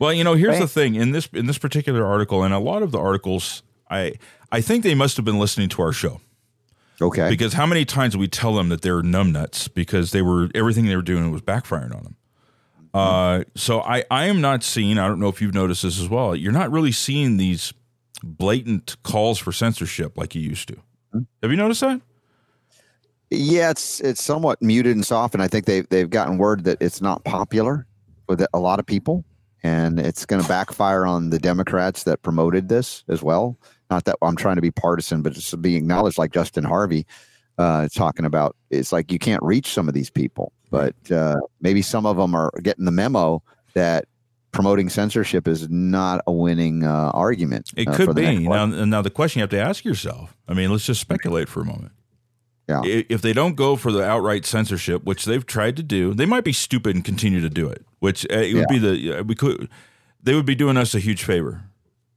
Well, you know, here's right. the thing in this in this particular article, and a lot of the articles, I I think they must have been listening to our show. Okay. Because how many times we tell them that they're numbnuts because they were everything they were doing was backfiring on them. Uh, so I, I am not seeing, I don't know if you've noticed this as well, you're not really seeing these blatant calls for censorship like you used to. Have you noticed that? Yeah, it's it's somewhat muted and softened. I think they've, they've gotten word that it's not popular with a lot of people, and it's going to backfire on the Democrats that promoted this as well. Not that I'm trying to be partisan, but just to be acknowledged, like Justin Harvey uh, talking about, it's like you can't reach some of these people. But uh, maybe some of them are getting the memo that promoting censorship is not a winning uh, argument. It uh, could be. Now, now, the question you have to ask yourself, I mean, let's just speculate for a moment. Yeah. If they don't go for the outright censorship, which they've tried to do, they might be stupid and continue to do it, which uh, it would yeah. be the, uh, we could, they would be doing us a huge favor,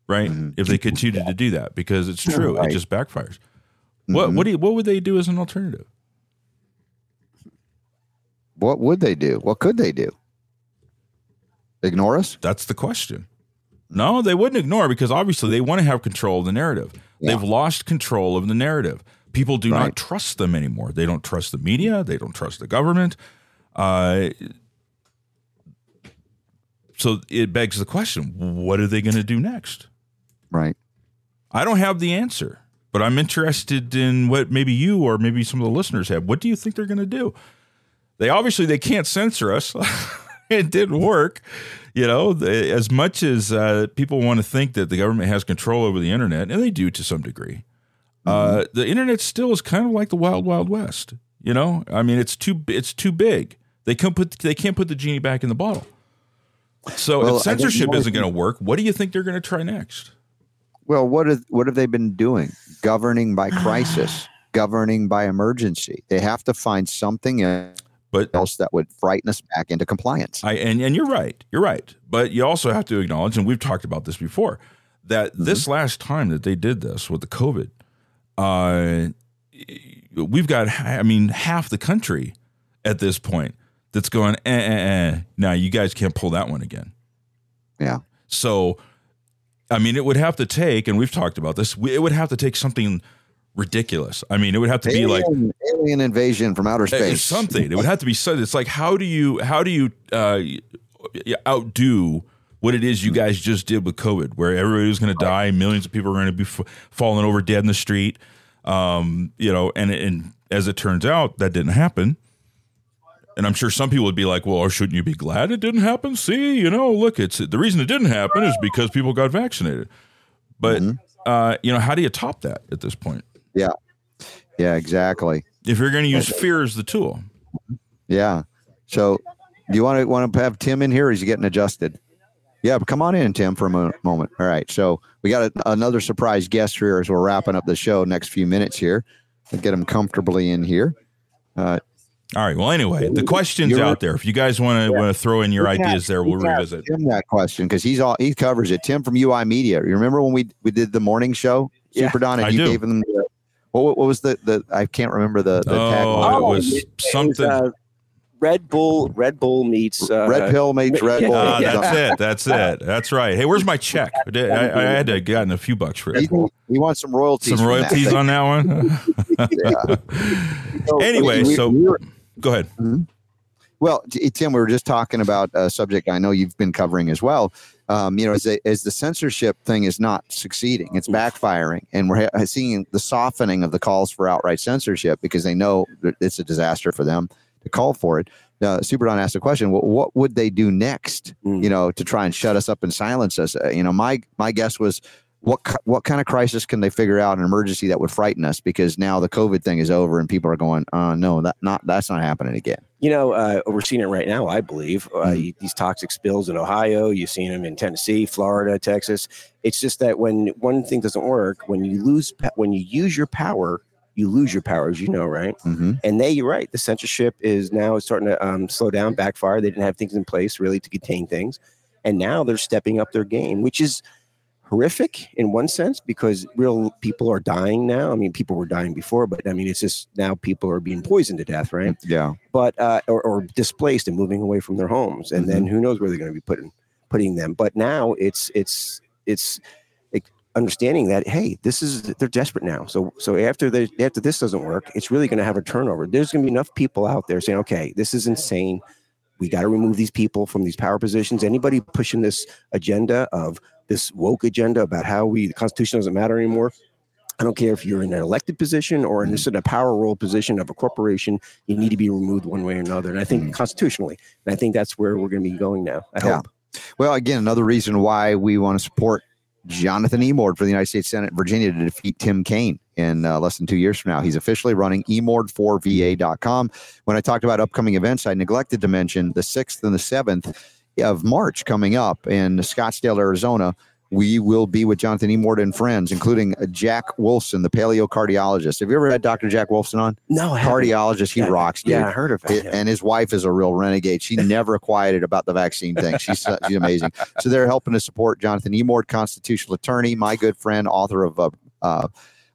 right? Mm-hmm. If they continued yeah. to do that, because it's true. Right. It just backfires. Mm-hmm. What, what do you, what would they do as an alternative? What would they do? What could they do? Ignore us? That's the question. No, they wouldn't ignore, because obviously they want to have control of the narrative. Yeah. They've lost control of the narrative. People do right. not trust them anymore. They don't trust the media. They don't trust the government. Uh, so it begs the question, what are they going to do next? Right. I don't have the answer, but I'm interested in what maybe you or maybe some of the listeners have. What do you think they're going to do? They obviously, they can't censor us. It didn't work. You know, they, as much as uh, people want to think that the government has control over the internet, and they do to some degree, Uh, the internet still is kind of like the wild, wild west. You know, I mean, it's too, it's too big. They can't put, they can't put the genie back in the bottle. So well, if censorship isn't going to work, what do you think they're going to try next? Well, what is, what have they been doing? Governing by crisis, governing by emergency. They have to find something else that would frighten us back into compliance. I, and, and you're right. You're right. But you also have to acknowledge, and we've talked about this before, that mm-hmm. this last time that they did this with the COVID, Uh, we've got, I mean, half the country at this point that's going, eh, eh, eh. Now you guys can't pull that one again. Yeah. So, I mean, it would have to take, and we've talked about this, it would have to take something ridiculous. I mean, it would have to alien, be like alien invasion from outer space. Something. It would have to be something. It's like, how do you, how do you uh, outdo what it is you guys just did with COVID, where everybody was going to die, millions of people are going to be f- falling over dead in the street, um, you know, and and as it turns out, that didn't happen. And I'm sure some people would be like, well, or shouldn't you be glad it didn't happen? See, you know, look, it's the reason it didn't happen is because people got vaccinated. But, mm-hmm. uh, you know, how do you top that at this point? Yeah. Yeah, exactly. If you're going to use fear as the tool. Yeah. So do you want to want to have Tim in here, or is he getting adjusted? Yeah, but come on in, Tim, for a mo- moment. All right, so we got a, another surprise guest here as we're wrapping up the show next few minutes here. We'll get him comfortably in here. Uh, All right, well, anyway, the question's out there. If you guys want to yeah. throw in your we ideas have, there, we'll we revisit. Tim that question, because he's all he covers it. Tim from U I Media. You remember when we we did the morning show? Yeah. Super Don, and I you do. Gave them the, what, what was the, the, I can't remember the, the oh, tagline. It was it, something. It was, uh, Red Bull, Red Bull meets uh, Red Pill meets Red Bull. Uh, that's it. That's it. That's right. Hey, where's my check? I, I had to gotten a few bucks for it. We want some royalties. Some royalties that on that one. so, anyway, we, so we were, go ahead. Mm-hmm. Well, Tim, we were just talking about a subject I know you've been covering as well. Um, you know, as, a, as the censorship thing is not succeeding, it's backfiring, and we're ha- seeing the softening of the calls for outright censorship because they know it's a disaster for them to call for it. Uh, Super Don asked the question, well, what would they do next, mm. you know, to try and shut us up and silence us? Uh, you know, my my guess was, what what kind of crisis can they figure out, an emergency that would frighten us? Because now the COVID thing is over and people are going, uh, no, that not that's not happening again. You know, uh, we're seeing it right now, I believe. Uh, mm. These toxic spills in Ohio, you've seen them in Tennessee, Florida, Texas. It's just that when one thing doesn't work, when you lose, when you use your power, you lose your powers, you know, right? Mm-hmm. And they, you're right. The censorship is now starting to um, slow down, backfire. They didn't have things in place really to contain things. And now they're stepping up their game, which is horrific in one sense because real people are dying now. I mean, people were dying before, but I mean, it's just now people are being poisoned to death, right? Yeah. But uh, or, or displaced and moving away from their homes. And mm-hmm. then who knows where they're going to be putting putting them. But now it's it's it's understanding that, hey, this is, they're desperate now. So so after they, after this doesn't work, it's really going to have a turnover. There's going to be enough people out there saying, okay, this is insane. We got to remove these people from these power positions. Anybody pushing this agenda of this woke agenda about how we, the Constitution doesn't matter anymore, I don't care if you're in an elected position or in a sort of power role position of a corporation, you need to be removed one way or another. And I think mm-hmm. constitutionally, and I think that's where we're going to be going now, I yeah. hope. Well, again, another reason why we want to support Jonathan Emord for the United States Senate in Virginia to defeat Tim Kaine in uh, less than two years from now. He's officially running emord for v a dot com. When I talked about upcoming events, I neglected to mention the sixth and the seventh of March coming up in Scottsdale, Arizona. We will be with Jonathan Emord and friends, including Jack Wolfson, the paleocardiologist. Have you ever had Doctor Jack Wolfson on? No, I haven't. Cardiologist, he yeah, rocks, dude. Yeah, I heard of him. And his wife is a real renegade. She never quieted about the vaccine thing. She's, she's amazing. So they're helping to support Jonathan Emord, constitutional attorney, my good friend, author of, uh, uh,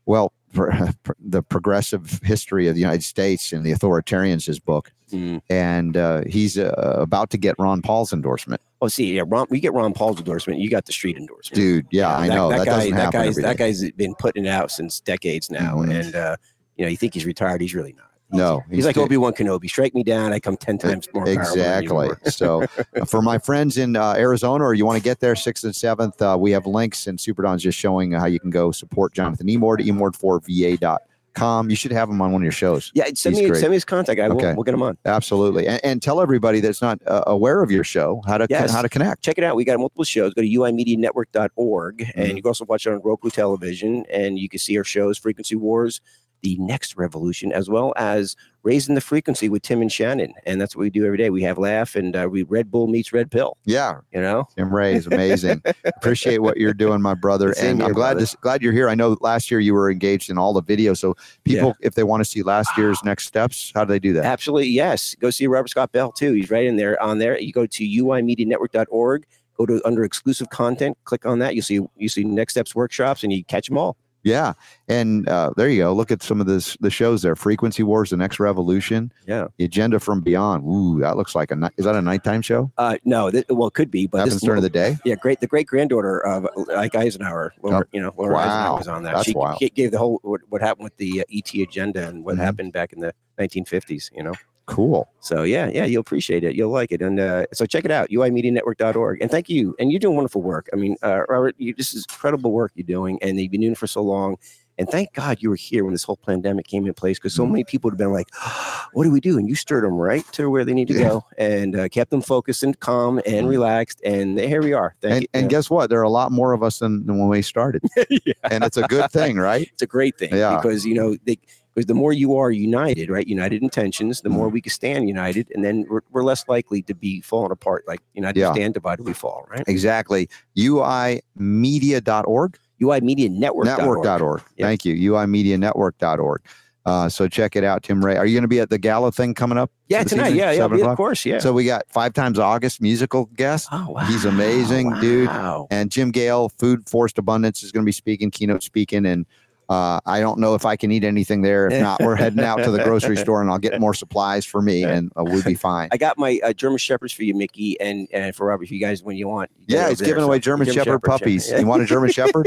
well, pr- pr- The Progressive History of the United States and the Authoritarians, his book. Mm. And uh, he's uh, about to get Ron Paul's endorsement. Oh, see, yeah, Ron, we get Ron Paul's endorsement. You got the street endorsement, dude. Yeah, yeah I that, know that, that guy. That guy's, that guy's been putting it out since decades now, mm-hmm. and uh, you know, you think he's retired? He's really not. He's, no, he's, he's like Obi-Wan Kenobi. Strike me down, I come ten times more. Exactly. So, for my friends in uh, Arizona, or you want to get there, sixth and seventh, uh, we have links, and Super Don's just showing how you can go support Jonathan Emord, emord for v a dot com. Com. You should have him on one of your shows. Yeah, send He's me, send me his contact. I will, okay. We'll get him on. Absolutely. And, and tell everybody that's not uh, aware of your show how to yes. con- how to connect. Check it out. We got multiple shows. Go to U I media network dot org, mm-hmm. and you can also watch it on Roku television, and you can see our shows, Frequency Wars, The Next Revolution, as well as Raising the Frequency with Tim and Shannon. And that's what we do every day. We have laugh, and uh, we Red Bull meets Red Pill. Yeah. You know? Tim Ray is amazing. Appreciate what you're doing, my brother. It's and I'm glad brother. This, glad you're here. I know last year you were engaged in all the videos. So people, yeah. if they want to see last year's Next Steps, how do they do that? Absolutely, yes. Go see Robert Scott Bell, too. He's right in there on there. You go to U I media network dot org, go to under exclusive content, click on that. You see, you see Next Steps workshops, and you catch them all. Yeah. And uh, there you go. Look at some of this, the shows there. Frequency Wars, The Next Revolution. Yeah. The Agenda from Beyond. Ooh, that looks like a night. Is that a nighttime show? Uh, no. Th- well, it could be. But happens during the day? Yeah. Great. The great granddaughter of Ike Eisenhower, Laura, oh, you know, Laura wow. Eisenhower was on that. That's she wild. Gave the whole what, what happened with the uh, E T agenda and what mm-hmm. happened back in the nineteen fifties, you know. Cool. So, yeah, yeah, you'll appreciate it. You'll like it. And uh, so check it out, U I media network dot org. And thank you. And you're doing wonderful work. I mean, uh, Robert, you, this is incredible work you're doing. And you've been doing it for so long. And thank God you were here when this whole pandemic came in place, because so mm-hmm. many people would have been like, oh, what do we do? And you stirred them right to where they need to yeah. go, and uh, kept them focused and calm and mm-hmm. relaxed. And here we are. Thank and you. and yeah. guess what? There are a lot more of us than, than when we started. yeah. And it's a good thing, right? It's a great thing. Yeah. Because, you know, they... Because the more you are united, right, united intentions, the more we can stand united, and then we're, we're less likely to be falling apart. Like, united yeah. stand, divided, we fall, right? Exactly. U I media dot org? U I media network dot org. Yep. Thank you. U I media network dot org. Uh, so check it out, Tim Ray. Are you going to be at the gala thing coming up? Yeah, tonight. Evening? Yeah, yeah, yeah of course. Yeah. So we got Five Times August musical guest. Oh, wow. He's amazing, wow. dude. And Jim Gale, Food Forest Abundance, is going to be speaking, keynote speaking, and Uh, I don't know if I can eat anything there. If not, we're heading out to the grocery store, and I'll get more supplies for me, and uh, we'll be fine. I got my uh, German Shepherds for you, Mickey, and, and for Robert, if you guys, when you want. You yeah, he's there, giving so away German, German Shepherd, Shepherd puppies. Shepherd. You want a German Shepherd?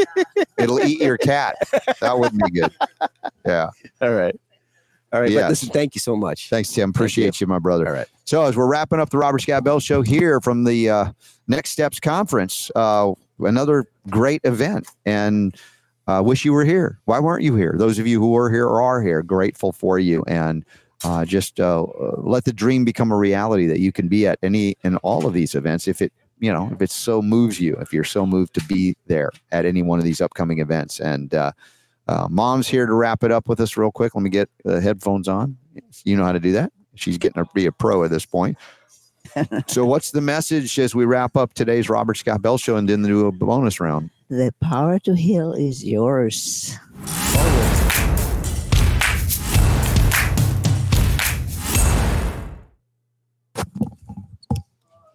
It'll eat your cat. That wouldn't be good. Yeah. All right. All right. Yes. But listen, thank you so much. Thanks, Tim. Appreciate you. you, my brother. All right. So as we're wrapping up the Robert Scott Bell Show here from the uh, Next Steps Conference, uh, another great event. And Uh, wish you were here. Why weren't you here? Those of you who were here or are here, grateful for you. And uh, just uh, let the dream become a reality that you can be at any and all of these events if it, you know, if it so moves you, if you're so moved to be there at any one of these upcoming events. And uh, uh, Mom's here to wrap it up with us real quick. Let me get the headphones on. You know how to do that. She's getting to be a pro at this point. So what's the message as we wrap up today's Robert Scott Bell Show and then the new bonus round? The power to heal is yours.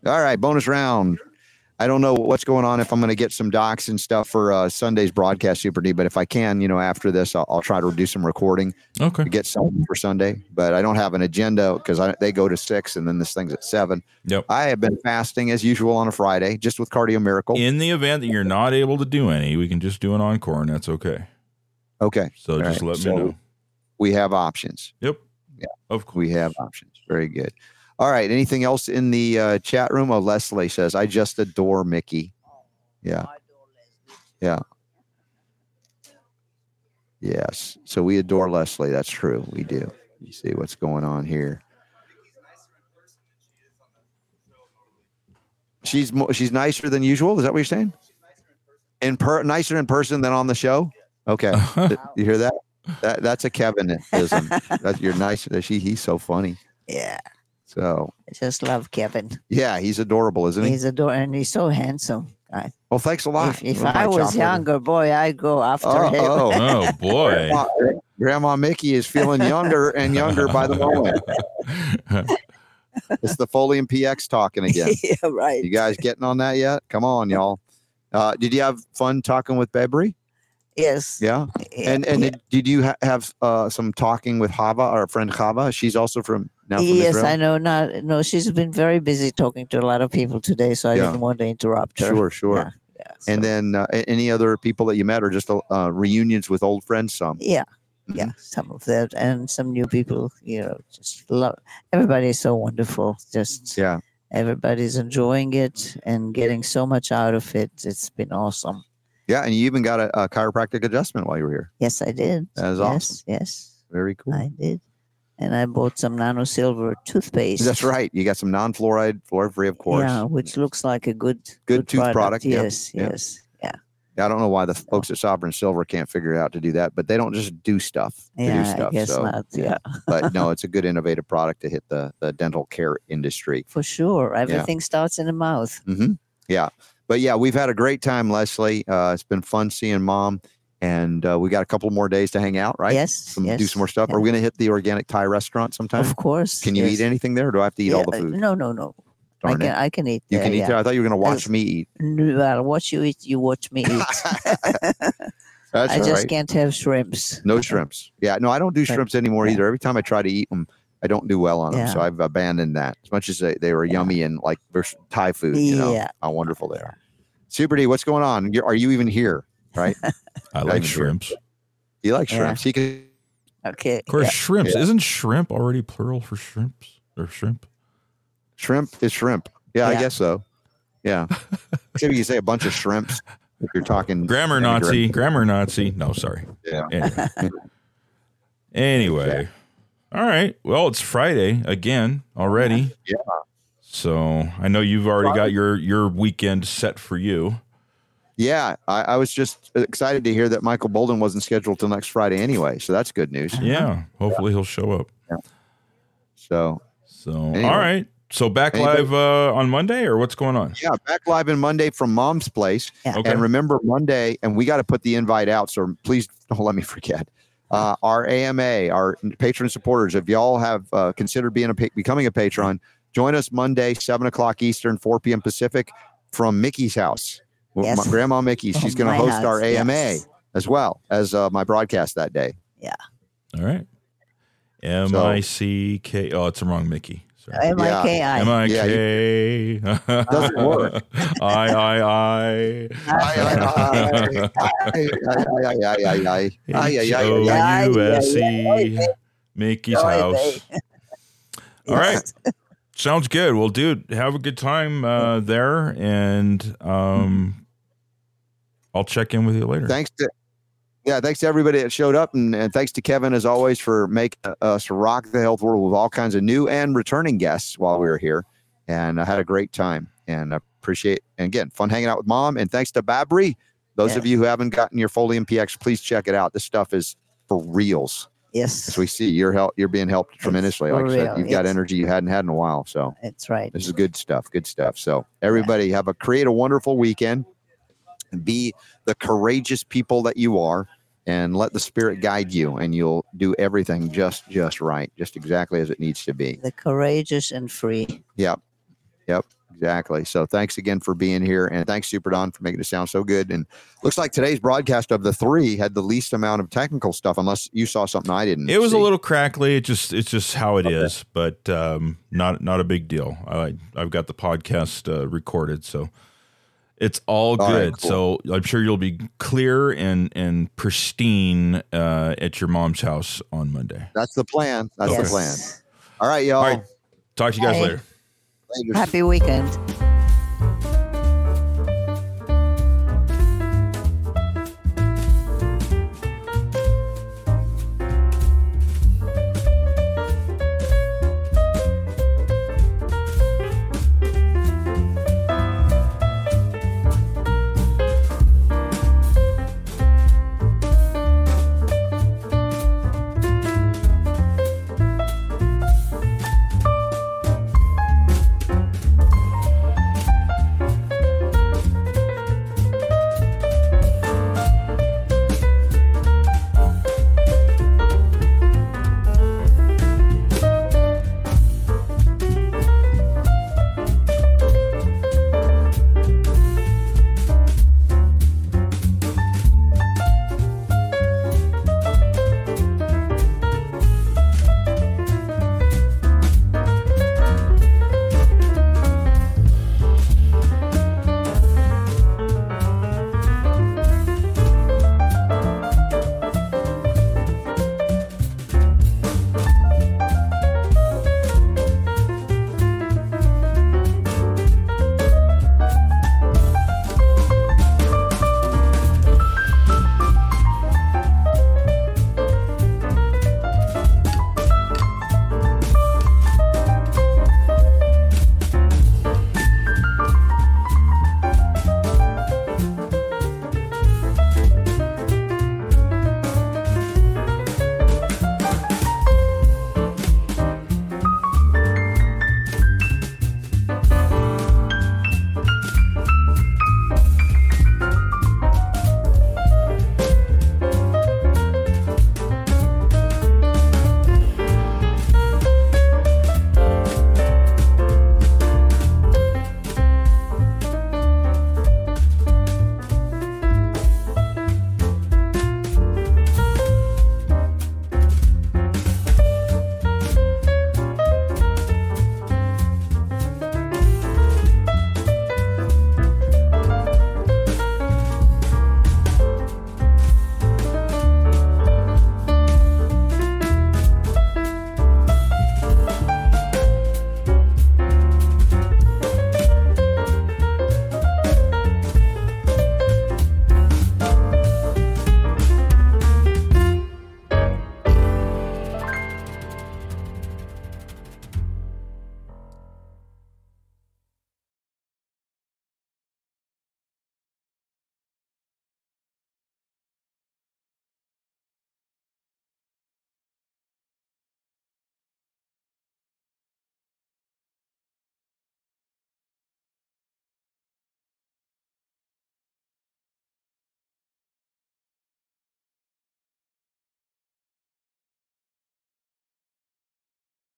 All right, bonus round. I don't know what's going on, if I'm going to get some docs and stuff for uh, Sunday's broadcast, Super D, but if I can, you know, after this, I'll, I'll try to do some recording. Okay. To get something for Sunday, but I don't have an agenda because they go to six and then this thing's at seven. Yep. I have been fasting as usual on a Friday, just with Cardio Miracle. In the event that you're not able to do any, we can just do an encore, and that's okay. Okay. So All just right. let so me know. We have options. Yep. Yeah. Of course. We have options. Very good. All right. Anything else in the uh, chat room? Oh, Leslie says, I just adore Mickey. Yeah. Yeah. Yes. So we adore Leslie. That's true. We do. You see what's going on here. She's mo- she's nicer than usual. Is that what you're saying? In per- nicer in person than on the show. Okay. You hear that? That that's a Kevinism. That you're nice. She he's so funny. Yeah. So I just love Kevin. Yeah, he's adorable, isn't he? He's adorable, and he's so handsome. I, well, thanks a lot. If, if I was younger, boy, I'd go after oh, him. Oh, oh boy. Grandma, Grandma Mickey is feeling younger and younger by the moment. It's the Folium P X talking again. Yeah, right. You guys getting on that yet? Come on, y'all. Uh, did you have fun talking with Bebri? Yes. Yeah. yeah. And and yeah. Did, did you ha- have uh, some talking with Hava, our friend Hava? She's also from now. From yes, Israel? I know. Not no. She's been very busy talking to a lot of people today, so I yeah. didn't want to interrupt her. Sure, sure. Yeah. Yeah, so. And then uh, any other people that you met, or just uh, reunions with old friends? Some. Yeah. Mm-hmm. Yeah. Some of that, and some new people. You know, just love. Everybody's so wonderful. Just yeah. Everybody's enjoying it and getting so much out of it. It's been awesome. Yeah, and you even got a, a chiropractic adjustment while you were here. Yes, I did. That is awesome. Yes, yes. Very cool. I did. And I bought some nano silver toothpaste. That's right. You got some non-fluoride, fluoride-free, of course. Yeah, which looks like a good Good, good tooth product. product. Yes, yep. yes, yeah. yeah. I don't know why the folks at Sovereign Silver can't figure out to do that, but they don't just do stuff. They yeah, do stuff, I guess so. not. Yeah. But no, it's a good innovative product to hit the, the dental care industry. For sure. Everything yeah. starts in the mouth. Mm-hmm. Yeah. But yeah, we've had a great time, Leslie. Uh, it's been fun seeing Mom, and uh, we got a couple more days to hang out, right? Yes, some, yes. Do some more stuff. Yeah. Are we going to hit the organic Thai restaurant sometime? Of course. Can you yes. eat anything there, or do I have to eat yeah, all the food? No, no, no. Darn I can. It. I can eat. You there, can eat yeah. there. I thought you were going to watch I, me eat. Well, watch you eat. You watch me eat. That's I just right. can't have shrimps. No shrimps. Yeah, no, I don't do shrimps anymore yeah. either. Every time I try to eat them, I don't do well on yeah. them, so I've abandoned that. As much as they, they were yeah. yummy and like Thai food, you know, yeah. how wonderful they are. Super D, what's going on? You're, are you even here, right? I like shrimps. Here. You like yeah. shrimps? He can... Okay. Of course, yeah. shrimps. Yeah. Isn't shrimp already plural for shrimps or shrimp? Shrimp is shrimp. Yeah, yeah. I guess so. Yeah. Except you say a bunch of shrimps if you're talking. Grammar Nazi. Grammar Nazi. No, sorry. Yeah. Anyway. anyway. Yeah. All right. Well, it's Friday again already. Yeah. So I know you've already Friday. got your, your weekend set for you. Yeah. I, I was just excited to hear that Michael Boldin wasn't scheduled till next Friday anyway. So that's good news. Yeah. Hopefully yeah. he'll show up. Yeah. So. So. Anyway. All right. So back Anybody? live uh, on Monday, or what's going on? Yeah, back live on Monday from Mom's Place. Yeah. Okay. And remember Monday, and we got to put the invite out. So please don't let me forget. Uh, our A M A, our patron supporters, if y'all have uh, considered being a becoming a patron, join us Monday, seven o'clock Eastern, four p.m. Pacific, from Mickey's house. Yes. My, Grandma Mickey, she's oh, going to host house. our A M A yes. as well as uh, my broadcast that day. Yeah. All right. M I C K. Oh, it's the wrong Mickey. Sorry. M I K I. M I K. Doesn't work. I, I, I. I, I, I. I, I, I. H O U S E. Mickey's house. All right. Sounds good. Well, dude, have a good time uh, there, and um, I'll check in with you later. Thanks to... Yeah, thanks to everybody that showed up, and, and thanks to Kevin, as always, for making us rock the health world with all kinds of new and returning guests while we were here, and I had a great time, and I appreciate, and again, fun hanging out with Mom, and thanks to Bebri. Those yeah. of you who haven't gotten your Folium P X, please check it out. This stuff is for reals. Yes. As we see, you're help, you're being helped tremendously. Like I said, you've got energy you hadn't had in a while, so. That's right. This is good stuff, good stuff. So everybody have a, create a wonderful weekend. Be the courageous people that you are, and let the Spirit guide you, and you'll do everything just just right, just exactly as it needs to be. The courageous and free. Yep. Yep. Exactly. So thanks again for being here, and thanks Super Don for making it sound so good. And looks like today's broadcast of the three had the least amount of technical stuff, unless you saw something I didn't. It was see. a little crackly. It just it's just how it okay. is, but um, not not a big deal. I I've got the podcast uh, recorded, so. It's all good. All right, cool. So I'm sure you'll be clear and, and pristine uh, at your mom's house on Monday. That's the plan. That's okay. the plan. All right, y'all. All right. Talk to you guys Bye. later. Later. Happy weekend.